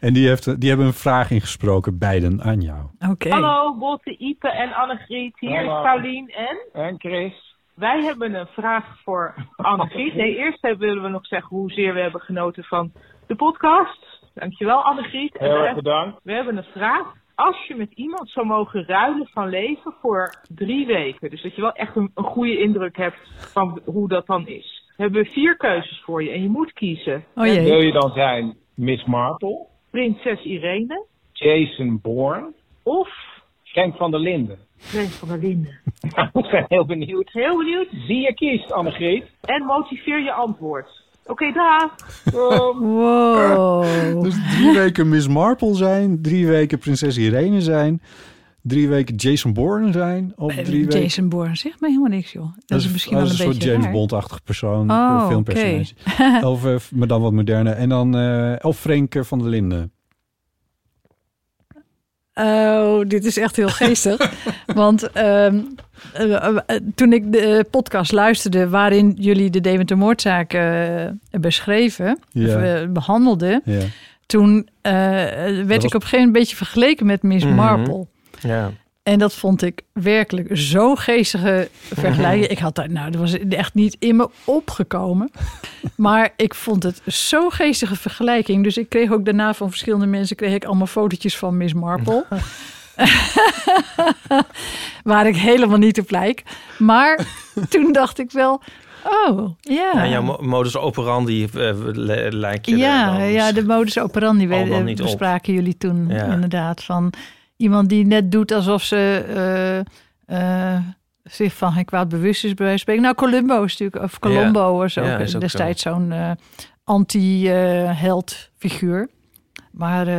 en die, heeft, die hebben een vraag ingesproken, beiden, aan jou. Okay. Hallo, Botte, Ipe en Annegriet. Hier is Paulien en... En Chris. Wij hebben een vraag voor Annegriet. Nee, eerst willen we nog zeggen hoezeer we hebben genoten van de podcast. Dankjewel, Annegriet. Heel erg bedankt. We hebben een vraag. Als je met iemand zou mogen ruilen van leven voor drie weken. Dus dat je wel echt een, een goede indruk hebt van hoe dat dan is. We hebben vier keuzes voor je en je moet kiezen. Oh jee. Wil je dan zijn Miss Marple? Prinses Irene? Jason Bourne? Of? Frenk van der Linden. Frenk van der Linden. Ik ben heel benieuwd. Heel benieuwd. Zie je kiest, Annegriet. En motiveer je antwoord. Oké, okay, daar. Um. Wow. Uh, dus drie weken Miss Marple zijn, drie weken Prinses Irene zijn... Drie weken Jason Bourne zijn? Of drie Jason weken... Bourne zegt mij helemaal niks, joh. Dat, dat is misschien dat wel een, een beetje soort James raar. Bond-achtig persoon, oh, filmpersonage. Okay. Of uh, maar dan wat moderne. En dan uh, of Frenk van der Linden. Oh, dit is echt heel geestig. Want um, uh, uh, uh, toen ik de podcast luisterde... waarin jullie de Deventer Moordzaak uh, beschreven, yeah. of, uh, behandelden... Yeah. toen uh, werd was... ik op een gegeven moment een beetje vergeleken met Miss mm-hmm. Marple... Ja. En dat vond ik werkelijk zo'n geestige vergelijking. Ik had daar, nou, dat was echt niet in me opgekomen. Maar ik vond het zo'n geestige vergelijking. Dus ik kreeg ook daarna van verschillende mensen... kreeg ik allemaal fotootjes van Miss Marple. Waar ik helemaal niet op lijk. Maar toen dacht ik wel... Oh, yeah. ja. Jouw modus operandi uh, lijkt je ja, dan ja, de modus operandi we, bespraken op. Jullie toen ja. inderdaad van... Iemand die net doet alsof ze uh, uh, zich van geen kwaad bewust is, bij wijze van spreken. Nou, Columbo is natuurlijk, of Columbo yeah. was ook, ja, is ook destijds zo. zo'n uh, anti-held uh, figuur. Maar uh,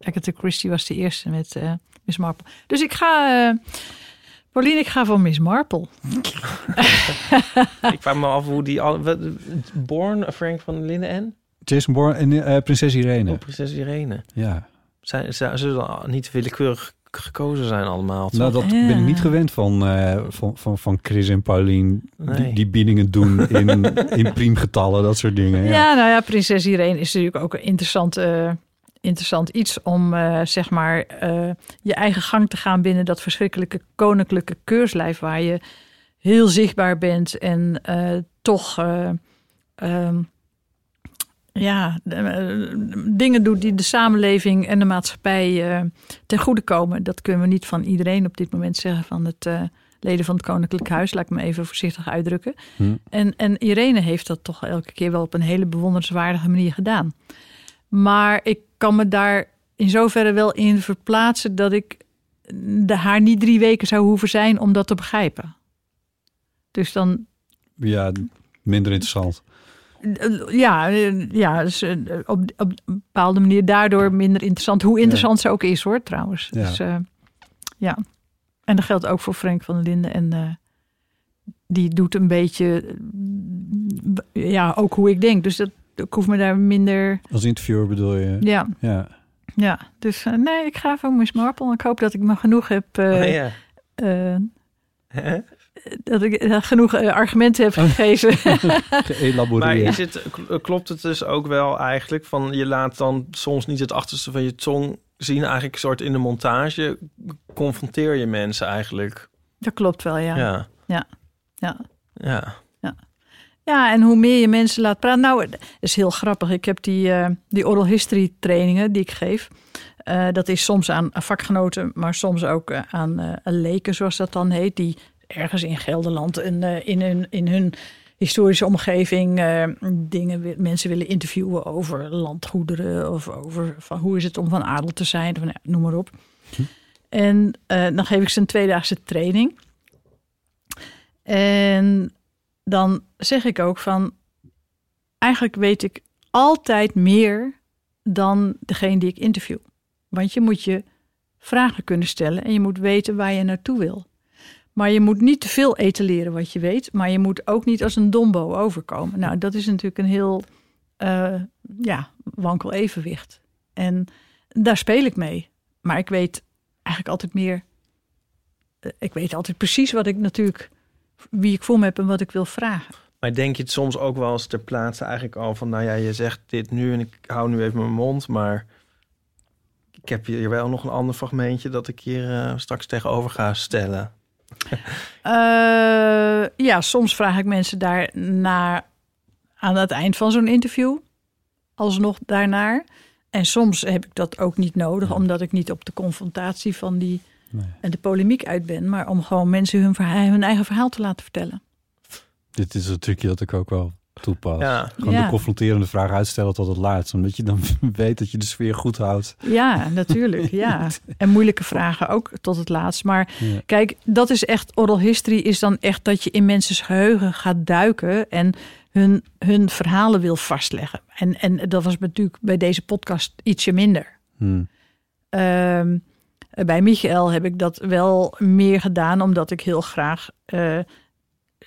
Agatha Christie was de eerste met uh, Miss Marple. Dus ik ga, uh, Paulien, ik ga voor Miss Marple. Ik vraag me af hoe die, Bourne, Frenk van der Linden en? Jason Bourne en uh, Prinses Irene. Oh, Prinses Irene. Ja. Zijn, zijn, zullen dan niet willekeurig gekozen zijn allemaal? Toch? Nou, dat ja. ben ik niet gewend van, uh, van, van, van Chris en Paulien. Nee. Die, die biedingen doen in, in priemgetallen, dat soort dingen. Ja. ja, nou ja, Prinses Irene is natuurlijk ook een interessant, uh, interessant iets... om uh, zeg maar uh, je eigen gang te gaan binnen dat verschrikkelijke koninklijke keurslijf... waar je heel zichtbaar bent en uh, toch... Uh, um, Ja, de, de, dingen doet die de samenleving en de maatschappij uh, ten goede komen. Dat kunnen we niet van iedereen op dit moment zeggen van het uh, leden van het Koninklijk Huis. Laat ik me even voorzichtig uitdrukken. Hmm. En, en Irene heeft dat toch elke keer wel op een hele bewonderenswaardige manier gedaan. Maar ik kan me daar in zoverre wel in verplaatsen dat ik de, haar niet drie weken zou hoeven zijn om dat te begrijpen. Dus dan... Ja, minder interessant. Ja, ja dus op, op een bepaalde manier daardoor minder interessant. Hoe interessant ja. ze ook is hoor, trouwens. Ja. Dus, uh, ja. En dat geldt ook voor Frenk van der Linden. En uh, die doet een beetje, ja, ook hoe ik denk. Dus dat, ik hoef me daar minder... Als interviewer bedoel je? Ja. Ja, ja. Dus uh, nee, ik ga voor Miss Marple. Ik hoop dat ik me genoeg heb... Uh, oh, ja. uh, huh? Dat ik genoeg argumenten heb gegeven. Geëlaboreerd. Maar is het, klopt het dus ook wel eigenlijk van je laat dan soms niet het achterste van je tong zien eigenlijk een soort in de montage confronteer je mensen eigenlijk. Dat klopt wel, ja. Ja. Ja. Ja. Ja. Ja. Ja, en hoe meer je mensen laat praten... Nou, dat is heel grappig. Ik heb die, uh, die oral history trainingen die ik geef. Uh, dat is soms aan vakgenoten, maar soms ook aan uh, leken, zoals dat dan heet. Die ergens in Gelderland en, uh, in hun... In hun historische omgeving, uh, dingen, mensen willen interviewen over landgoederen of over van hoe is het om van adel te zijn, of, nou, noem maar op. Hm. En uh, dan geef ik ze een tweedaagse training. En dan zeg ik ook van, eigenlijk weet ik altijd meer dan degene die ik interview. Want je moet je vragen kunnen stellen en je moet weten waar je naartoe wil. Maar je moet niet te veel etaleren wat je weet. Maar je moet ook niet als een dombo overkomen. Nou, dat is natuurlijk een heel uh, ja, wankel evenwicht. En daar speel ik mee. Maar ik weet eigenlijk altijd meer... Uh, ik weet altijd precies wat ik natuurlijk... wie ik voor me heb en wat ik wil vragen. Maar denk je het soms ook wel eens ter plaatse eigenlijk al van... nou ja, je zegt dit nu en ik hou nu even mijn mond, maar... ik heb hier wel nog een ander fragmentje... dat ik hier uh, straks tegenover ga stellen... Uh, ja, soms vraag ik mensen daarnaar aan het eind van zo'n interview. Alsnog daarnaar. En soms heb ik dat ook niet nodig, omdat ik niet op de confrontatie van die nee. en de polemiek uit ben, maar om gewoon mensen hun, verhaal, hun eigen verhaal te laten vertellen. Dit is een trucje dat ik ook wel toepas. Ja. Gewoon ja. de confronterende vraag uitstellen tot het laatst, omdat je dan weet dat je de sfeer goed houdt. Ja, natuurlijk. Ja. En moeilijke vragen ook tot het laatst. Maar ja. kijk, dat is echt, oral history is dan echt dat je in mensen's geheugen gaat duiken en hun, hun verhalen wil vastleggen. En, en dat was natuurlijk bij deze podcast ietsje minder. Hmm. Um, bij Michael heb ik dat wel meer gedaan, omdat ik heel graag... Uh,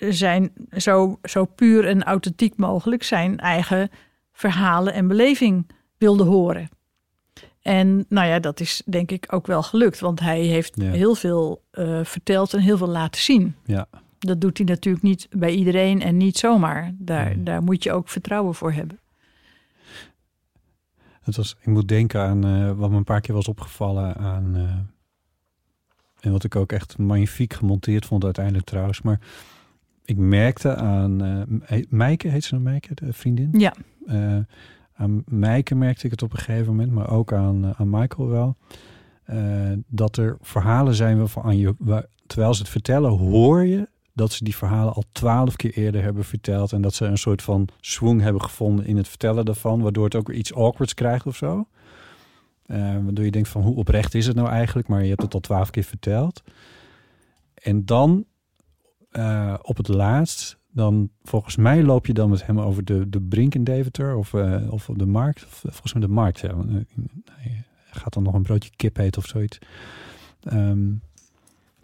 zijn zo, zo puur en authentiek mogelijk zijn eigen verhalen en beleving wilde horen. En nou ja, dat is denk ik ook wel gelukt. Want hij heeft ja. heel veel uh, verteld en heel veel laten zien. Ja. Dat doet hij natuurlijk niet bij iedereen en niet zomaar. Daar, nee. daar moet je ook vertrouwen voor hebben. Het was, ik moet denken aan uh, wat me een paar keer was opgevallen aan... Uh, en wat ik ook echt magnifiek gemonteerd vond uiteindelijk trouwens, maar... Ik merkte aan uh, Mijke, heet ze nou Mijke, de vriendin? Ja. Uh, aan Mijke merkte ik het op een gegeven moment, maar ook aan, uh, aan Michael wel. Uh, dat er verhalen zijn waarvan je, waar, terwijl ze het vertellen, hoor je dat ze die verhalen al twaalf keer eerder hebben verteld. En dat ze een soort van swing hebben gevonden in het vertellen daarvan, waardoor het ook weer iets awkwards krijgt of zo. Uh, waardoor je denkt van, hoe oprecht is het nou eigenlijk? Maar je hebt het al twaalf keer verteld. En dan... Uh, op het laatst, dan volgens mij loop je dan met hem over de, de brink in Deventer of, uh, of op de markt. Of, volgens mij de markt. Ja. Hij gaat dan nog een broodje kip eten of zoiets. Um,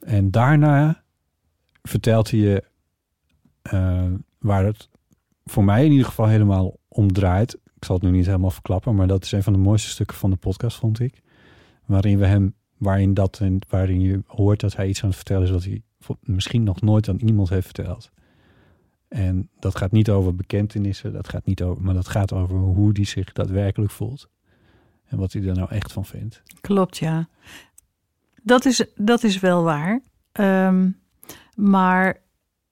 en daarna vertelt hij je uh, waar het voor mij in ieder geval helemaal om draait. Ik zal het nu niet helemaal verklappen, maar dat is een van de mooiste stukken van de podcast, vond ik. Waarin we hem, waarin dat en waarin je hoort dat hij iets aan het vertellen is dat hij misschien nog nooit aan iemand heeft verteld. En dat gaat niet over bekentenissen, dat gaat niet over, maar dat gaat over hoe die zich daadwerkelijk voelt. En wat hij er nou echt van vindt. Klopt, ja. Dat is, dat is wel waar. Um, maar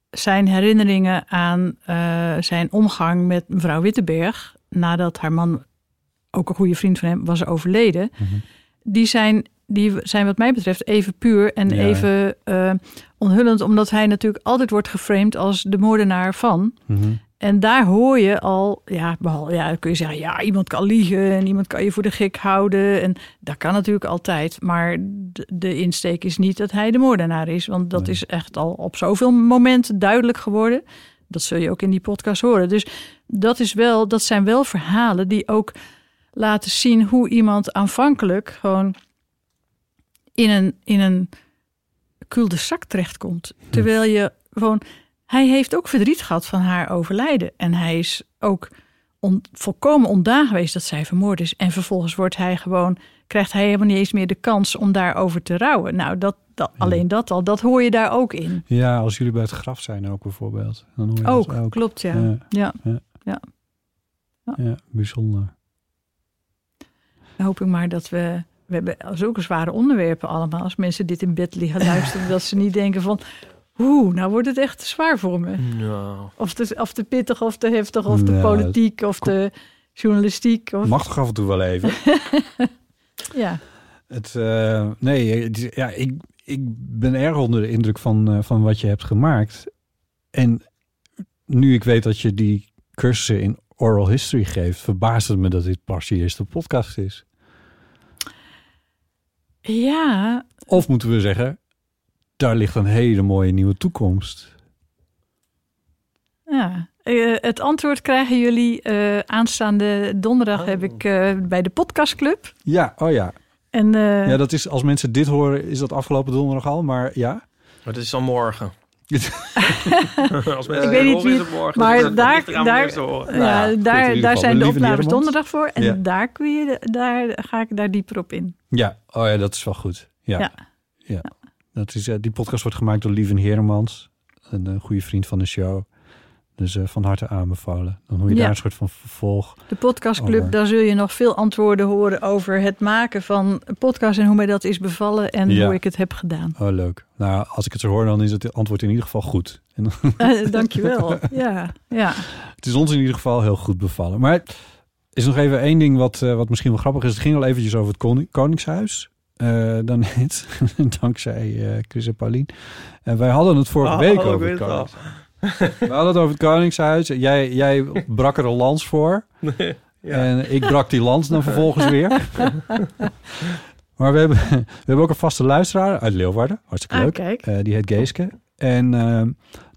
zijn herinneringen aan uh, zijn omgang met mevrouw Wittenberg, nadat haar man, ook een goede vriend van hem, was overleden, mm-hmm. die zijn... Die zijn wat mij betreft even puur en ja. even uh, onthullend. Omdat hij natuurlijk altijd wordt geframed als de moordenaar van. Mm-hmm. En daar hoor je al, ja, behalve, ja, kun je zeggen... ja, iemand kan liegen en iemand kan je voor de gek houden. En dat kan natuurlijk altijd. Maar de, de insteek is niet dat hij de moordenaar is. Want dat nee. is echt al op zoveel momenten duidelijk geworden. Dat zul je ook in die podcast horen. Dus dat, is wel, dat zijn wel verhalen die ook laten zien... hoe iemand aanvankelijk gewoon... in een, in een cul-de-sac terechtkomt. Terwijl je gewoon... Hij heeft ook verdriet gehad van haar overlijden. En hij is ook on, volkomen ontdaan geweest dat zij vermoord is. En vervolgens wordt hij gewoon, krijgt hij helemaal niet eens meer de kans om daarover te rouwen. Nou, dat, dat, alleen dat al. Dat hoor je daar ook in. Ja, als jullie bij het graf zijn ook bijvoorbeeld. Dan hoor je ook, dat ook, klopt, ja. Ja, ja. ja. ja. ja. ja bijzonder. Dan hoop ik maar dat we... we hebben zulke zware onderwerpen allemaal. Als mensen dit in bed liggen luisteren, dat ze niet denken van... Oeh, nou wordt het echt te zwaar voor me. No. Of, te, of te pittig, of te heftig, of de ja, politiek, of kom... de journalistiek. Of... Mag toch af en toe wel even? Ja. Het, uh, nee, ja, ik, ik ben erg onder de indruk van, uh, van wat je hebt gemaakt. En nu ik weet dat je die cursussen in oral history geeft... verbaast het me dat dit pas je eerste podcast is. Ja. Of moeten we zeggen... Daar ligt een hele mooie nieuwe toekomst. Ja, uh, het antwoord krijgen jullie uh, aanstaande donderdag. Oh. Heb ik uh, bij de podcastclub. Ja, oh ja. En uh, ja, dat is als mensen dit horen, is dat afgelopen donderdag al, maar ja. Maar het is al morgen. Als mensen ik weet niet wie, morgen, maar dus daar, daar, daar, nou, ja, daar, daar zijn de opnames donderdag voor en ja. daar kun je, daar ga ik daar dieper op in. Ja, oh ja, dat is wel goed. Ja, ja. ja. ja. Dat is, die podcast wordt gemaakt door Lieven Heremans, een goede vriend van de show. Dus uh, van harte aanbevolen. Dan hoor je ja. daar een soort van vervolg. De podcastclub, over. Daar zul je nog veel antwoorden horen over het maken van een podcast en hoe mij dat is bevallen en ja. hoe ik het heb gedaan. Oh, leuk. Nou, als ik het zo hoor, dan is het antwoord in ieder geval goed. Uh, dankjewel. ja, ja. Het is ons in ieder geval heel goed bevallen. Maar er is nog even één ding wat, uh, wat misschien wel grappig is. Het ging al eventjes over het koning, Koningshuis. Uh, dan net, dankzij uh, Chris en Paulien. En uh, wij hadden het vorige oh, week over het Koningshuis. We hadden het over het Koningshuis. Jij, jij brak er een lans voor. Nee, ja. En ik brak die lans dan vervolgens weer. Maar we hebben, we hebben ook een vaste luisteraar uit Leeuwarden. Hartstikke leuk. Ah, uh, die heet Geeske. En uh,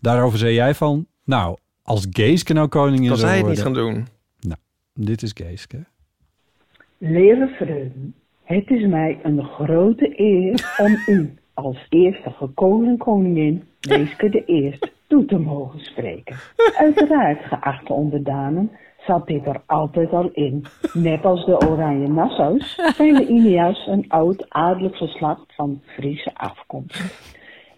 daarover zei jij van... Nou, als Geeske nou koningin zou worden... Dat zij het niet gaan doen. Nou, dit is Geeske. Leren vreugden. Het is mij een grote eer om u als eerste gekozen koningin Geeske de Eerste toe te mogen spreken. Uiteraard, geachte onderdanen, zat dit er altijd al in. Net als de Oranje Nassau's zijn de India's een oud adellijk geslacht van Friese afkomst.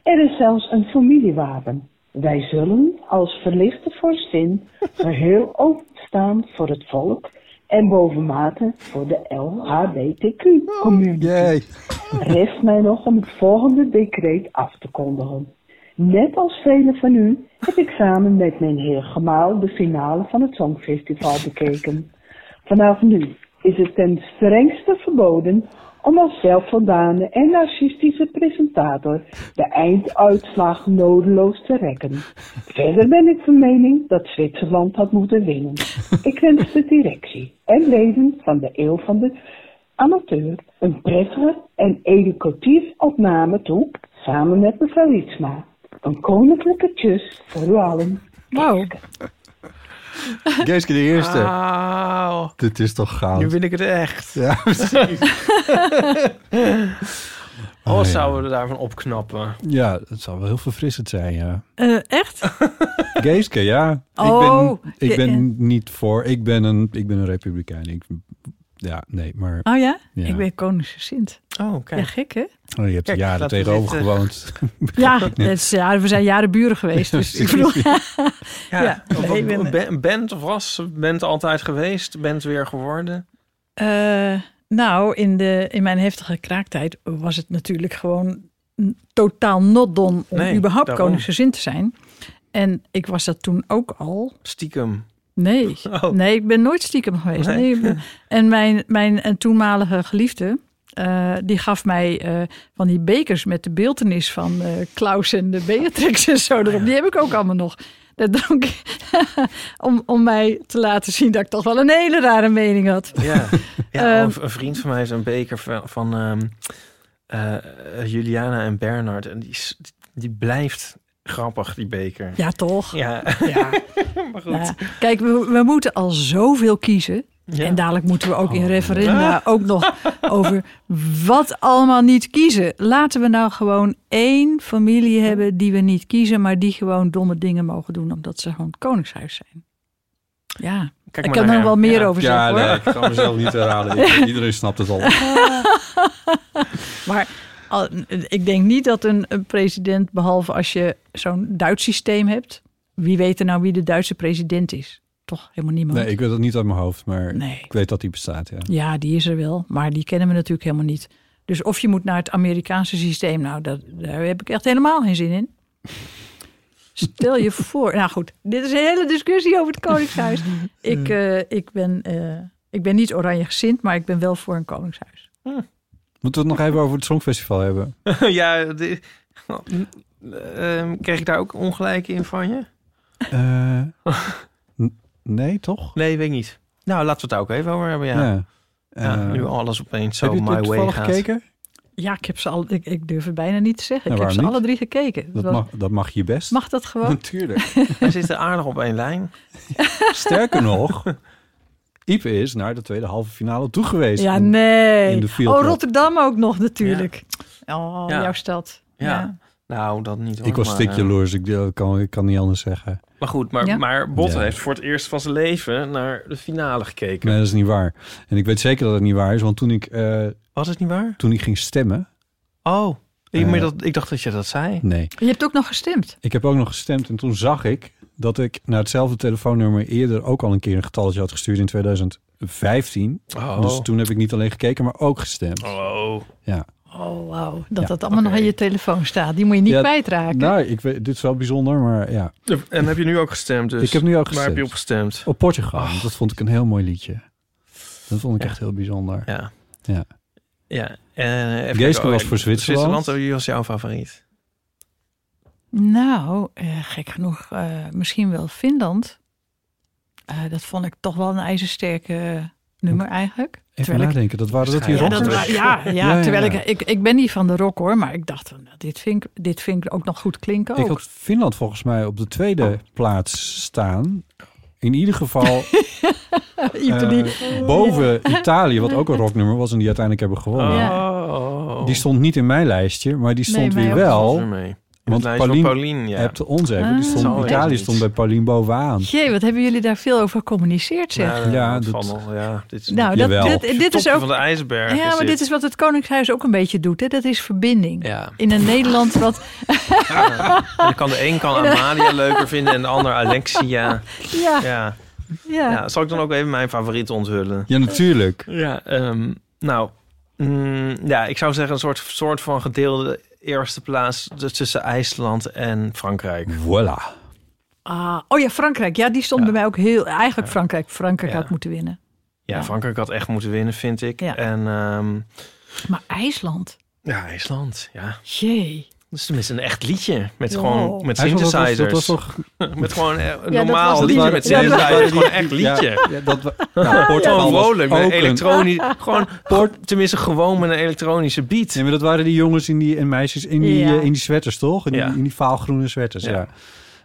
Er is zelfs een familiewapen. Wij zullen als verlichte vorstin geheel openstaan voor het volk en bovenmate voor de L H B T Q-community. Oh, rest mij nog om het volgende decreet af te kondigen. Net als velen van u heb ik samen met mijn heer Gemaal de finale van het Songfestival bekeken. Vanaf nu is het ten strengste verboden om als zelfvoldane en narcistische presentator de einduitslag nodeloos te rekken. Verder ben ik van mening dat Zwitserland had moeten winnen. Ik wens de directie en leden van de Eeuw van de Amateur een prettige en educatief opname toe, samen met mevrouw Wietsma. Een koninklijke tjus voor u allen. Wauw. Geeske de Eerste. Wow. Dit is toch gaaf. Nu win ik het echt. Ja, precies. Oh, oh, zouden ja. we daarvan opknappen? Ja, dat zou wel heel verfrissend zijn, ja. Uh, echt? Geeske, ja. Oh. Ik ben, ik ben niet voor... Ik ben een, ik ben een republikein. Ik, ja, nee, maar... Oh ja? ja. Ik ben koningsgezind. Oh, kijk. Ja, gek, hè? Oh, je hebt er jaren tegenover gewoond. Ja, het, ja, we zijn jaren buren geweest. Dus ik bedoel... ja, ja. Nee, ben, ben, bent of was, bent altijd geweest, bent weer geworden? Uh, nou, in, de, in mijn heftige kraaktijd was het natuurlijk gewoon totaal not done om nee, überhaupt daarom. koningsgezind te zijn. En ik was dat toen ook al. Stiekem. Nee, oh. nee ik ben nooit stiekem geweest. Nee. Nee, ik ben, en mijn, mijn toenmalige geliefde... Uh, die gaf mij uh, van die bekers met de beeltenis van uh, Klaus en de Beatrix en zo erop. Die heb ik ook allemaal nog. Dat dronk ik om, om mij te laten zien dat ik toch wel een hele rare mening had. Ja, ja uh, een vriend van mij is een beker van, van um, uh, Juliana en Bernard. En die, die blijft grappig, die beker. Ja, toch? Ja, ja. Maar goed. Ja. Kijk, we, we moeten al zoveel kiezen. Ja. En dadelijk moeten we ook oh. in referenda ook nog over wat allemaal niet kiezen. Laten we nou gewoon één familie hebben die we niet kiezen, maar die gewoon domme dingen mogen doen omdat ze gewoon het koningshuis zijn. Ja, Kijk ik kan er wel meer ja. over zeggen. Ja, hoor. Nee, ik kan mezelf niet herhalen. Ik, iedereen snapt het al. Maar al, ik denk niet dat een, een president, behalve als je zo'n Duits systeem hebt, wie weet er nou wie de Duitse president is? toch helemaal niemand. Nee, ik weet dat niet uit mijn hoofd, maar nee. Ik weet dat die bestaat. Ja. ja, die is er wel, maar die kennen we natuurlijk helemaal niet. Dus of je moet naar het Amerikaanse systeem, nou, dat, daar heb ik echt helemaal geen zin in. Stel je voor, nou goed, dit is een hele discussie over het Koningshuis. Ik, uh, ik, ben, uh, ik ben niet oranje gezind, maar ik ben wel voor een Koningshuis. Hm. Moeten we het nog even over het Songfestival hebben? ja, de, oh, uh, kreeg ik daar ook ongelijk in van je? Uh, n- nee, toch? Nee, weet ik niet. Nou, laten we het daar ook even over hebben, ja. ja. Ja, nu alles opeens zo my way gaat. Gekeken? Ja, ik heb ze al. Ik, ik durf het bijna niet te zeggen. Nou, ik heb ze niet? alle drie gekeken. Dat, dat, mag, dat mag je best. Mag dat gewoon? Natuurlijk. Hij zit er aardig op één lijn. Sterker nog, Ipe is naar de tweede halve finale toe geweest. Ja, in, nee. In de oh, Rotterdam ook nog natuurlijk. Ja. Oh, ja. Jouw stad. Ja. ja. Nou, dat niet. Hoor, ik was maar, stik jaloers. Ik, ik, kan, ik kan niet anders zeggen. Maar goed, maar, ja. maar Botte ja. heeft voor het eerst van zijn leven naar de finale gekeken. Nee, dat is niet waar. En ik weet zeker dat het niet waar is, want toen ik... Uh, was het niet waar? Toen ik ging stemmen. Oh, ik, uh, maar dat, ik dacht dat je dat zei. Nee. Je hebt ook nog gestemd. Ik heb ook nog gestemd en toen zag ik dat ik naar hetzelfde telefoonnummer eerder ook al een keer een getalletje had gestuurd in twintig vijftien. Oh. Dus toen heb ik niet alleen gekeken, maar ook gestemd. Oh. Ja. Oh, wauw. Dat ja, dat allemaal okay. nog in je telefoon staat. Die moet je niet ja, kwijtraken. Nou, ik weet, dit is wel bijzonder, maar ja. En heb je nu ook gestemd? Dus? Ik heb nu ook gestemd. Waar heb je op gestemd? Op Portugal. Oh. Dat vond ik een heel mooi liedje. Dat vond ik ja. echt heel bijzonder. Ja. ja. ja. En Geeske was voor Zwitserland. Zwitserland, wie was jouw favoriet? Nou, eh, gek genoeg. Uh, misschien wel Finland. Uh, dat vond ik toch wel een ijzersterke nummer eigenlijk. Even terwijl nadenken, ik, dat waren dat hier ja, dat, ja, ja, ja, terwijl ja, ja. Ik, ik... Ik ben niet van de rock hoor, maar ik dacht... Dit vind ik, dit vind ik ook nog goed klinken ook. Ik had Finland volgens mij op de tweede oh. plaats staan. In ieder geval Italië. Uh, boven ja. Italië, wat ook een rocknummer was en die uiteindelijk hebben gewonnen. Ja. Oh. Die stond niet in mijn lijstje, maar die stond nee, weer wel... Mee. Want Paulien, Paulien ja. hebt ons even. Ah, die stond, Italië stond bij Paulien bovenaan. Jee, wat hebben jullie daar veel over gecommuniceerd, zeg. Nou, ja, dat, dat, van, ja, dit is, nou, dat, dit, dit is ook van de ijsberg. Ja, maar dit. dit is wat het Koningshuis ook een beetje doet. Hè? Dat is verbinding. Ja. In een Nederland wat... Ja, je kan de een kan Amalia leuker vinden en de ander Alexia. Ja. Ja. Ja. ja. Zal ik dan ook even mijn favoriet onthullen? Ja, natuurlijk. Ja, um, nou, mm, ja, ik zou zeggen een soort, soort van gedeelde... eerste plaats tussen IJsland en Frankrijk. Voilà. Ah, oh ja, Frankrijk. Ja, die stond ja. bij mij ook heel... Eigenlijk ja. Frankrijk. Frankrijk ja. had moeten winnen. Ja, ja, Frankrijk had echt moeten winnen, vind ik. Ja. En, um... maar IJsland? Ja, IJsland. Ja. Jee. Dat is tenminste een echt liedje. Met wow. gewoon met synthesizers. Dat was, dat was toch... met gewoon een ja, normaal liedje, liedje met synthesizers. Ja, dat gewoon een echt liedje. Ja, ja, dat was... nou, Portugal ja, vrolijk. Met elektronisch, gewoon, Port... tenminste gewoon met een elektronische beat. Nee, maar dat waren die jongens in die, en meisjes in die, ja. uh, in die sweaters, toch? In die, ja. in die vaalgroene sweaters, ja. ja.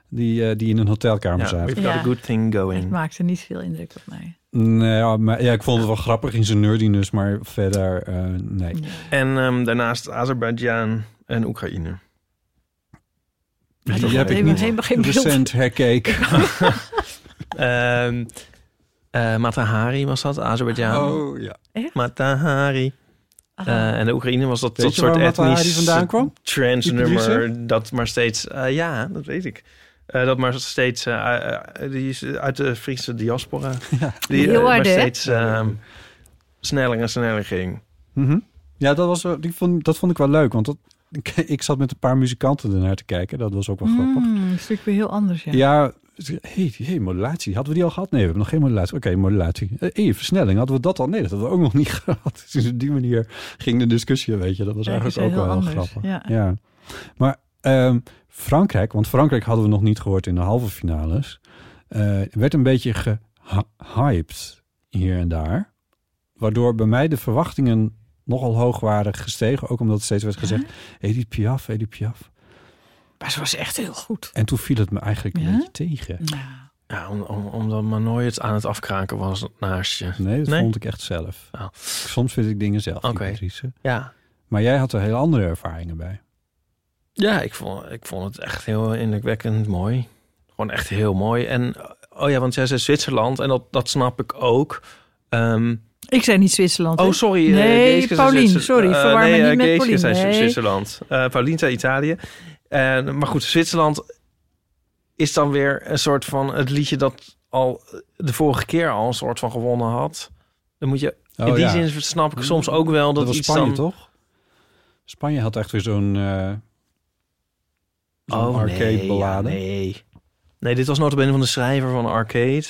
Die, uh, die in een hotelkamer ja, zaten. We've got ja. a good thing going. Het maakte niet veel indruk op mij. Nee, ja, maar, ja, ik vond het wel grappig in zijn nerdiness, maar verder uh, nee. Ja. En um, daarnaast Azerbeidzjan... en Oekraïne. Die ja, heb ik niet heen, recent herkeken. uh, uh, Matahari was dat, Azerbeidzjan. Oh ja. Echt? Matahari. Uh, en de Oekraïne was dat tot soort etnisch transnummer. Dat maar steeds, uh, ja, dat weet ik. Uh, dat maar steeds, uh, uh, die is uit de Friese diaspora. Ja. Die uh, maar steeds uh, sneller en sneller ging. Mm-hmm. Ja, dat, was, die vond, dat vond ik wel leuk. Want dat, ik, ik zat met een paar muzikanten ernaar te kijken. Dat was ook wel grappig. Mm, een stuk weer heel anders, ja. Ja, hey, hey, modulatie. Hadden we die al gehad? Nee, we hebben nog geen modulatie. Oké, okay, modulatie. Hey, versnelling. Hadden we dat al? Nee, dat hadden we ook nog niet gehad. Dus op die manier ging de discussie, weet je. Dat was ja, eigenlijk ook heel wel anders. Heel grappig. Ja. ja. Maar um, Frankrijk, want Frankrijk hadden we nog niet gehoord in de halve finales. Uh, werd een beetje gehyped hier en daar. Waardoor bij mij de verwachtingen... nogal hoog waren gestegen. Ook omdat het steeds werd gezegd... Edith huh? hey, Piaf, Edith hey, Piaf. Maar ze was echt heel goed. En toen viel het me eigenlijk ja? een beetje tegen. Ja, ja om, om, omdat maar nooit het aan het afkraken was naast je. Nee, dat nee? vond ik echt zelf. Oh. Soms vind ik dingen zelf. Oké. Ja. Maar jij had er hele andere ervaringen bij. Ja, ik vond, ik vond het echt heel indrukwekkend mooi. Gewoon echt heel mooi. En oh ja, want jij zei Zwitserland. En dat, dat snap ik ook. Um, Ik zei niet Zwitserland. Oh, sorry. Nee, uh, Paulien, Zwitser- sorry. Verwar uh, nee, me niet uh, met Paulien. Zei nee, Zwitserland. Uh, Paulien zei Italië. Uh, maar goed, Zwitserland is dan weer een soort van het liedje dat al de vorige keer al een soort van gewonnen had. Dan moet je... Oh, in die ja. zin snap ik soms ook wel dat, dat was iets Spanje, dan... toch? Spanje had echt weer zo'n... Uh, zo'n oh, arcade beladen. Nee, ja, nee. Nee, dit was notabene van de schrijver van Arcade.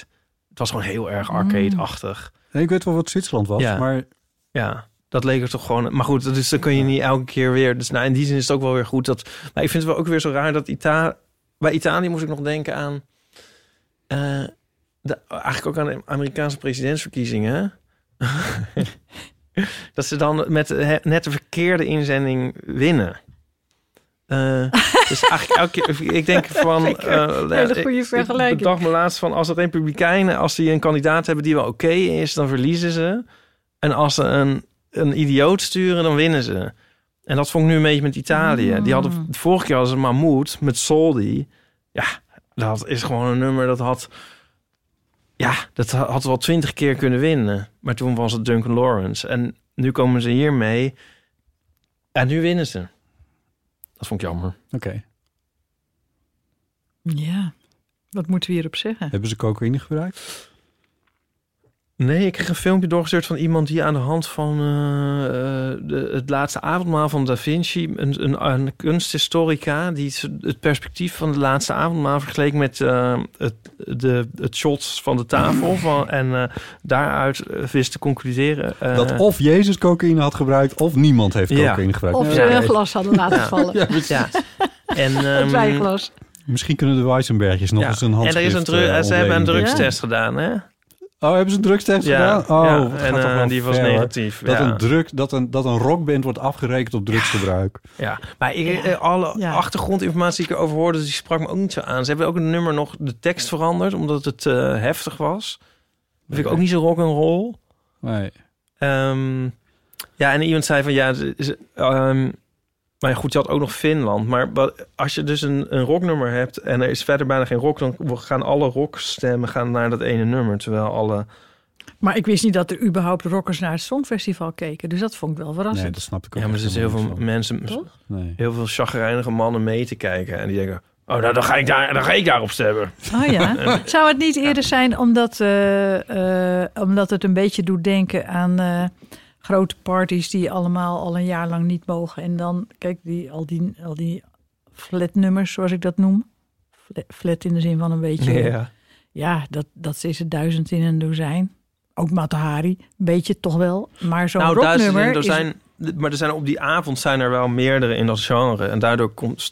Het was gewoon heel erg arcade-achtig. Nee, ik weet wel wat Zwitserland was, ja. maar... Ja, dat leek er toch gewoon... Maar goed, dus dan kun je niet elke keer weer... Dus nou, in die zin is het ook wel weer goed dat... Maar ik vind het wel ook weer zo raar dat Ita... Bij Italië moest ik nog denken aan... Uh, de, eigenlijk ook aan de Amerikaanse presidentsverkiezingen. Dat ze dan met he, net de verkeerde inzending winnen. Uh, dus eigenlijk elke keer... Ik denk van... Uh, Hele goede vergelijking. Ik bedacht me laatst van... Als de Republikeinen... Als die een kandidaat hebben die wel oké okay is... Dan verliezen ze. En als ze een, een idioot sturen... Dan winnen ze. En dat vond ik nu een beetje met Italië. Mm. Die hadden... De vorige keer hadden ze Mahmoud met Soldi. Ja... Dat is gewoon een nummer dat had... Ja, dat had wel twintig keer kunnen winnen. Maar toen was het Duncan Lawrence. En nu komen ze hiermee. En nu winnen ze. Dat vond ik jammer. Oké. Okay. Ja, wat moeten we hierop zeggen? Hebben ze cocaïne gebruikt? Nee, ik kreeg een filmpje doorgestuurd van iemand die aan de hand van uh, de, het laatste avondmaal van Da Vinci, een, een, een kunsthistorica, die het perspectief van het laatste avondmaal vergeleek met uh, het, de, het shots van de tafel. Van, en uh, daaruit wist te concluderen... Uh, dat of Jezus cocaïne had gebruikt, of niemand heeft cocaïne ja. gebruikt. Of ze ja, een glas hadden laten ja. vallen. Ja, ja. En, um, een glas. Misschien kunnen de Weizenbergjes nog ja. eens een handschrift... En er is een dru- uh, ze hebben een drugstest ja. gedaan, hè? Oh, hebben ze een drugstest ja, gedaan? Oh, ja, en uh, die ver, was negatief. Dat, ja. een drug, dat, een, dat een rockband wordt afgerekend op drugsgebruik. Ja, ja. maar ik, ja. alle ja. achtergrondinformatie die ik erover hoorde... die sprak me ook niet zo aan. Ze hebben ook een nummer nog de tekst veranderd... omdat het uh, heftig was. Dat nee. vind ik ook niet zo rock'n'roll. Nee. Um, ja, en iemand zei van... ja, ze, um, maar goed, je had ook nog Finland. Maar als je dus een, een rocknummer hebt... en er is verder bijna geen rock... dan gaan alle rockstemmen gaan naar dat ene nummer. Terwijl alle... Maar ik wist niet dat er überhaupt rockers naar het Songfestival keken. Dus dat vond ik wel verrassend. Nee, dat snap ik ook. Ja, maar er zitten heel veel mensen... Nee. Heel veel chagrijnige mannen mee te kijken. En die denken... oh, nou, dan ga ik, daar, dan ga ik daarop stemmen. Oh ja. en, Zou het niet eerder ja. zijn omdat, uh, uh, omdat het een beetje doet denken aan... Uh, grote parties die allemaal al een jaar lang niet mogen. En dan, kijk, die, al, die, al die flatnummers, zoals ik dat noem. Flat, flat in de zin van een beetje... Ja, ja dat, dat is het duizend in een dozijn. Ook Matahari, een beetje toch wel. Maar zo'n nou, rocknummer dozijn, is... Maar er zijn, op die avond zijn er wel meerdere in dat genre. En daardoor komt,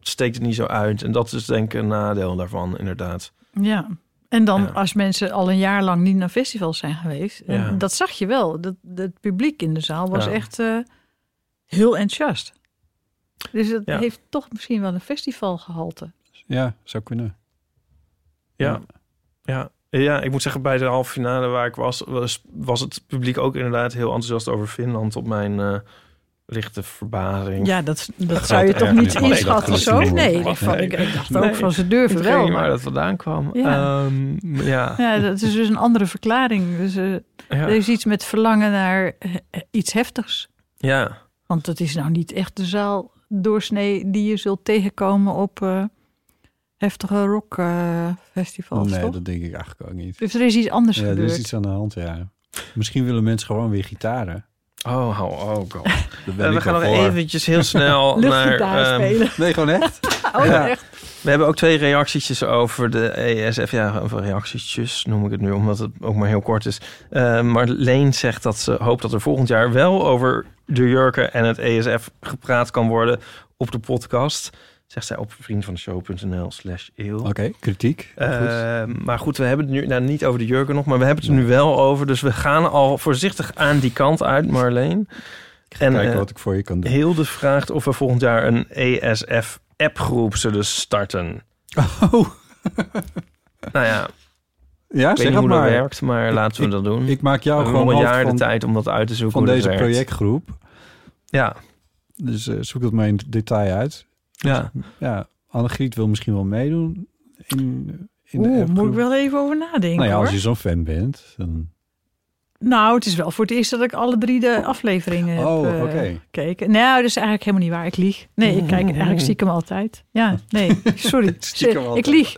steekt het niet zo uit. En dat is denk ik een nadeel daarvan, inderdaad. Ja. En dan ja. als mensen al een jaar lang niet naar festivals zijn geweest. Ja. Dat zag je wel. Dat, het publiek in de zaal was ja. echt uh, heel enthousiast. Dus dat ja. heeft toch misschien wel een festivalgehalte. Ja, zou kunnen. Ja. Ja. Ja. ja, ik moet zeggen, bij de halve finale waar ik was, was... was het publiek ook inderdaad heel enthousiast over Finland op mijn... Uh, lichte verbazing. Ja, dat, dat zou je toch niet inschatten of zo? Nee, ik dacht nee. ook van ze durven wel. Ik weet niet waar dat vandaan kwam. Ja. Um, ja. ja, dat is dus een andere verklaring. Dus, uh, ja. Er is iets met verlangen naar uh, iets heftigs. Ja. Want dat is nou niet echt de zaal doorsnee die je zult tegenkomen op uh, heftige rockfestivals, uh, nee, toch? Dat denk ik eigenlijk ook niet. Dus er is iets anders ja, gebeurd. Er is iets aan de hand, ja. Misschien willen mensen gewoon weer gitaren. Oh, oh, oh god. Uh, we gaan nog voor. eventjes heel snel naar... Um, nee, gewoon echt? oh, ja. echt? We hebben ook twee reactietjes over de E S F. Ja, over reactietjes noem ik het nu, omdat het ook maar heel kort is. Uh, Marleen zegt dat ze hoopt dat er volgend jaar wel over de jurken en het E S F gepraat kan worden op de podcast. Zegt zij op vriendvandeshow.nl slash eeuw. Oké, okay, kritiek. Uh, goed. Maar goed, we hebben het nu nou, niet over de jurken nog, maar we hebben het er nu wel over. Dus we gaan al voorzichtig aan die kant uit, Marleen. Ik ga en, kijken uh, wat ik voor je kan doen. Hilde vraagt of we volgend jaar een E S F-appgroep zullen starten. Oh. nou ja. Ja, ik zeg weet niet hoe maar. dat werkt, maar ik, laten we ik, dat doen. Ik maak jou we gewoon een jaar van, de tijd om dat uit te zoeken. Van deze projectgroep. Ja. Dus uh, zoek dat maar in detail uit. Ja. ja, Annegriet wil misschien wel meedoen. In, in Oeh, de moet ik wel even over nadenken. Nou ja, hoor. Als je zo'n fan bent, dan Nou, het is wel voor het eerst dat ik alle drie de afleveringen oh, heb uh, okay. gekeken. Nou, dat is eigenlijk helemaal niet waar. Ik lieg. Nee, ik kijk eigenlijk stiekem altijd. Ja, nee, sorry. stiekem altijd. Ik lieg.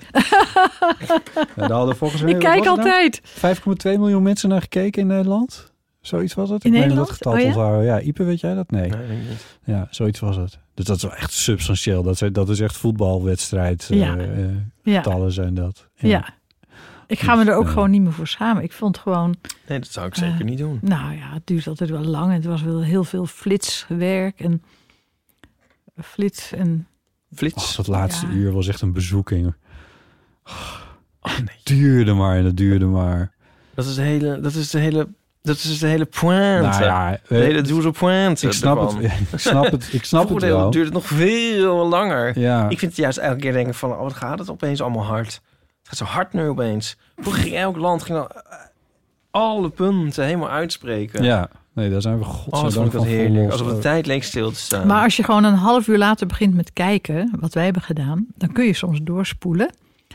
ja, daar hadden volgens mij, ik kijk altijd. Nou? vijf komma twee miljoen mensen naar gekeken in Nederland. Zoiets was het. Ik in Nederland? Dat oh, ja? Waren. Ja, Ipe, weet jij dat? Nee. nee niet. Ja, zoiets was het. Dus dat is wel echt substantieel. Dat, dat is echt voetbalwedstrijd. Ja. Uh, uh, ja. Tallen zijn dat. Ja. ja. Ik ga me er ook ja. gewoon niet meer voor schamen. Ik vond gewoon... Nee, dat zou ik uh, zeker niet doen. Nou ja, het duurt altijd wel lang. En het was wel heel veel flitswerk en flits en... Flits? Och, dat laatste ja. uur was echt een bezoeking. Oh, nee. Het duurde maar en het duurde maar. Dat is de hele... Dat is de hele... Dat is de hele pointe. Nou ja, de hele douze pointe. Ik snap ervan. het. Ik snap het. Ik snap het wel. Het duurde nog veel langer. Ja. Ik vind het juist elke keer denken van... Oh, wat gaat het opeens allemaal hard. Het gaat zo hard nu opeens. Vroeger ging elk land ging al, uh, alle punten helemaal uitspreken. Ja, nee, daar zijn we godzijdank oh, dat van heerlijk. Alsof de tijd leek stil te staan. Maar als je gewoon een half uur later begint met kijken, wat wij hebben gedaan, dan kun je soms doorspoelen.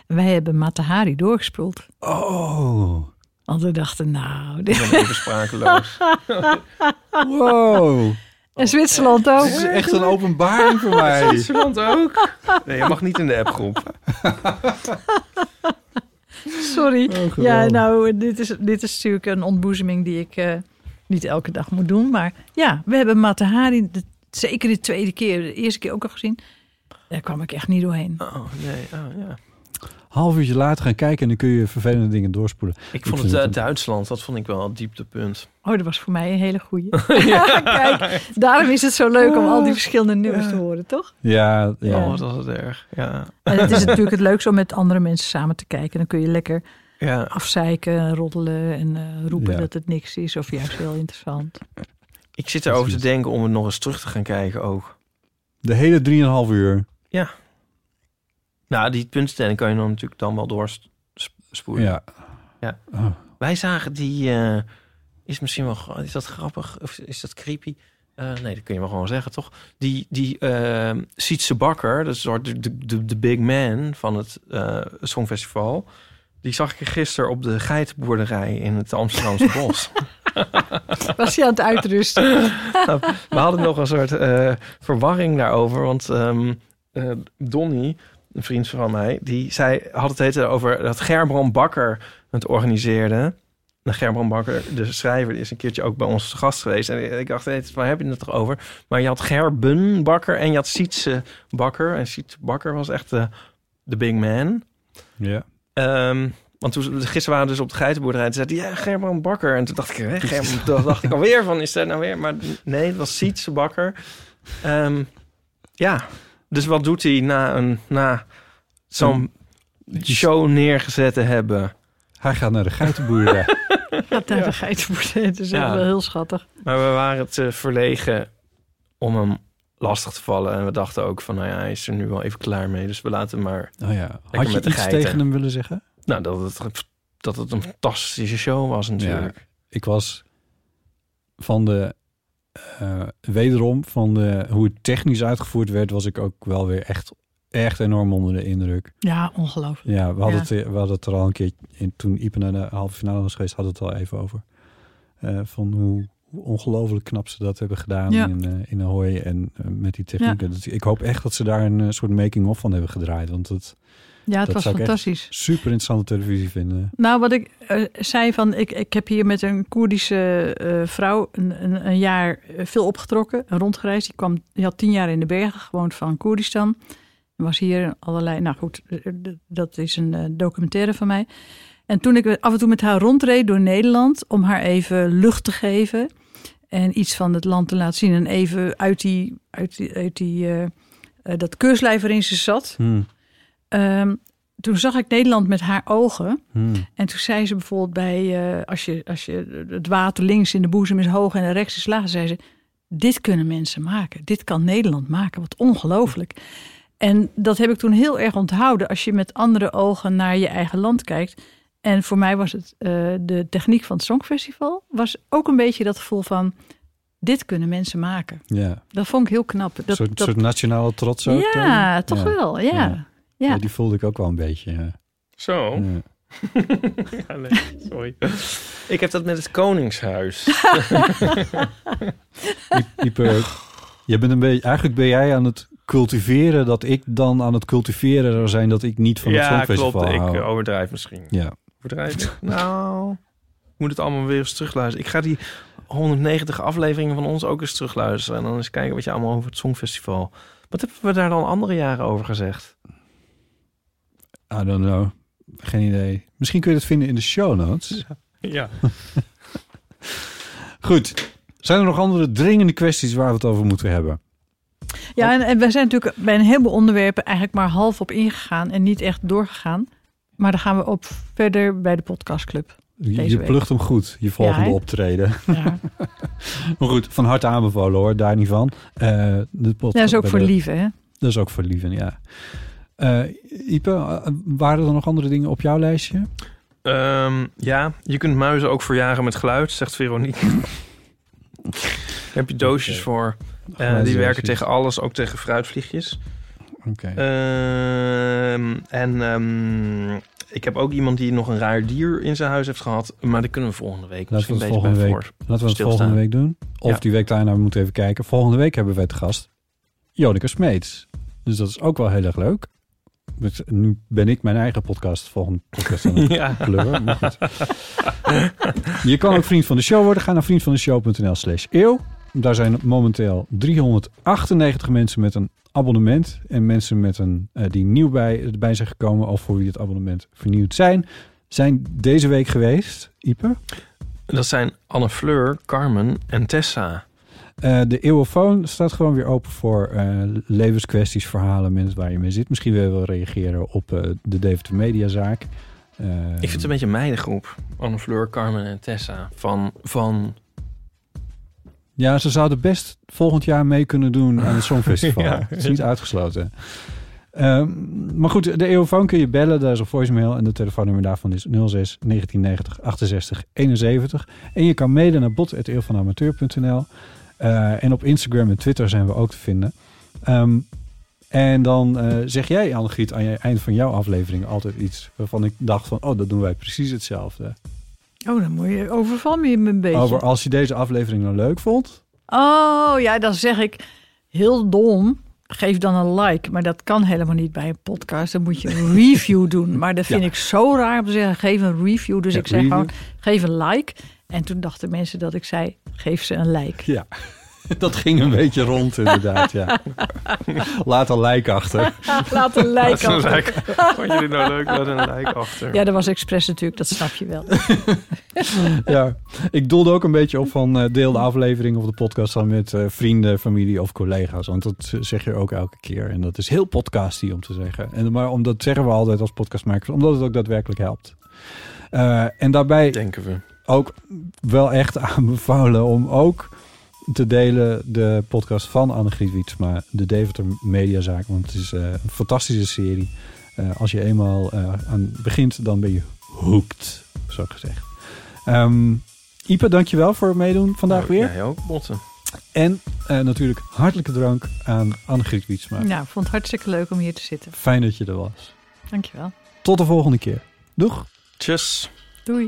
Wij hebben Matahari doorgespoeld. Oh. Want we dachten, nou... Dit... Ik ben even sprakeloos. Wow. En Zwitserland ook. Het is echt een openbaring voor mij. Zwitserland ook. Nee, je mag niet in de appgroep. Sorry. Oh, ja, nou, dit is, dit is natuurlijk een ontboezeming die ik uh, niet elke dag moet doen. Maar ja, we hebben Matahari, de, zeker de tweede keer, de eerste keer ook al gezien. Daar kwam ik echt niet doorheen. Oh, nee, oh, ja. Half uurtje later gaan kijken en dan kun je vervelende dingen doorspoelen. Ik, ik vond het uh, een... Duitsland, dat vond ik wel het dieptepunt. Oh, dat was voor mij een hele goeie. ja. Kijk, daarom is het zo leuk om al die verschillende nummers te horen, toch? Ja. ja. Oh, dat was het erg. Ja. En het is natuurlijk het leukste om met andere mensen samen te kijken. Dan kun je lekker ja. afzeiken, roddelen en uh, roepen ja. dat het niks is. Of juist heel interessant. Ik zit erover te denken om het nog eens terug te gaan kijken ook. De hele drieënhalf uur? Ja. Nou, die puntstelling kan je dan natuurlijk dan wel doorspoelen. Ja. ja. Oh. Wij zagen die... Uh, is misschien wel... Is dat grappig? Of is dat creepy? Uh, nee, dat kun je wel gewoon zeggen, toch? Die, die uh, Sietse Bakker, dat is soort de, de, de big man van het uh, Songfestival... die zag ik gisteren op de geitenboerderij in het Amsterdamse bos. Was hij aan het uitrusten? nou, we hadden nog een soort uh, verwarring daarover, want um, uh, Donnie... een vriend van mij, die zei, had het heten over dat Gerbrand Bakker het organiseerde. Nou, Gerbrand Bakker, de schrijver, die is een keertje ook bij ons gast geweest. En ik dacht, hey, waar heb je het toch over? Maar je had Gerben Bakker en je had Sietse Bakker. En Sietse Bakker was echt de, de big man. Ja. Um, want toen, gisteren waren we dus op de geitenboerderij. En toen zei hij, ja, Gerbrand Bakker. En toen dacht ik, hè, Gerbrand, toen dacht ik alweer van, is dat nou weer? Maar nee, het was Sietse Bakker. Um, ja. Dus wat doet hij na, een, na zo'n show neergezet te hebben? Hij gaat naar de geitenboerderij. Hij gaat naar ja. de geitenboerderij. Het is ja. wel heel schattig. Maar we waren te verlegen om hem lastig te vallen. En we dachten ook van, nou ja, hij is er nu wel even klaar mee. Dus we laten hem maar oh ja. Had je met de iets geiten. tegen hem willen zeggen? Nou, dat het, dat het een fantastische show was natuurlijk. Ja, ik was van de... Uh, wederom van de, hoe het technisch uitgevoerd werd, was ik ook wel weer echt, echt enorm onder de indruk. Ja, ongelooflijk. Ja, we hadden, ja. Het, we hadden het er al een keer, in, toen Ipe naar de halve finale was geweest, hadden we het al even over. Uh, van hoe, hoe ongelooflijk knap ze dat hebben gedaan ja. in, uh, in Ahoy en uh, met die technieken. Ja. Ik hoop echt dat ze daar een soort making-of van hebben gedraaid, want het... Ja, het dat was zou fantastisch. Ik echt super interessante televisie vinden. Nou, wat ik uh, zei van... Ik, ik heb hier met een Koerdische uh, vrouw een, een, een jaar veel opgetrokken. Een rondgereisd. Die, kwam, die had tien jaar in de bergen gewoond van Koerdistan. Was hier allerlei... Nou goed, dat is een uh, documentaire van mij. En toen ik af en toe met haar rondreed door Nederland... om haar even lucht te geven... en iets van het land te laten zien... en even uit die... Uit die, uit die uh, uh, dat keurslijf waarin ze zat... Hmm. Um, toen zag ik Nederland met haar ogen. Hmm. En toen zei ze bijvoorbeeld bij... Uh, als, je, als je het water links in de boezem is hoog en rechts is laag... zei ze, dit kunnen mensen maken. Dit kan Nederland maken. Wat ongelooflijk. En dat heb ik toen heel erg onthouden. Als je met andere ogen naar je eigen land kijkt. En voor mij was het uh, de techniek van het Songfestival... was ook een beetje dat gevoel van... dit kunnen mensen maken. Ja. Dat vond ik heel knap. Dat, soort, dat... soort nationale trots ook. Ja, dan? toch ja. wel. Ja. ja. Ja. Ja, die voelde ik ook wel een beetje. Ja. Zo? Ja. ja, nee, sorry. Ik heb dat met het Koningshuis. Ipe, je bent een beetje, eigenlijk ben jij aan het cultiveren dat ik dan aan het cultiveren zou zijn dat ik niet van het Songfestival hou. Ja, klopt. Ik overdrijf misschien. Ja. Overdrijf. Nou, ik moet het allemaal weer eens terugluisteren. Ik ga die honderdnegentig afleveringen van ons ook eens terugluisteren en dan eens kijken wat je allemaal over het Songfestival. Wat hebben we daar dan andere jaren over gezegd? I don't know. Geen idee. Misschien kun je het vinden in de show notes. Ja. Goed. Zijn er nog andere dringende kwesties waar we het over moeten hebben? Ja, en, en wij zijn natuurlijk bij een heleboel onderwerpen eigenlijk maar half op ingegaan en niet echt doorgegaan. Maar dan gaan we op verder bij de podcastclub. Je, je plucht hem goed, je volgende ja, optreden. Ja. Maar goed, van harte aanbevolen hoor, daar niet van. Uh, de podcast, dat is ook voor de, lieven, hè? Dat is ook voor lieven, ja. Uh, Ipe, uh, waren er nog andere dingen op jouw lijstje? Um, ja, je kunt muizen ook verjagen met geluid, zegt Veronique. Daar heb je doosjes okay. voor. Uh, die werken tegen alles, ook tegen fruitvliegjes. Okay. Uh, en um, ik heb ook iemand die nog een raar dier in zijn huis heeft gehad. Maar dat kunnen we volgende week Laten misschien we een beetje bij voor. Laten we het volgende week doen. Of ja. die week daarna, we moeten even kijken. Volgende week hebben we te gast Jonica Smeets. Dus dat is ook wel heel erg leuk. Dus nu ben ik mijn eigen podcast volgende podcast aan het ja. kleuren. Maar goed. Je kan ook vriend van de show worden. Ga naar vriendvandeshow.nl slash eeuw. Daar zijn momenteel driehonderdachtennegentig mensen met een abonnement. En mensen met een, uh, die nieuw bij, bij zijn gekomen of voor wie het abonnement vernieuwd zijn. Zijn deze week geweest, Ipe? Dat zijn Anne Fleur, Carmen en Tessa. Uh, de Eeuwofoon staat gewoon weer open voor uh, levenskwesties, verhalen, mensen waar je mee zit. Misschien wil je wel reageren op uh, de Deventer Mediazaak. Uh, Ik vind het een beetje een meidengroep. Anne Fleur, Carmen en Tessa. Van... van... Ja, ze zouden best volgend jaar mee kunnen doen aan het Songfestival. Ja. Dat is niet uitgesloten. Um, maar goed, de Eeuwofoon kun je bellen. Daar is een voicemail en de telefoonnummer daarvan is nul zes negentien negentig achtenzestig eenenzeventig. En je kan mailen naar bot apenstaartje eeuwvanamateur punt nl. Uh, en op Instagram en Twitter zijn we ook te vinden. Um, en dan uh, zeg jij, Annegriet, aan het eind van jouw aflevering altijd iets waarvan ik dacht van, oh, dat doen wij precies hetzelfde. Oh, dan moet je overval me een beetje. Over als je deze aflevering nou leuk vond. Oh, ja, dan zeg ik heel dom. Geef dan een like. Maar dat kan helemaal niet bij een podcast. Dan moet je een review doen. Maar dat vind ja. ik zo raar om te zeggen. Geef een review. Dus ja, ik zeg review. Gewoon, geef een like. En toen dachten mensen dat ik zei, geef ze een like. Ja, dat ging een beetje rond inderdaad, ja. Laat een like achter. Laat een like achter. Like. Vond je dit nou leuk? Laat een like achter. Ja, dat was expres natuurlijk, dat snap je wel. Ja, ik doelde ook een beetje op van deel de aflevering of de podcast dan met uh, vrienden, familie of collega's. Want dat zeg je ook elke keer. En dat is heel podcasty om te zeggen. En, maar om dat zeggen we altijd als podcastmakers, omdat het ook daadwerkelijk helpt. Uh, en daarbij... Denken we. Ook wel echt aanbevolen om ook te delen de podcast van Annegriet Wietsma, de Deventer Mediazaak. Want het is uh, een fantastische serie. Uh, als je eenmaal uh, aan begint, dan ben je hooked, zo gezegd. Um, Ipe, dankjewel voor het meedoen vandaag nou, weer. Jij ook, Botten. En uh, natuurlijk hartelijke dank aan Annegriet Wietsma. Nou, ik vond het hartstikke leuk om hier te zitten. Fijn dat je er was. Dankjewel. Tot de volgende keer. Doeg. Tjus. Doei.